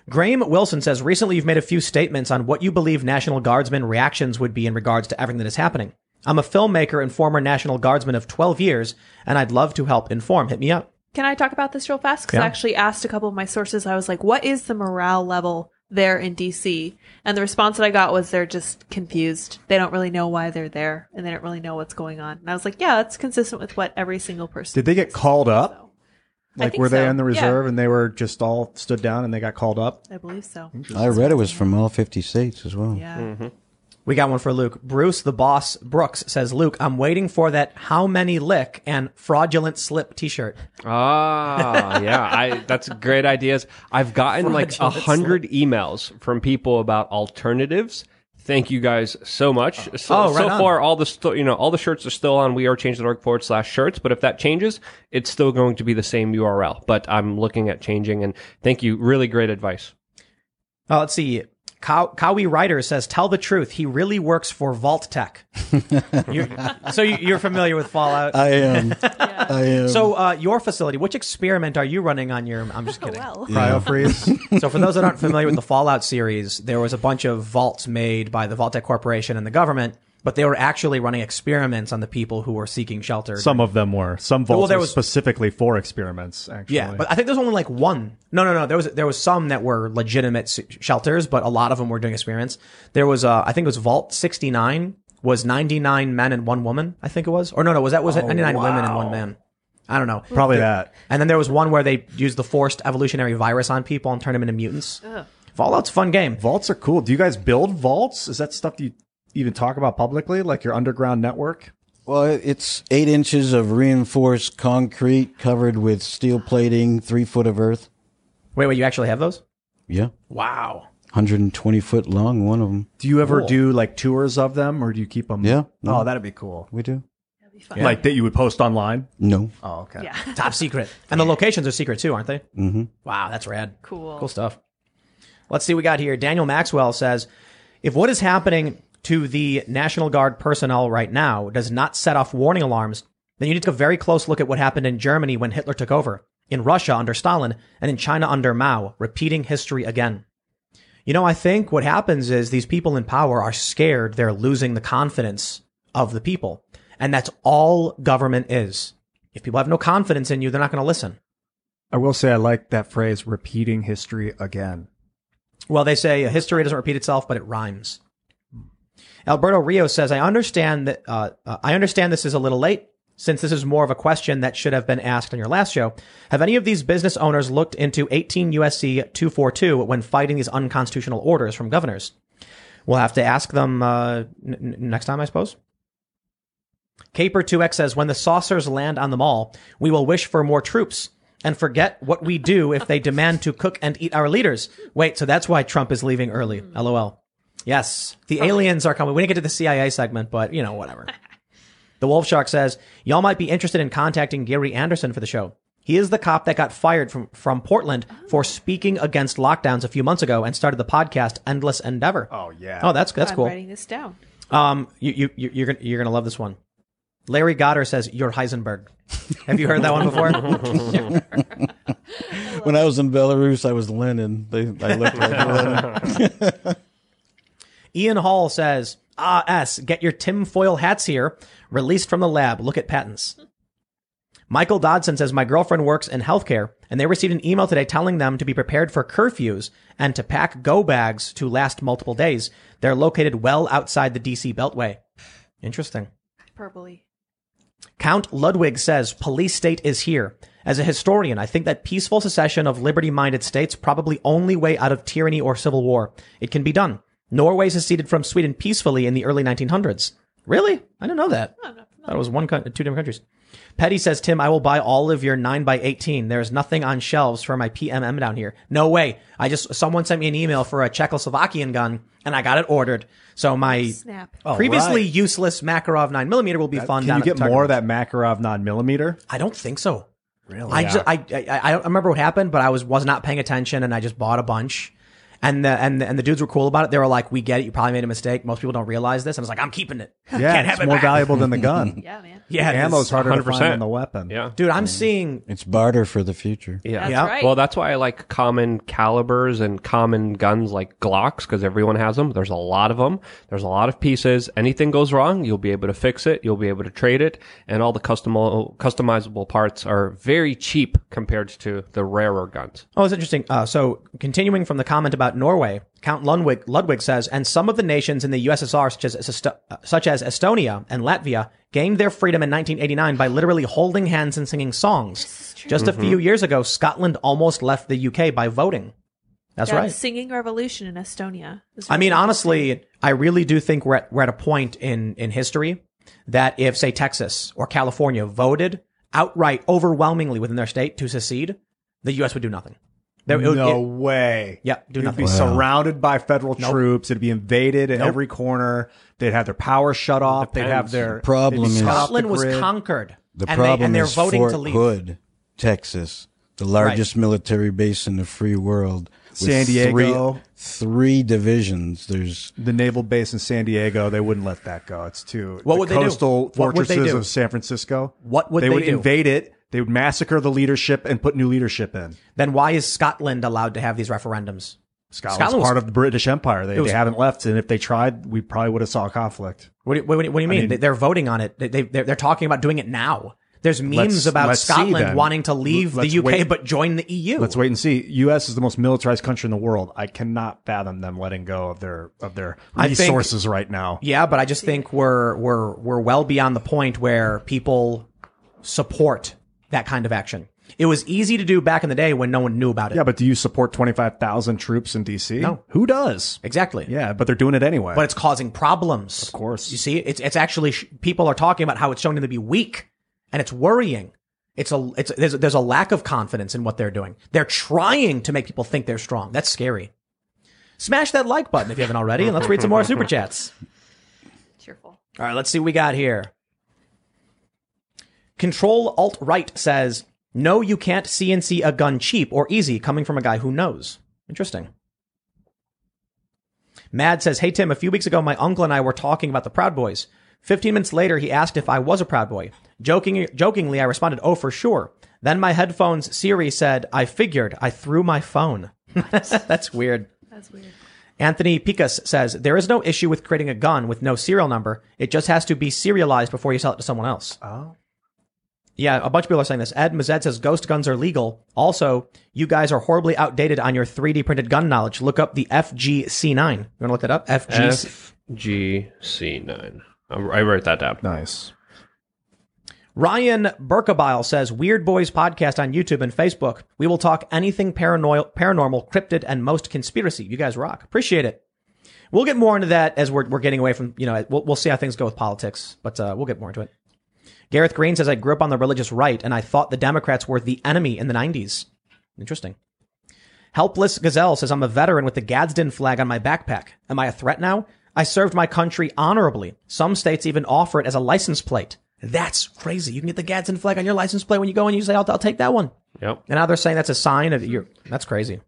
Graham Wilson says, recently you've made a few statements on what you believe National Guardsmen reactions would be in regards to everything that is happening. I'm a filmmaker and former National Guardsman of twelve years, and I'd love to help inform. Hit me up. Can I talk about this real fast? Because yeah. I actually asked a couple of my sources. I was like, what is the morale level there in D C? And the response that I got was they're just confused. They don't really know why they're there, and they don't really know what's going on. And I was like, yeah, that's consistent with what every single person Did they get called up? So. Like, were they on the reserve and they were just all stood down and they got called up? I believe so. I read it was from all fifty states as well. Yeah. Mm-hmm. We got one for Luke. Bruce the Boss Brooks says, Luke, I'm waiting for that How Many Lick and Fraudulent Slip t-shirt. Ah, yeah. I, that's great ideas. I've gotten fraudulent like a hundred emails from people about alternatives. Thank you guys so much. So, oh, right so far, all the st- you know all the shirts are still on wearechange dot org forward slash shirts. But if that changes, it's still going to be the same U R L. But I'm looking at changing. And thank you. Really great advice. Uh, let's see. Cow- Cowie Ryder says, tell the truth. He really works for Vault Tech. you're, so you're familiar with Fallout? I am. Yeah. I am. So uh, your facility, which experiment are you running on your... I'm just kidding. Well. Cryofreeze. So for those that aren't familiar with the Fallout series, there was a bunch of vaults made by the Vault Tech Corporation and the government, but they were actually running experiments on the people who were seeking shelter. Some of them were. Some vaults well, there were was, specifically for experiments, actually. Yeah, but I think there's only like one. No, no, no. There was there was some that were legitimate shelters, but a lot of them were doing experiments. There was, uh, I think it was Vault sixty-nine was ninety-nine men and one woman, I think it was. Or no, no, was that was it oh, ninety-nine wow. women and one man? I don't know. Probably there, that. And then there was one where they used the forced evolutionary virus on people and turned them into mutants. Ugh. Fallout's a fun game. Vaults are cool. Do you guys build vaults? Is that stuff that you... even talk about publicly, like your underground network? Well, it's eight inches of reinforced concrete covered with steel plating, three foot of earth. Wait, wait, you actually have those? Yeah. Wow. one hundred twenty foot long, one of them. Do you ever cool. do like tours of them, or do you keep them? Yeah. No. Oh, that'd be cool. We do. That'd be fun. Yeah. Like that you would post online? No. Oh, okay. Yeah. Top secret. And the locations are secret too, aren't they? Mm-hmm. Wow, that's rad. Cool. Cool stuff. Let's see what we got here. Daniel Maxwell says, if what is happening to the National Guard personnel right now does not set off warning alarms, then you need to take a very close look at what happened in Germany when Hitler took over, in Russia under Stalin, and in China under Mao, repeating history again. You know, I think what happens is these people in power are scared they're losing the confidence of the people. And that's all government is. If people have no confidence in you, they're not going to listen. I will say I like that phrase, repeating history again. Well, they say history doesn't repeat itself, but it rhymes. Alberto Rio says, I understand that, uh, uh, I understand this is a little late, since this is more of a question that should have been asked on your last show. Have any of these business owners looked into eighteen U S C two forty-two when fighting these unconstitutional orders from governors? We'll have to ask them, uh, n- next time, I suppose. Caper two X says, when the saucers land on the mall, we will wish for more troops. and forget what we do if they demand to cook and eat our leaders. Wait, so that's why Trump is leaving early. L O L. Yes, the aliens are coming. We didn't get to the C I A segment, but, you know, whatever. The Wolf Shark says, y'all might be interested in contacting Gary Anderson for the show. He is the cop that got fired from, from Portland oh. for speaking against lockdowns a few months ago and started the podcast Endless Endeavor. Oh, yeah. Oh, that's that's I'm cool. I'm writing this down. Um, you, you, you're going you're going to love this one. Larry Goddard says, you're Heisenberg. Have you heard that one before? When I was in Belarus, I was Lenin. They, I looked like Lenin. Ian Hall says, ah, S, get your tinfoil hats here. Released from the lab. Look at patents. Michael Dodson says, my girlfriend works in healthcare, and they received an email today telling them to be prepared for curfews and to pack go bags to last multiple days. They're located well outside the D C Beltway. Interesting. Hyperbole. Count Ludwig says, police state is here. As a historian, I think that peaceful secession of liberty-minded states probably only way out of tyranny or civil war. It can be done. Norway seceded from Sweden peacefully in the early nineteen hundreds. Really? I didn't know that. No, no, no. That was one, two different countries. Petty says, Tim, I will buy all of your nine by eighteen. There is nothing on shelves for my P M M down here. No way. I just, someone sent me an email for a Czechoslovakian gun, and I got it ordered. So my Snap. previously right. useless Makarov nine millimeter will be that, fun. Can down you get more room. of that Makarov nine millimeter? I don't think so. Really? I, yeah. just, I, I, I don't remember what happened, but I was, was not paying attention, and I just bought a bunch. And the, and the, and the dudes were cool about it. They were like, we get it. You probably made a mistake. Most people don't realize this. And I was like, I'm keeping it. Yeah, Can't have it's it more back. valuable than the gun. Yeah, man. Yeah, the ammo's harder one hundred percent to find than the weapon. Yeah. Dude, I'm yeah. seeing... It's barter for the future. Yeah. That's yeah. right. Well, that's why I like common calibers and common guns like Glocks, because everyone has them. There's a lot of them. There's a lot of pieces. Anything goes wrong, you'll be able to fix it. You'll be able to trade it. And all the custom customizable parts are very cheap compared to the rarer guns. Oh, that's interesting. Uh, so continuing from the comment about Norway, Count Ludwig, Ludwig says, and some of the nations in the U S S R, such as, such as Estonia and Latvia, gained their freedom in nineteen eighty-nine by literally holding hands and singing songs. Just mm-hmm. a few years ago, Scotland almost left the U K by voting. That's yeah, right. Singing revolution in Estonia. Really I mean, honestly, I really do think we're at, we're at a point in, in history that if, say, Texas or California voted outright overwhelmingly within their state to secede, the U S would do nothing. There, it would, no it, way. Yeah, do It'd nothing. be wow. surrounded by federal nope. troops. It'd be invaded at nope. every corner. They'd have their power shut off. Depends. They'd have their the problem. Is Scotland the was conquered. The and problem they, and they're is voting Fort to leave. Hood, Texas, the largest right. military base in the free world. With San Diego, three, three divisions. There's the naval base in San Diego. They wouldn't let that go. It's too. What the would coastal they do? Fortresses what would they do? Of San Francisco. What would they, they would do? invade it? They would massacre the leadership and put new leadership in. Then why is Scotland allowed to have these referendums? Scotland's Scotland was, part of the British Empire. They, was, they haven't left. And if they tried, we probably would have saw a conflict. What do, what, what do you mean? I mean? They're voting on it. They, they, they're talking about doing it now. There's memes about Scotland wanting to leave let's the U K wait. but join the E U. Let's wait and see. U S is the most militarized country in the world. I cannot fathom them letting go of their of their resources think, right now. Yeah, but I just think we're we're we're well beyond the point where people support that kind of action. It was easy to do back in the day when no one knew about it. Yeah, but do you support twenty-five thousand troops in D C? No. Who does? Exactly. Yeah, but they're doing it anyway. But it's causing problems. Of course. You see, it's it's actually sh people are talking about how it's showing them to be weak, and it's worrying. It's a it's there's there's a lack of confidence in what they're doing. They're trying to make people think they're strong. That's scary. Smash that like button if you haven't already, and let's read some more super chats. Cheerful. All right, let's see what we got here. Control Alt Right says, no, you can't C N C a gun cheap or easy, coming from a guy who knows. Interesting. Mad says, hey, Tim, a few weeks ago, my uncle and I were talking about the Proud Boys. Fifteen minutes later, he asked if I was a Proud Boy. Joking, jokingly, I responded, oh, for sure. Then my headphones Siri said, I figured. I threw my phone. That's weird. That's weird. Anthony Picas says, there is no issue with creating a gun with no serial number. It just has to be serialized before you sell it to someone else. Oh. Yeah, a bunch of people are saying this. Ed Mazed says, ghost guns are legal. Also, you guys are horribly outdated on your three D printed gun knowledge. Look up the F G C nine. You want to look that up? F G C nine. I wrote that down. Nice. Ryan Berkabile says, Weird Boys podcast on YouTube and Facebook. We will talk anything paranoid, paranormal, cryptid, and most conspiracy. You guys rock. Appreciate it. We'll get more into that as we're, we're getting away from, you know, we'll, we'll see how things go with politics, but uh, we'll get more into it. Gareth Green says, I grew up on the religious right, and I thought the Democrats were the enemy in the nineties. Interesting. Helpless Gazelle says, I'm a veteran with the Gadsden flag on my backpack. Am I a threat now? I served my country honorably. Some states even offer it as a license plate. That's crazy. You can get the Gadsden flag on your license plate when you go and you say, I'll, I'll take that one. Yep. And now they're saying that's a sign of your. That's crazy.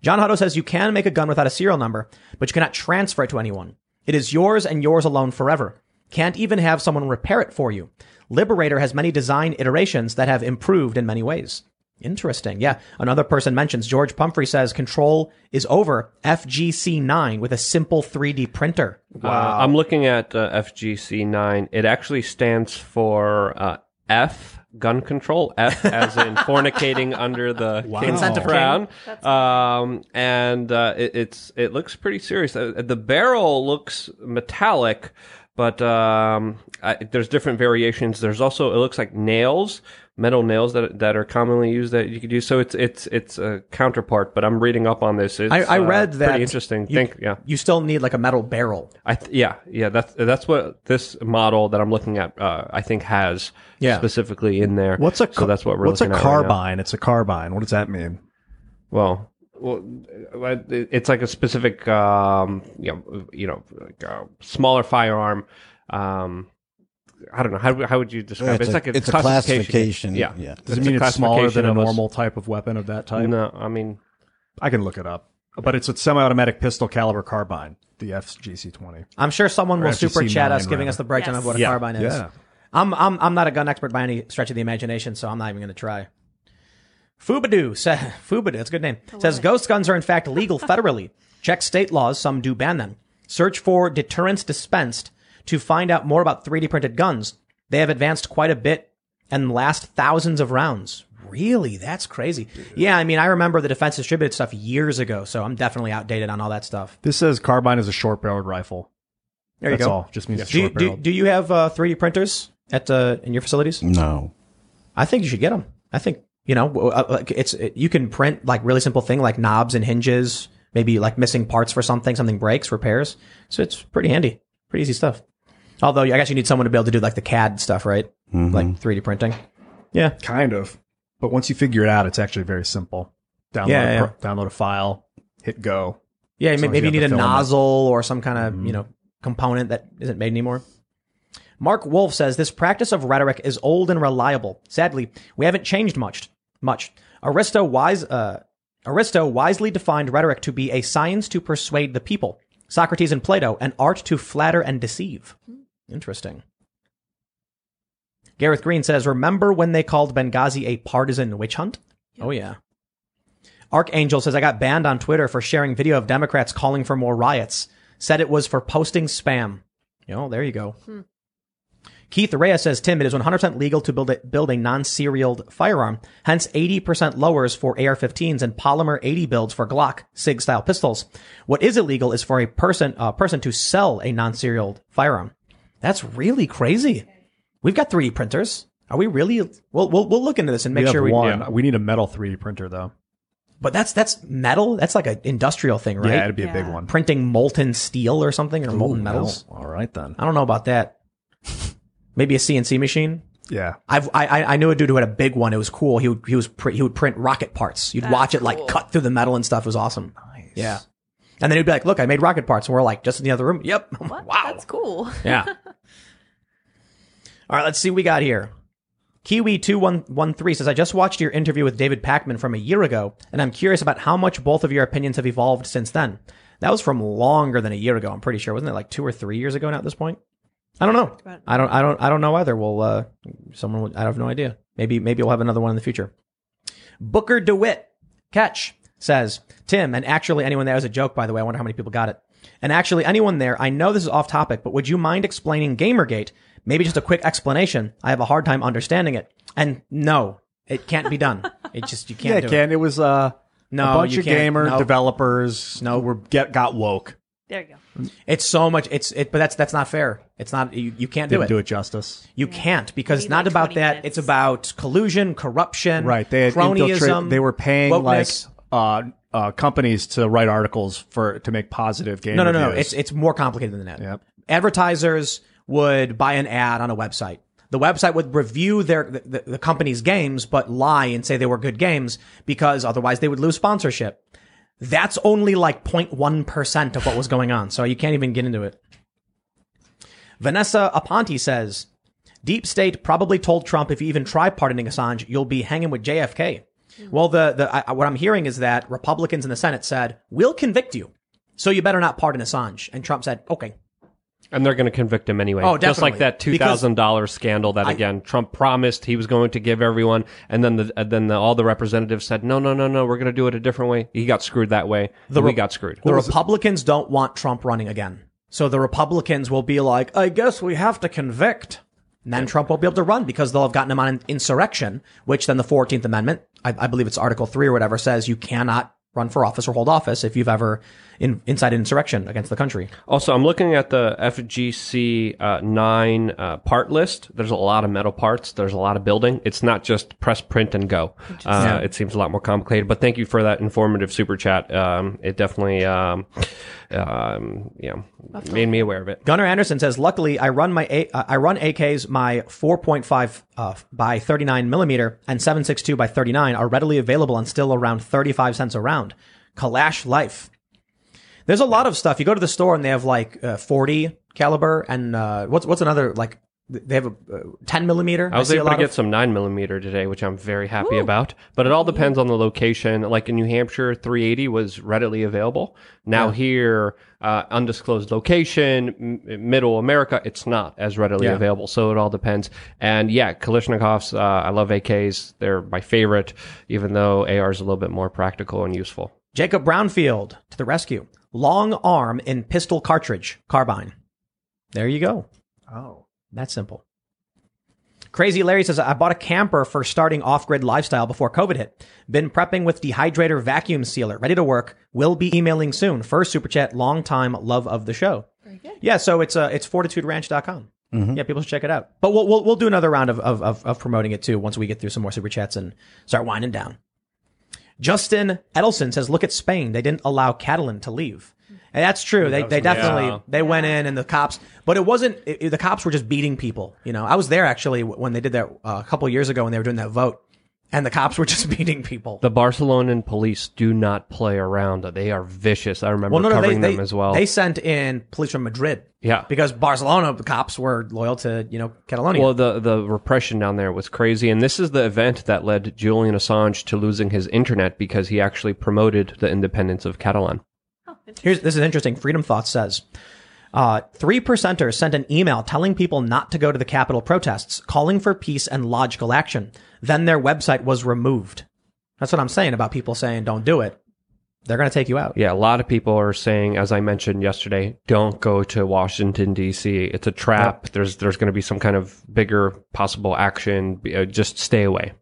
John Hutto says, you can make a gun without a serial number, but you cannot transfer it to anyone. It is yours and yours alone forever. Can't even have someone repair it for you. Liberator has many design iterations that have improved in many ways. Interesting. Yeah. Another person mentions, George Pumphrey says, control is over. F G C nine with a simple three D printer. Wow. Uh, I'm looking at uh, F G C nine. It actually stands for uh, F. Gun control, F as in fornicating under the wow. king's crown. Um, and uh, it, it's it looks pretty serious. Uh, the barrel looks metallic, but um, I, there's different variations. There's also, it looks like nails, metal nails that that are commonly used that you could use. So it's it's it's a counterpart. But I'm reading up on this. It's, I, I read uh, that pretty interesting. You, Think, yeah, you still need like a metal barrel. I th- yeah yeah that's that's what this model that I'm looking at uh, I think has. Yeah. Specifically in there. What's a, so that's what we're what's looking a at carbine? Right, it's a carbine. What does that mean? Well, well, it's like a specific, um, you know, you know, like a smaller firearm. Um, I don't know. How, how would you describe yeah, it? It's, it's a, like a it's classification. classification. Yeah. yeah. Does it's it mean it's smaller than a normal type of weapon of that type? No, I mean, I can look it up. But it's a semi-automatic pistol caliber carbine, the F G C twenty. I'm sure someone or will F G C super chat us, rather. giving us the breakdown yes. of what a yeah. carbine is. Yeah. I'm I'm I'm not a gun expert by any stretch of the imagination, so I'm not even going to try. Fubadoo says, Fubadoo, that's a good name, says it. Ghost guns are in fact legal federally. Check state laws, some do ban them. Search for deterrence dispensed to find out more about three D printed guns. They have advanced quite a bit and last thousands of rounds. Really? That's crazy. Dude. Yeah, I mean, I remember the defense distributed stuff years ago, so I'm definitely outdated on all that stuff. This says carbine is a short-barreled rifle. There you that's go. That's all. Just means yeah. do, short-barreled. Do, do you have uh, three D printers? At uh, in your facilities? No, I think you should get them. I think you know it's it, you can print like really simple thing like knobs and hinges, maybe like missing parts for something, something breaks, repairs. So it's pretty handy, pretty easy stuff. Although I guess you need someone to be able to do like the C A D stuff, right? Mm-hmm. Like three D printing. Yeah, kind of. But once you figure it out, it's actually very simple. Download yeah, yeah. A pro- download a file, hit go. Yeah, maybe, maybe you, you need a nozzle or some kind of mm-hmm. you know component that isn't made anymore. Mark Wolf says, this practice of rhetoric is old and reliable. Sadly, we haven't changed much. Much. Aristo, wise, uh, Aristo wisely defined rhetoric to be a science to persuade the people. Socrates and Plato, an art to flatter and deceive. Interesting. Gareth Green says, remember when they called Benghazi a partisan witch hunt? Yep. Oh, yeah. Archangel says, I got banned on Twitter for sharing video of Democrats calling for more riots. Said it was for posting spam. You know, there you go. Hmm. Keith Reyes says, Tim, it is one hundred percent legal to build a, build a non-serialed firearm, hence eighty percent lowers for A R fifteens and polymer eighty builds for Glock, SIG-style pistols. What is illegal is for a person uh, person to sell a non-serialed firearm. That's really crazy. We've got three D printers. Are we really? We'll we'll, we'll look into this and make we sure we one. Yeah. We need a metal three D printer, though. But that's that's metal? That's like an industrial thing, right? Yeah, it'd be yeah. a big one. Printing molten steel or something or Ooh, molten metals. No. All right, then. I don't know about that. Maybe a C N C machine. Yeah, I've, I I knew a dude who had a big one. It was cool. He would he was pr- he would print rocket parts. You'd That's watch it cool. like cut through the metal and stuff. It was awesome. Nice. Yeah, and then he'd be like, "Look, I made rocket parts." And we're like, "Just in the other room." Yep. What? Wow. That's cool. Yeah. All right, let's see what we got here. Kiwi two one one three says, "I just watched your interview with David Pakman from a year ago, and I'm curious about how much both of your opinions have evolved since then." That was from longer than a year ago. I'm pretty sure, wasn't it? Like two or three years ago now at this point. I don't know. I don't. I don't. I don't know either. Well, uh, someone. Will, I have no idea. Maybe. Maybe we'll have another one in the future. Booker DeWitt Catch says, Tim, and actually anyone there was a joke, by the way. I wonder how many people got it. And actually anyone there. I know this is off topic, but would you mind explaining Gamergate? Maybe just a quick explanation. I have a hard time understanding it. And no, it can't be done. It just you can't. Yeah, do it can. It was uh, no, a bunch of gamer no. developers. No, we're get got woke. There you go. It's so much. It's it, but that's that's not fair. It's not. You, you can't do Didn't it. Do it justice. You yeah. can't because Maybe it's not like about that. Minutes. It's about collusion, corruption. Right. They had cronyism. They were paying wokeness. like uh, uh, companies to write articles for to make positive game. No, no, no, no. It's it's more complicated than that. Yep. Advertisers would buy an ad on a website. The website would review their the, the company's games, but lie and say they were good games because otherwise they would lose sponsorship. That's only like zero point one percent of what was going on, so you can't even get into it. Vanessa Aponte says, Deep State probably told Trump, if you even try pardoning Assange, you'll be hanging with J F K. Mm-hmm. Well, the the I, what I'm hearing is that Republicans in the Senate said, we'll convict you, so you better not pardon Assange. And Trump said, okay. And they're going to convict him anyway. Oh, definitely. Just like that two thousand dollars scandal that, I, again, Trump promised he was going to give everyone. And then the, uh, then the, all the representatives said, no, no, no, no, we're going to do it a different way. He got screwed that way. The we got screwed. The Republicans it? don't want Trump running again. So the Republicans will be like, I guess we have to convict. And then Trump won't be able to run because they'll have gotten him on an insurrection, which then the fourteenth Amendment, I, I believe it's Article three or whatever, says you cannot run for office or hold office if you've ever in, incited insurrection against the country. Also, I'm looking at the F G C uh, nine uh, part list. There's a lot of metal parts. There's a lot of building. It's not just press, print, and go. Uh, yeah. It seems a lot more complicated. But thank you for that informative super chat. Um, it definitely um, um, yeah, made me aware of it. Gunnar Anderson says, luckily, I run my A- uh, I run A Ks, my four point five uh, by thirty-nine millimeter and seven sixty-two by thirty-nine are readily available and still around thirty-five cents a round. Kalash life. There's a lot of stuff. You go to the store and they have like uh, forty caliber and uh, what's what's another, like they have a uh, ten millimeter. I was I able to get of... some nine millimeter today, which I'm very happy Ooh. about. But it all depends on the location. Like in New Hampshire, three eighty was readily available. Now yeah. here, uh, undisclosed location, m- middle America, it's not as readily yeah. available. So it all depends. And yeah, Kalashnikovs. Uh, I love A Ks. They're my favorite, even though A R is a little bit more practical and useful. Jacob Brownfield to the rescue. Long arm in pistol cartridge carbine. There you go. Oh. That's simple. Crazy Larry says, I bought a camper for starting off-grid lifestyle before COVID hit. Been prepping with dehydrator vacuum sealer. Ready to work. Will be emailing soon. First super chat. Long time love of the show. Very good. Yeah, so it's uh, it's fortitude ranch dot com. Mm-hmm. Yeah, people should check it out. But we'll we'll, we'll do another round of, of, of, of promoting it, too, once we get through some more super chats and start winding down. Justin Edelson says, look at Spain. They didn't allow Catalan to leave. And that's true. They they definitely, yeah. they went in and the cops, but it wasn't, it, the cops were just beating people. You know, I was there actually when they did that uh, a couple of years ago when they were doing that vote and the cops were just beating people. The Barcelonan police do not play around. They are vicious. I remember well, no, no, covering they, them they, as well. They sent in police from Madrid. Yeah. Because Barcelona cops were loyal to, you know, Catalonia. Well, the, the repression down there was crazy. And this is the event that led Julian Assange to losing his internet because he actually promoted the independence of Catalan. Here's, this is interesting. Freedom Thoughts says, uh, three percenters sent an email telling people not to go to the Capitol protests, calling for peace and logical action. Then their website was removed. That's what I'm saying about people saying, don't do it. They're going to take you out. Yeah, a lot of people are saying, as I mentioned yesterday, don't go to Washington, D C. It's a trap. Yep. There's there's going to be some kind of bigger possible action. Just stay away.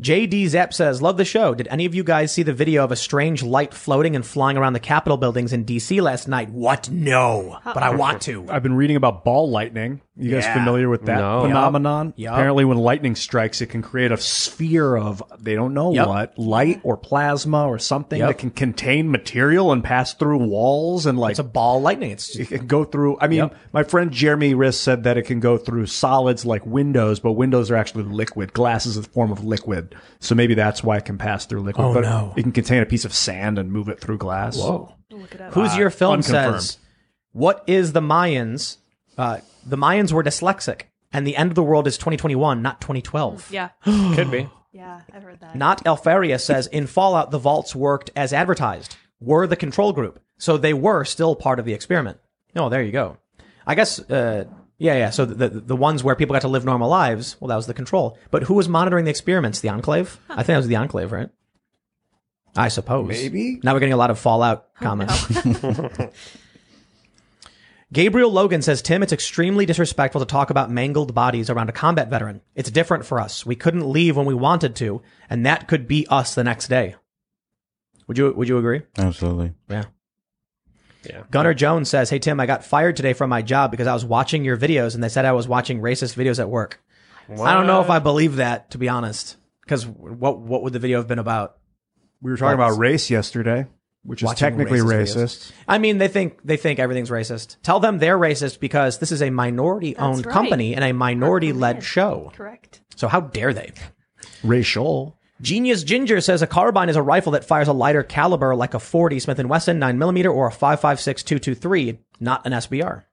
J D Zepp says, love the show. Did any of you guys see the video of a strange light floating and flying around the Capitol buildings in D C last night? What? No. But I want to. I've been reading about ball lightning. You guys yeah. familiar with that no. phenomenon? Yep. Apparently when lightning strikes, it can create a sphere of, they don't know yep. what, light or plasma or something yep. that can contain material and pass through walls. And like, it's a ball lightning. It's just, it can go through. I mean, yep. my friend Jeremy Riss said that it can go through solids like windows, but windows are actually liquid. Glass is a form of liquid. So maybe that's why it can pass through liquid. Oh, but no. It can contain a piece of sand and move it through glass. Whoa. Look it up. Who's Your Film uh, says, what is the Mayans? Uh, the Mayans were dyslexic, and the end of the world is twenty twenty-one, not twenty twelve. Yeah. Could be. Yeah, I've heard that. Not Elfaria says, in Fallout, the vaults worked as advertised. Were the control group. So they were still part of the experiment. Oh, there you go. I guess... Uh, Yeah, yeah. So the the ones where people got to live normal lives, well, that was the control. But who was monitoring the experiments? The Enclave? Huh. I think that was the Enclave, right? I suppose. Maybe. Now we're getting a lot of Fallout comments. Oh, no. Gabriel Logan says, Tim, it's extremely disrespectful to talk about mangled bodies around a combat veteran. It's different for us. We couldn't leave when we wanted to, and that could be us the next day. Would you Would you agree? Absolutely. Yeah. Yeah. Gunnar Jones says, hey, Tim, I got fired today from my job because I was watching your videos and they said I was watching racist videos at work. What? I don't know if I believe that, to be honest, because what what would the video have been about? We were talking That's... about race yesterday. Which is technically racist. racist. I mean, they think they think everything's racist. Tell them they're racist because this is a minority-owned right. company and a minority-led show. Correct. So how dare they? Racial. Genius Ginger says a carbine is a rifle that fires a lighter caliber like a forty Smith and Wesson nine millimeter or a five five six two two three, not an S B R.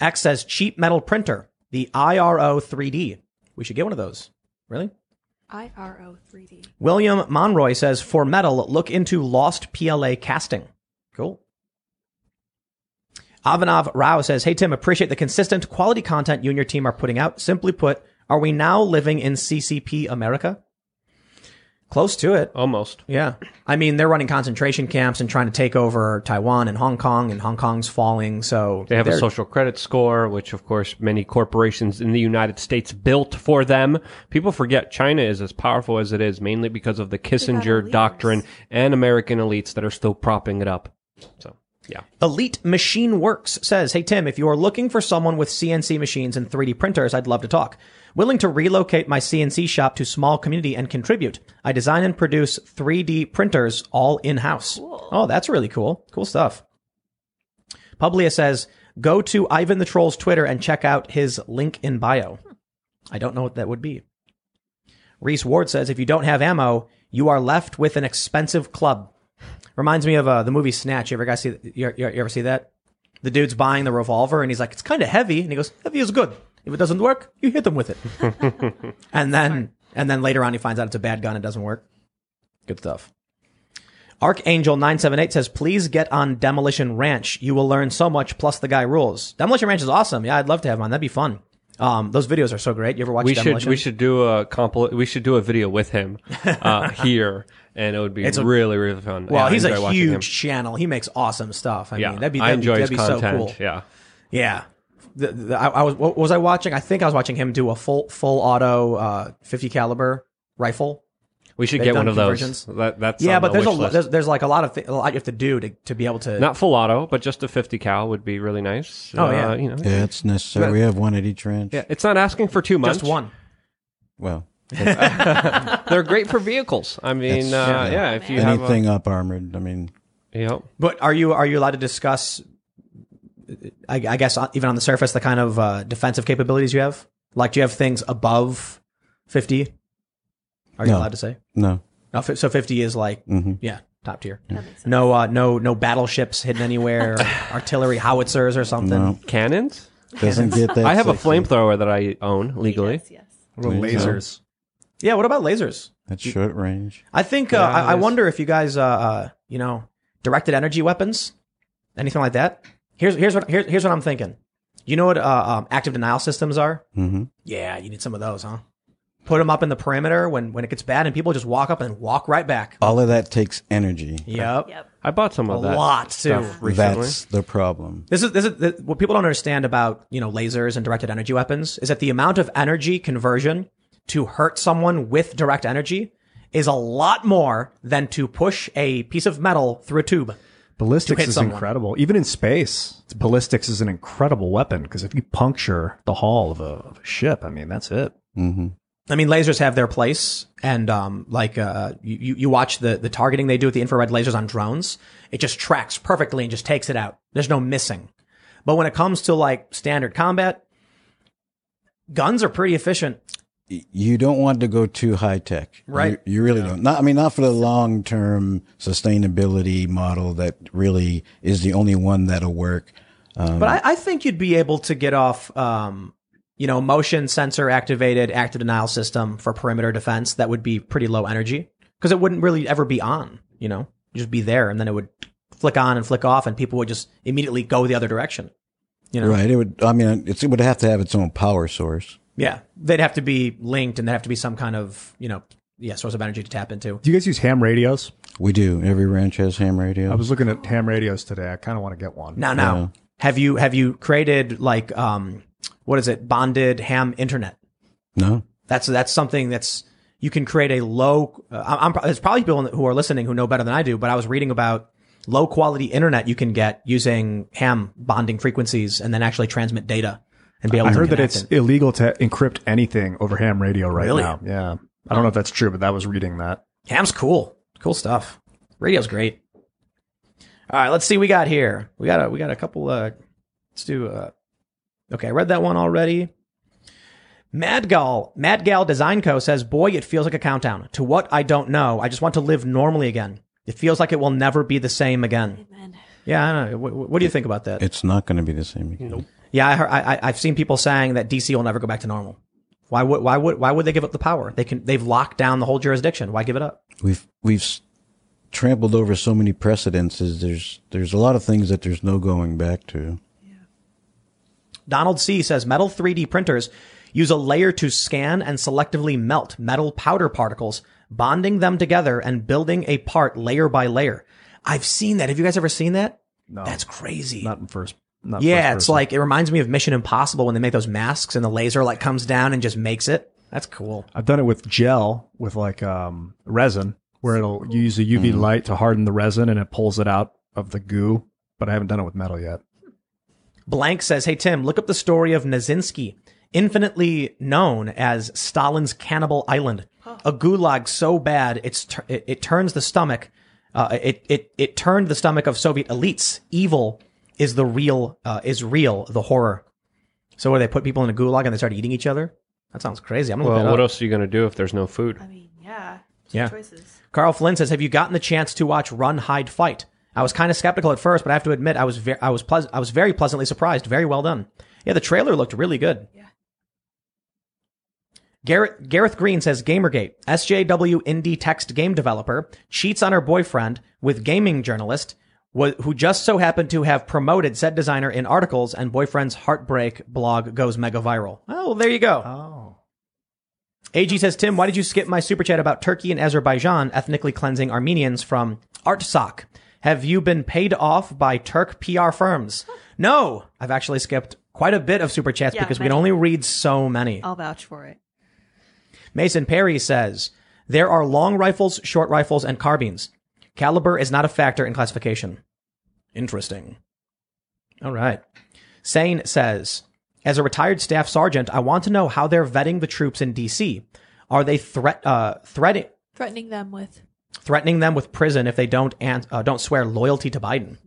X says cheap metal printer, the I R O three D. We should get one of those. Really? I R O three D. William Monroy says, for metal, look into lost P L A casting. Cool. Avinav Rao says, hey, Tim, appreciate the consistent quality content you and your team are putting out. Simply put, are we now living in C C P America? Close to it. Almost. Yeah. I mean, they're running concentration camps and trying to take over Taiwan and Hong Kong, and Hong Kong's falling. So they have a social credit score, which, of course, many corporations in the United States built for them. People forget China is as powerful as it is, mainly because of the Kissinger doctrine and American elites that are still propping it up. So, yeah. Elite Machine Works says, hey, Tim, if you are looking for someone with C N C machines and three D printers, I'd love to talk. Willing to relocate my C N C shop to small community and contribute. I design and produce three D printers all in-house. Cool. Oh, that's really cool. Cool stuff. Publius says, go to Ivan the Troll's Twitter and check out his link in bio. I don't know what that would be. Reese Ward says, if you don't have ammo, you are left with an expensive club. Reminds me of uh, the movie Snatch. You ever guys see? You, you ever see that? The dude's buying the revolver and he's like, it's kind of heavy. And he goes, heavy is good. If it doesn't work, you hit them with it. and then and then later on, he finds out it's a bad gun. It doesn't work. Good stuff. Archangel nine seven eight says, please get on Demolition Ranch. You will learn so much. Plus, the guy rules. Demolition Ranch is awesome. Yeah, I'd love to have him on. That'd be fun. Um, those videos are so great. You ever watch we Demolition? Should, we, should do a compl- we should do a video with him uh, here. And it would be it's a, really, really fun. Well, yeah, he's a huge channel. He makes awesome stuff. I yeah, mean, that'd be, that'd, I enjoy that'd his be content. So cool. Yeah. Yeah. The, the, I, I was what was I watching? I think I was watching him do a full full auto uh, fifty caliber rifle. We should They've get one of those. That, that's yeah, but the there's a list. there's there's like a lot of th- a lot you have to do to, to be able to not full auto, but just a fifty cal would be really nice. Oh uh, yeah, you know, yeah, it's necessary. But we have one at each ranch. Yeah, it's not asking for too much. Just one. Well. They're great for vehicles. I mean, uh, yeah, yeah. If you anything have a, up armored, I mean, yeah. But are you are you allowed to discuss? I, I guess even on the surface, the kind of uh, defensive capabilities you have? Like, do you have things above fifty? Are you no. allowed to say? No. no so fifty is like, mm-hmm. yeah, top tier. Yeah. No uh, no, no battleships hidden anywhere, or artillery howitzers or something. No. Cannons? Doesn't get that. I have sexy. a flamethrower that I own legally. Yes, yes. What about lasers? Yeah, what about lasers? At short range. I think, yeah, uh, I, I wonder if you guys, uh, uh, you know, directed energy weapons, anything like that? Here's here's what here's here's what I'm thinking. You know what uh, um, active denial systems are? Mm-hmm. Yeah, you need some of those, huh? Put them up in the perimeter when, when it gets bad, and people just walk up and walk right back. All of that takes energy. Yep. yep. I bought some of that. A lot too. Recently. That's the problem. This is this is this, what people don't understand about you know lasers and directed energy weapons is that the amount of energy conversion to hurt someone with direct energy is a lot more than to push a piece of metal through a tube. Ballistics is someone. incredible. Even in space, ballistics is an incredible weapon because if you puncture the hull of a, of a ship, I mean, that's it. Mm-hmm. I mean, lasers have their place. And um, like uh, you, you watch the, the targeting they do with the infrared lasers on drones. It just tracks perfectly and just takes it out. There's no missing. But when it comes to like standard combat, guns are pretty efficient. You don't want to go too high tech, right? You, you really yeah. don't. Not, I mean, not for the long term sustainability model that really is the only one that'll work. Um, but I, I think you'd be able to get off, um, you know, motion sensor activated active denial system for perimeter defense. That would be pretty low energy because it wouldn't really ever be on. You know, It'd just be there, and then it would flick on and flick off, and people would just immediately go the other direction. You know, right? It would. I mean, it's, it would have to have its own power source. Yeah, they'd have to be linked, and they'd have to be some kind of, you know, yeah, source of energy to tap into. Do you guys use ham radios? We do. Every ranch has ham radios. I was looking at ham radios today. I kind of want to get one. Now, now, yeah. have you have you created like um, what is it? Bonded ham internet? No, that's that's something that's you can create a low. Uh, I'm there's probably people who are listening who know better than I do, but I was reading about low quality internet you can get using ham bonding frequencies and then actually transmit data. And be able I to heard that it's it. illegal to encrypt anything over ham radio right really? now. Yeah. I don't know if that's true, but I was reading that. Ham's cool. Cool stuff. Radio's great. All right, let's see what we got here. We got a, we got a couple. Uh, let's do. Uh, okay, I read that one already. Madgal, Madgal Design Co. says, boy, it feels like a countdown. To what? I don't know. I just want to live normally again. It feels like it will never be the same again. Amen. Yeah, I don't know. What, what do you think about that? It's not going to be the same again. Nope. Yeah, I heard, I, I've seen people saying that D C will never go back to normal. Why would why would why would they give up the power? They can they've locked down the whole jurisdiction. Why give it up? We've we've trampled over so many precedences. There's there's a lot of things that there's no going back to. Yeah. Donald C says metal three D printers use a layer to scan and selectively melt metal powder particles, bonding them together and building a part layer by layer. I've seen that. Have you guys ever seen that? No. That's crazy. Not in first. Not yeah, it's like, it reminds me of Mission Impossible when they make those masks and the laser like comes down and just makes it. That's cool. I've done it with gel, with like um, resin, where it'll you use a U V mm. light to harden the resin and it pulls it out of the goo, but I haven't done it with metal yet. Blank says, hey, Tim, look up the story of Nazinsky, infinitely known as Stalin's Cannibal Island. Huh. A gulag so bad, it's it, it turns the stomach, uh, it, it, it turned the stomach of Soviet elites. Evil is the real, uh, is real, the horror. So where they put people in a gulag and they start eating each other? That sounds crazy. I'm gonna well, what up. else are you going to do if there's no food? I mean, yeah. Yeah. Choices. Carl Flynn says, have you gotten the chance to watch Run, Hide, Fight? I was kind of skeptical at first, but I have to admit, I was, ve I was, pleas I was very pleasantly surprised. Very well done. Yeah, the trailer looked really good. Yeah. Garrett, Gareth Green says, Gamergate, S J W indie text game developer, cheats on her boyfriend with gaming journalist, who just so happened to have promoted said designer in articles, and boyfriend's heartbreak blog goes mega viral. Oh, there you go. Oh. A G says, Tim, why did you skip my super chat about Turkey and Azerbaijan ethnically cleansing Armenians from Artsakh? Have you been paid off by Turk P R firms? No, I've actually skipped quite a bit of super chats yeah, because we can only read so many. I'll vouch for it. Mason Perry says, there are long rifles, short rifles, and carbines. Caliber is not a factor in classification. Interesting. All right. Sane says, as a retired staff sergeant, I want to know how they're vetting the troops in D C. Are they threat, uh, threatening, threatening them with, threatening them with prison if they don't, an uh, don't swear loyalty to Biden?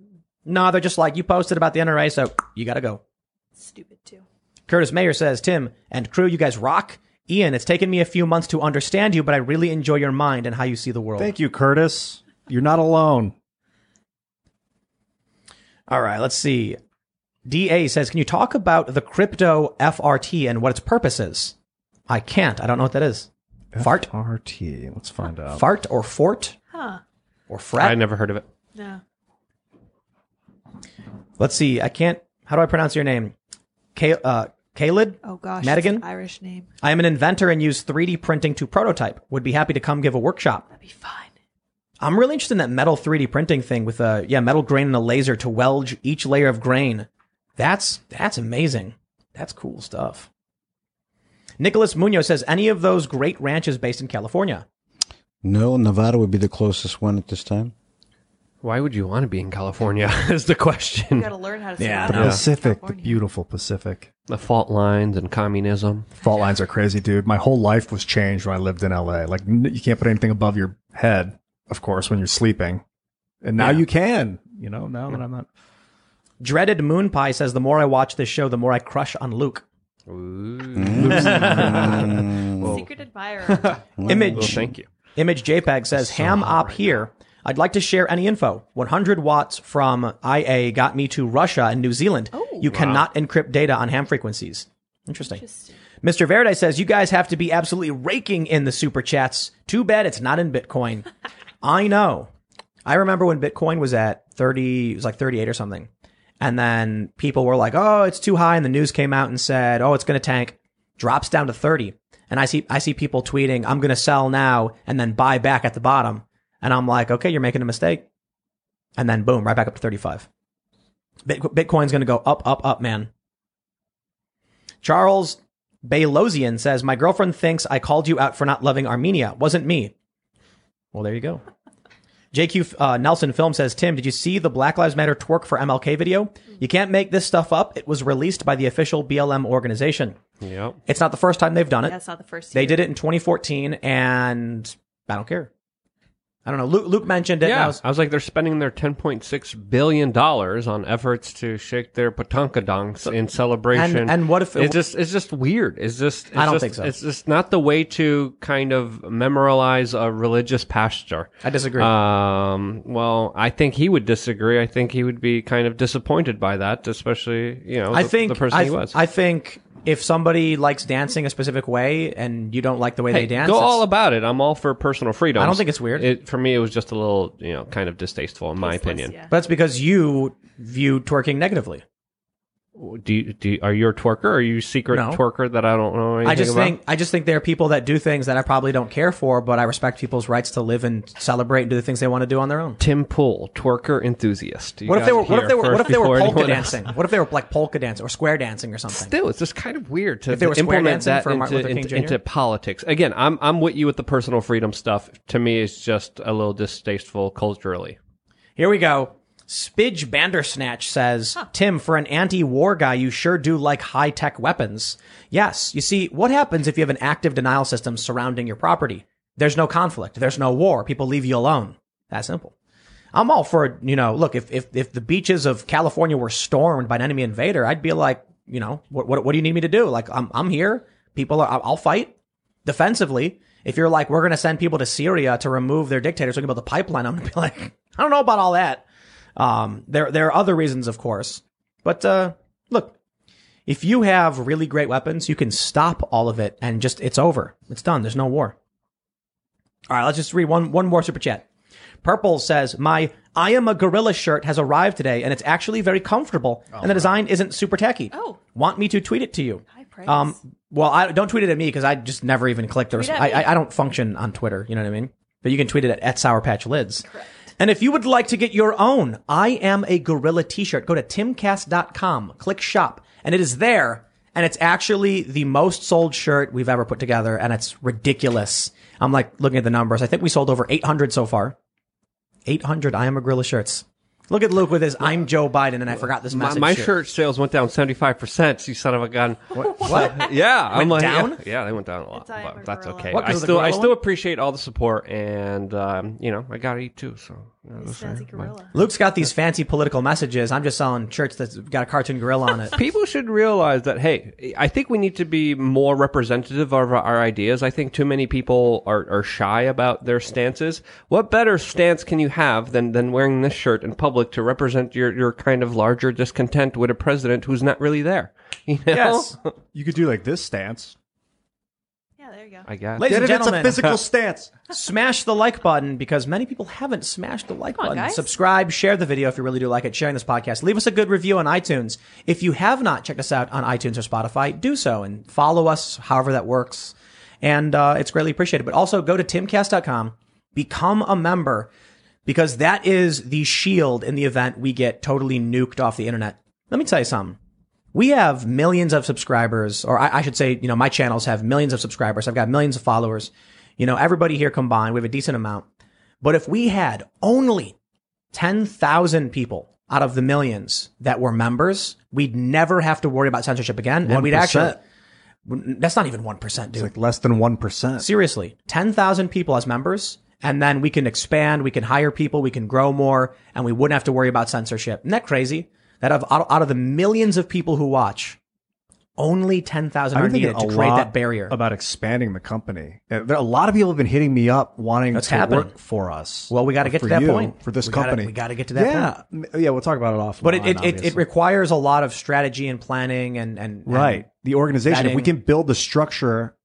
No, they're just like, you posted about the N R A, so you got to go. Stupid too. Curtis Mayer says, Tim and crew, you guys rock. Ian, it's taken me a few months to understand you, but I really enjoy your mind and how you see the world. Thank you, Curtis. You're not alone. All right, let's see. D A says, can you talk about the crypto F R T and what its purpose is? I can't. I don't know what that is. Fart? F R T. Let's find out. Fart or fort? Huh. Or frat? I never heard of it. No. Let's see. I can't. How do I pronounce your name? K uh, Kaled? Oh, gosh. Madigan? It's an Irish name. I am an inventor and use three D printing to prototype. Would be happy to come give a workshop. That'd be fun. I'm really interested in that metal three D printing thing with a, yeah, metal grain and a laser to weld each layer of grain. That's, that's amazing. That's cool stuff. Nicholas Munoz says, any of those great ranches based in California? No, Nevada would be the closest one at this time. Why would you want to be in California is the question. You got to learn how to survive. Yeah, the Pacific, California. The beautiful Pacific. The fault lines and communism. Fault lines are crazy, dude. My whole life was changed when I lived in L A. Like, you can't put anything above your head. Of course, when you're sleeping. And now yeah. you can, you know, now that I'm not. Dreaded Moon Pie says, the more I watch this show, the more I crush on Luke. Ooh. Secret admirer. Image. Well, thank you. Image JPEG says, so ham op right here. Now. I'd like to share any info. one hundred watts from I A got me to Russia and New Zealand. Oh, you wow. cannot encrypt data on ham frequencies. Interesting. Interesting. Mister Verde says, you guys have to be absolutely raking in the super chats. Too bad it's not in Bitcoin. I know. I remember when Bitcoin was at thirty, it was like thirty-eight or something. And then people were like, oh, it's too high. And the news came out and said, oh, it's going to tank. Drops down to thirty. And I see, I see people tweeting, I'm going to sell now and then buy back at the bottom. And I'm like, okay, you're making a mistake. And then boom, right back up to thirty-five. Bit Bitcoin's going to go up, up, up, man. Charles Baylosian says, my girlfriend thinks I called you out for not loving Armenia. Wasn't me. Well, there you go. J Q uh, Nelson Film says, Tim, did you see the Black Lives Matter twerk for M L K video? You can't make this stuff up. It was released by the official B L M organization. Yep. It's not the first time they've done it. That's not the first time. They did it in twenty fourteen, and I don't care. I don't know. Luke, Luke mentioned it. Yeah, I was, I was like, they're spending their ten point six billion dollars on efforts to shake their patankadonks so, in celebration. And, and what if it, it's just it's just weird? It's just it's I don't just, think so. It's just not the way to kind of memorialize a religious pastor. I disagree. Um, well, I think he would disagree. I think he would be kind of disappointed by that, especially you know I the, think, the person I th- he was. I think. If somebody likes dancing a specific way and you don't like the way hey, they dance, go all about it. I'm all for personal freedom. I don't think it's weird. It, for me, it was just a little, you know, kind of distasteful in my Tasteless, opinion. Yeah. But that's because you view twerking negatively. Do you, do you, are you a twerker? Are you a secret no. twerker that I don't know anything I just about? Think, I just think there are people that do things that I probably don't care for, but I respect people's rights to live and celebrate and do the things they want to do on their own. Tim Pool, twerker enthusiast. You what if they were, what if they were, what if they were polka dancing? What if they were like polka dancing or square dancing or something? Still, it's just kind of weird to, to implement that for into, into, into politics. Again, I'm, I'm with you with the personal freedom stuff. To me, it's just a little distasteful culturally. Here we go. Spidge Bandersnatch says, huh. Tim, for an anti-war guy, you sure do like high-tech weapons. Yes. You see, what happens if you have an active denial system surrounding your property? There's no conflict. There's no war. People leave you alone. That simple. I'm all for, you know, look, if, if, if the beaches of California were stormed by an enemy invader, I'd be like, you know, what, what, what do you need me to do? Like, I'm, I'm here. People are, I'll fight defensively. If you're like, we're going to send people to Syria to remove their dictators, we're going to build a pipeline. I'm going to be like, I don't know about all that. Um, there, there are other reasons, of course, but, uh, look, if you have really great weapons, you can stop all of it and just, it's over. It's done. There's no war. All right. Let's just read one, one more super chat. Purple says, my I am a gorilla shirt has arrived today and it's actually very comfortable oh, and the design wow. isn't super tacky. Oh, want me to tweet it to you? High praise. Um, well, I don't tweet it at me because I just never even clicked. Tweet the resp- I, I, I don't function on Twitter. You know what I mean? But you can tweet it at, at Sour Patch Lids. Correct. And if you would like to get your own I Am a Gorilla t-shirt, go to Tim Cast dot com, click shop, and it is there. And it's actually the most sold shirt we've ever put together, and it's ridiculous. I'm like looking at the numbers. I think we sold over eight hundred so far. eight hundred I Am a Gorilla shirts. Look at Luke with his I'm Joe Biden, and I forgot this message. My, my shirt. shirt sales went down seventy-five percent, you son of a gun. What? what? Yeah. I'm went like, down? Yeah, yeah, they went down a lot, but that's okay. What, I still I one? still appreciate all the support, and, um, you know, I got to eat too, so. You know, fancy gorilla. Luke's got these fancy political messages. I'm just selling shirts that's got a cartoon gorilla on it. People should realize that, hey, I think we need to be more representative of our, our ideas. I think too many people are, are shy about their stances. What better stance can you have than, than wearing this shirt in public to represent your, your kind of larger discontent with a president who's not really there? You know? Yes. You could do like this stance. There you go. I guess. Ladies and gentlemen, it's a physical stance. Smash the like button because many people haven't smashed the like Come button. On, subscribe, share the video if you really do like it, sharing this podcast. Leave us a good review on iTunes. If you have not checked us out on iTunes or Spotify, do so and follow us however that works. And uh, it's greatly appreciated. But also go to Tim Cast dot com, become a member, because that is the shield in the event we get totally nuked off the internet. Let me tell you something. We have millions of subscribers, or I, I should say, you know, my channels have millions of subscribers. I've got millions of followers. You know, everybody here combined, we have a decent amount. But if we had only ten thousand people out of the millions that were members, we'd never have to worry about censorship again. one percent. And we'd actually, that's not even one percent, dude. It's like less than one percent. Seriously, ten thousand people as members, and then we can expand, we can hire people, we can grow more, and we wouldn't have to worry about censorship. Isn't that crazy? That of out of the millions of people who watch, only ten thousand are needed to create that barrier. About expanding the company, there, a lot of people have been hitting me up wanting That's to happening. work for us. Well, we got to get to that you, point for this we company. Gotta, we got to get to that yeah. point. Yeah, we'll talk about it offline. But it it, it it requires a lot of strategy and planning and and right and the organization. Vetting. If we can build the structure,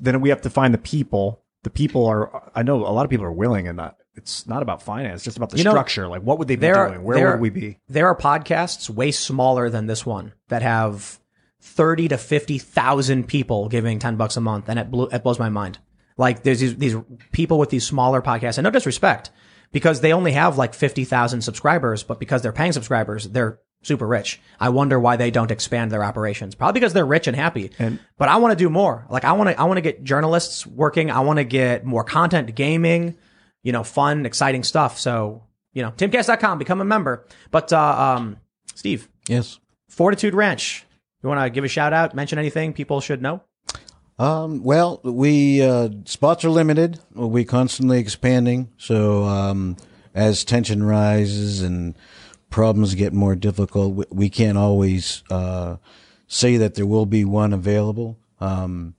then we have to find the people. The people are. I know a lot of people are willing and not. It's not about finance. It's just about the you structure. Know, like, what would they be there, doing? Where there, would we be? There are podcasts way smaller than this one that have thirty to fifty thousand people giving ten bucks a month, and it blew, it blows my mind. Like, there's these, these people with these smaller podcasts, and no disrespect, because they only have like fifty thousand subscribers, but because they're paying subscribers, they're super rich. I wonder why they don't expand their operations. Probably because they're rich and happy. And, but I want to do more. Like, I want to I want to get journalists working. I want to get more content, gaming. You know, fun, exciting stuff. So, you know, Tim Cast dot com, become a member. But, uh, um, Steve. Yes. Fortitude Ranch. You want to give a shout out, mention anything people should know? Um, well, we uh, spots are limited. We're constantly expanding. So um, as tension rises and problems get more difficult, we, we can't always uh, say that there will be one available. Um,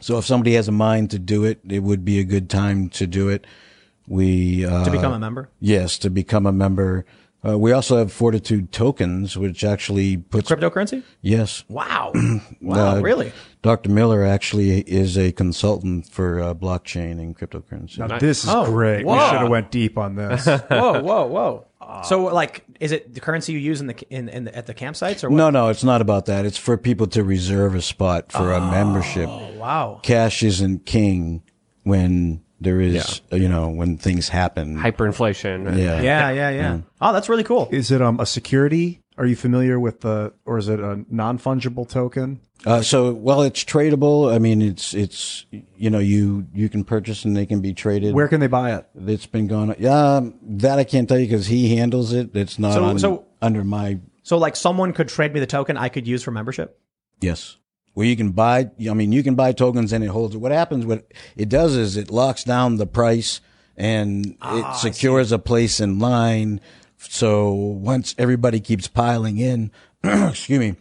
so if somebody has a mind to do it, it would be a good time to do it. We uh, to become a member. Yes, to become a member. Uh, we also have Fortitude tokens, which actually puts cryptocurrency. Yes. Wow. Wow. Uh, really? Doctor Miller actually is a consultant for uh, blockchain and cryptocurrency. Now, this is oh, great. Whoa. We should have went deep on this. Whoa, whoa, whoa. Uh, so, like, is it the currency you use in the in, in the, at the campsites or what? No, no, it's not about that. It's for people to reserve a spot for oh, a membership. Oh, wow. Cash isn't king when there is, yeah. you know, when things happen. Hyperinflation. And, yeah. yeah, yeah, yeah, yeah. Oh, that's really cool. Is it um a security? Are you familiar with the, or is it a non-fungible token? Uh, so, well, it's tradable. I mean, it's, it's, you know, you, you can purchase and they can be traded. Where can they buy it? It's been going on. Um, that I can't tell you because he handles it. It's not so, on, so, under my. So like someone could trade me the token I could use for membership? Yes. Where you can buy, I mean, you can buy tokens and it holds it. What happens, what it does is it locks down the price and oh, it secures a place in line. So once everybody keeps piling in, excuse me,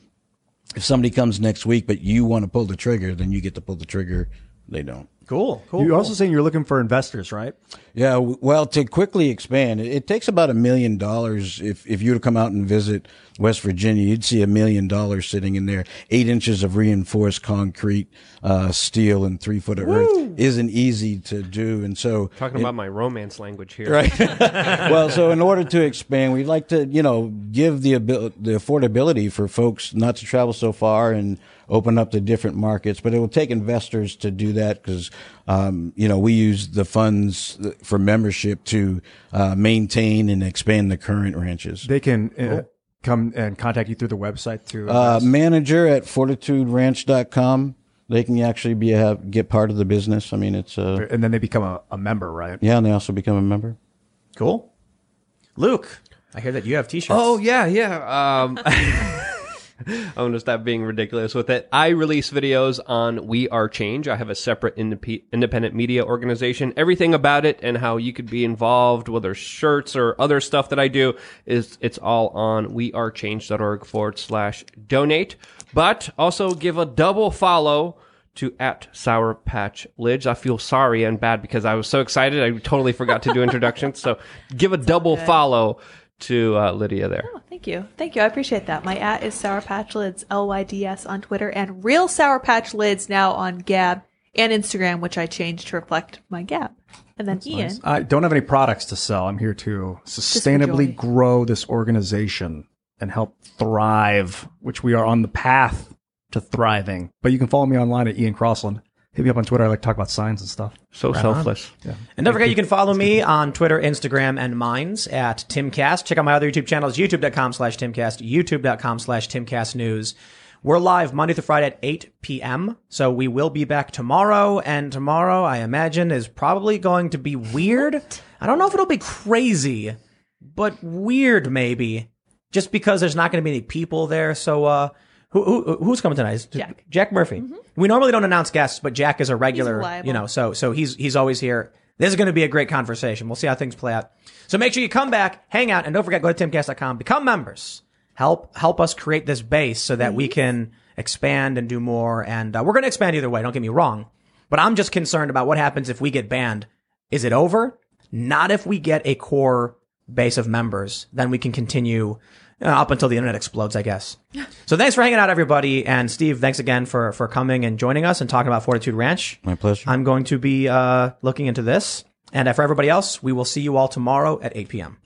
if somebody comes next week, but you want to pull the trigger, then you get to pull the trigger. They don't. Cool. Cool. You're cool. also saying you're looking for investors, right? Yeah. Well, to quickly expand, it takes about a million dollars. If, if you were to come out and visit West Virginia, you'd see a million dollars sitting in there. Eight inches of reinforced concrete, uh, steel and three foot of Woo! earth isn't easy to do. And so talking it, about my romance language here, right? Well, so in order to expand, we'd like to, you know, give the ability, the affordability for folks not to travel so far and open up to different markets, but it will take investors to do that because, um, you know, we use the funds for membership to uh, maintain and expand the current ranches. They can uh, oh. come and contact you through the website to uh, manager at fortitude ranch dot com. They can actually be have, get part of the business. I mean, it's uh, and then they become a, a member, right? Yeah, and they also become a member. Cool, Luke. I hear that you have t-shirts. Oh yeah, yeah. Um, I'm going to stop being ridiculous with it. I release videos on We Are Change. I have a separate indep independent media organization. Everything about it and how you could be involved, whether shirts or other stuff that I do, is it's all on wearechange.org forward slash donate. But also give a double follow to at Sour Patch Lidge. I feel sorry and bad because I was so excited. I totally forgot to do introductions. So give a That's double good. follow to uh, Lydia there. Oh, thank you. Thank you. I appreciate that. My at is Sour Patch Lids, L Y D S on Twitter, and Real Sour Patch Lids now on Gab and Instagram, which I changed to reflect my Gab. And then That's Ian. Nice. I don't have any products to sell. I'm here to sustainably grow this organization and help thrive, which we are on the path to thriving. But you can follow me online at Ian Crossland. Hit me up on Twitter. I like to talk about science and stuff. So right selfless. Yeah. And don't forget, you can follow me on Twitter, Instagram, and mines at TimCast. Check out my other YouTube channels, youtube.com slash TimCast, youtube.com slash TimCast News. We're live Monday through Friday at eight p m So we will be back tomorrow. And tomorrow, I imagine, is probably going to be weird. What? I don't know if it'll be crazy, but weird maybe. Just because there's not going to be any people there. So, uh... Who, who, who's coming tonight? Jack. Jack Murphy. Mm-hmm. We normally don't announce guests, but Jack is a regular, you know, so so he's he's always here. This is going to be a great conversation. We'll see how things play out. So make sure you come back, hang out, and don't forget, go to timcast dot com. Become members. Help help us create this base so that mm-hmm. we can expand and do more. And uh, we're going to expand either way. Don't get me wrong. But I'm just concerned about what happens if we get banned. Is it over? Not if we get a core base of members. Then we can continue Uh, up until the internet explodes, I guess. So thanks for hanging out, everybody. And Steve, thanks again for, for coming and joining us and talking about Fortitude Ranch. My pleasure. I'm going to be uh, looking into this. And for everybody else, we will see you all tomorrow at eight p m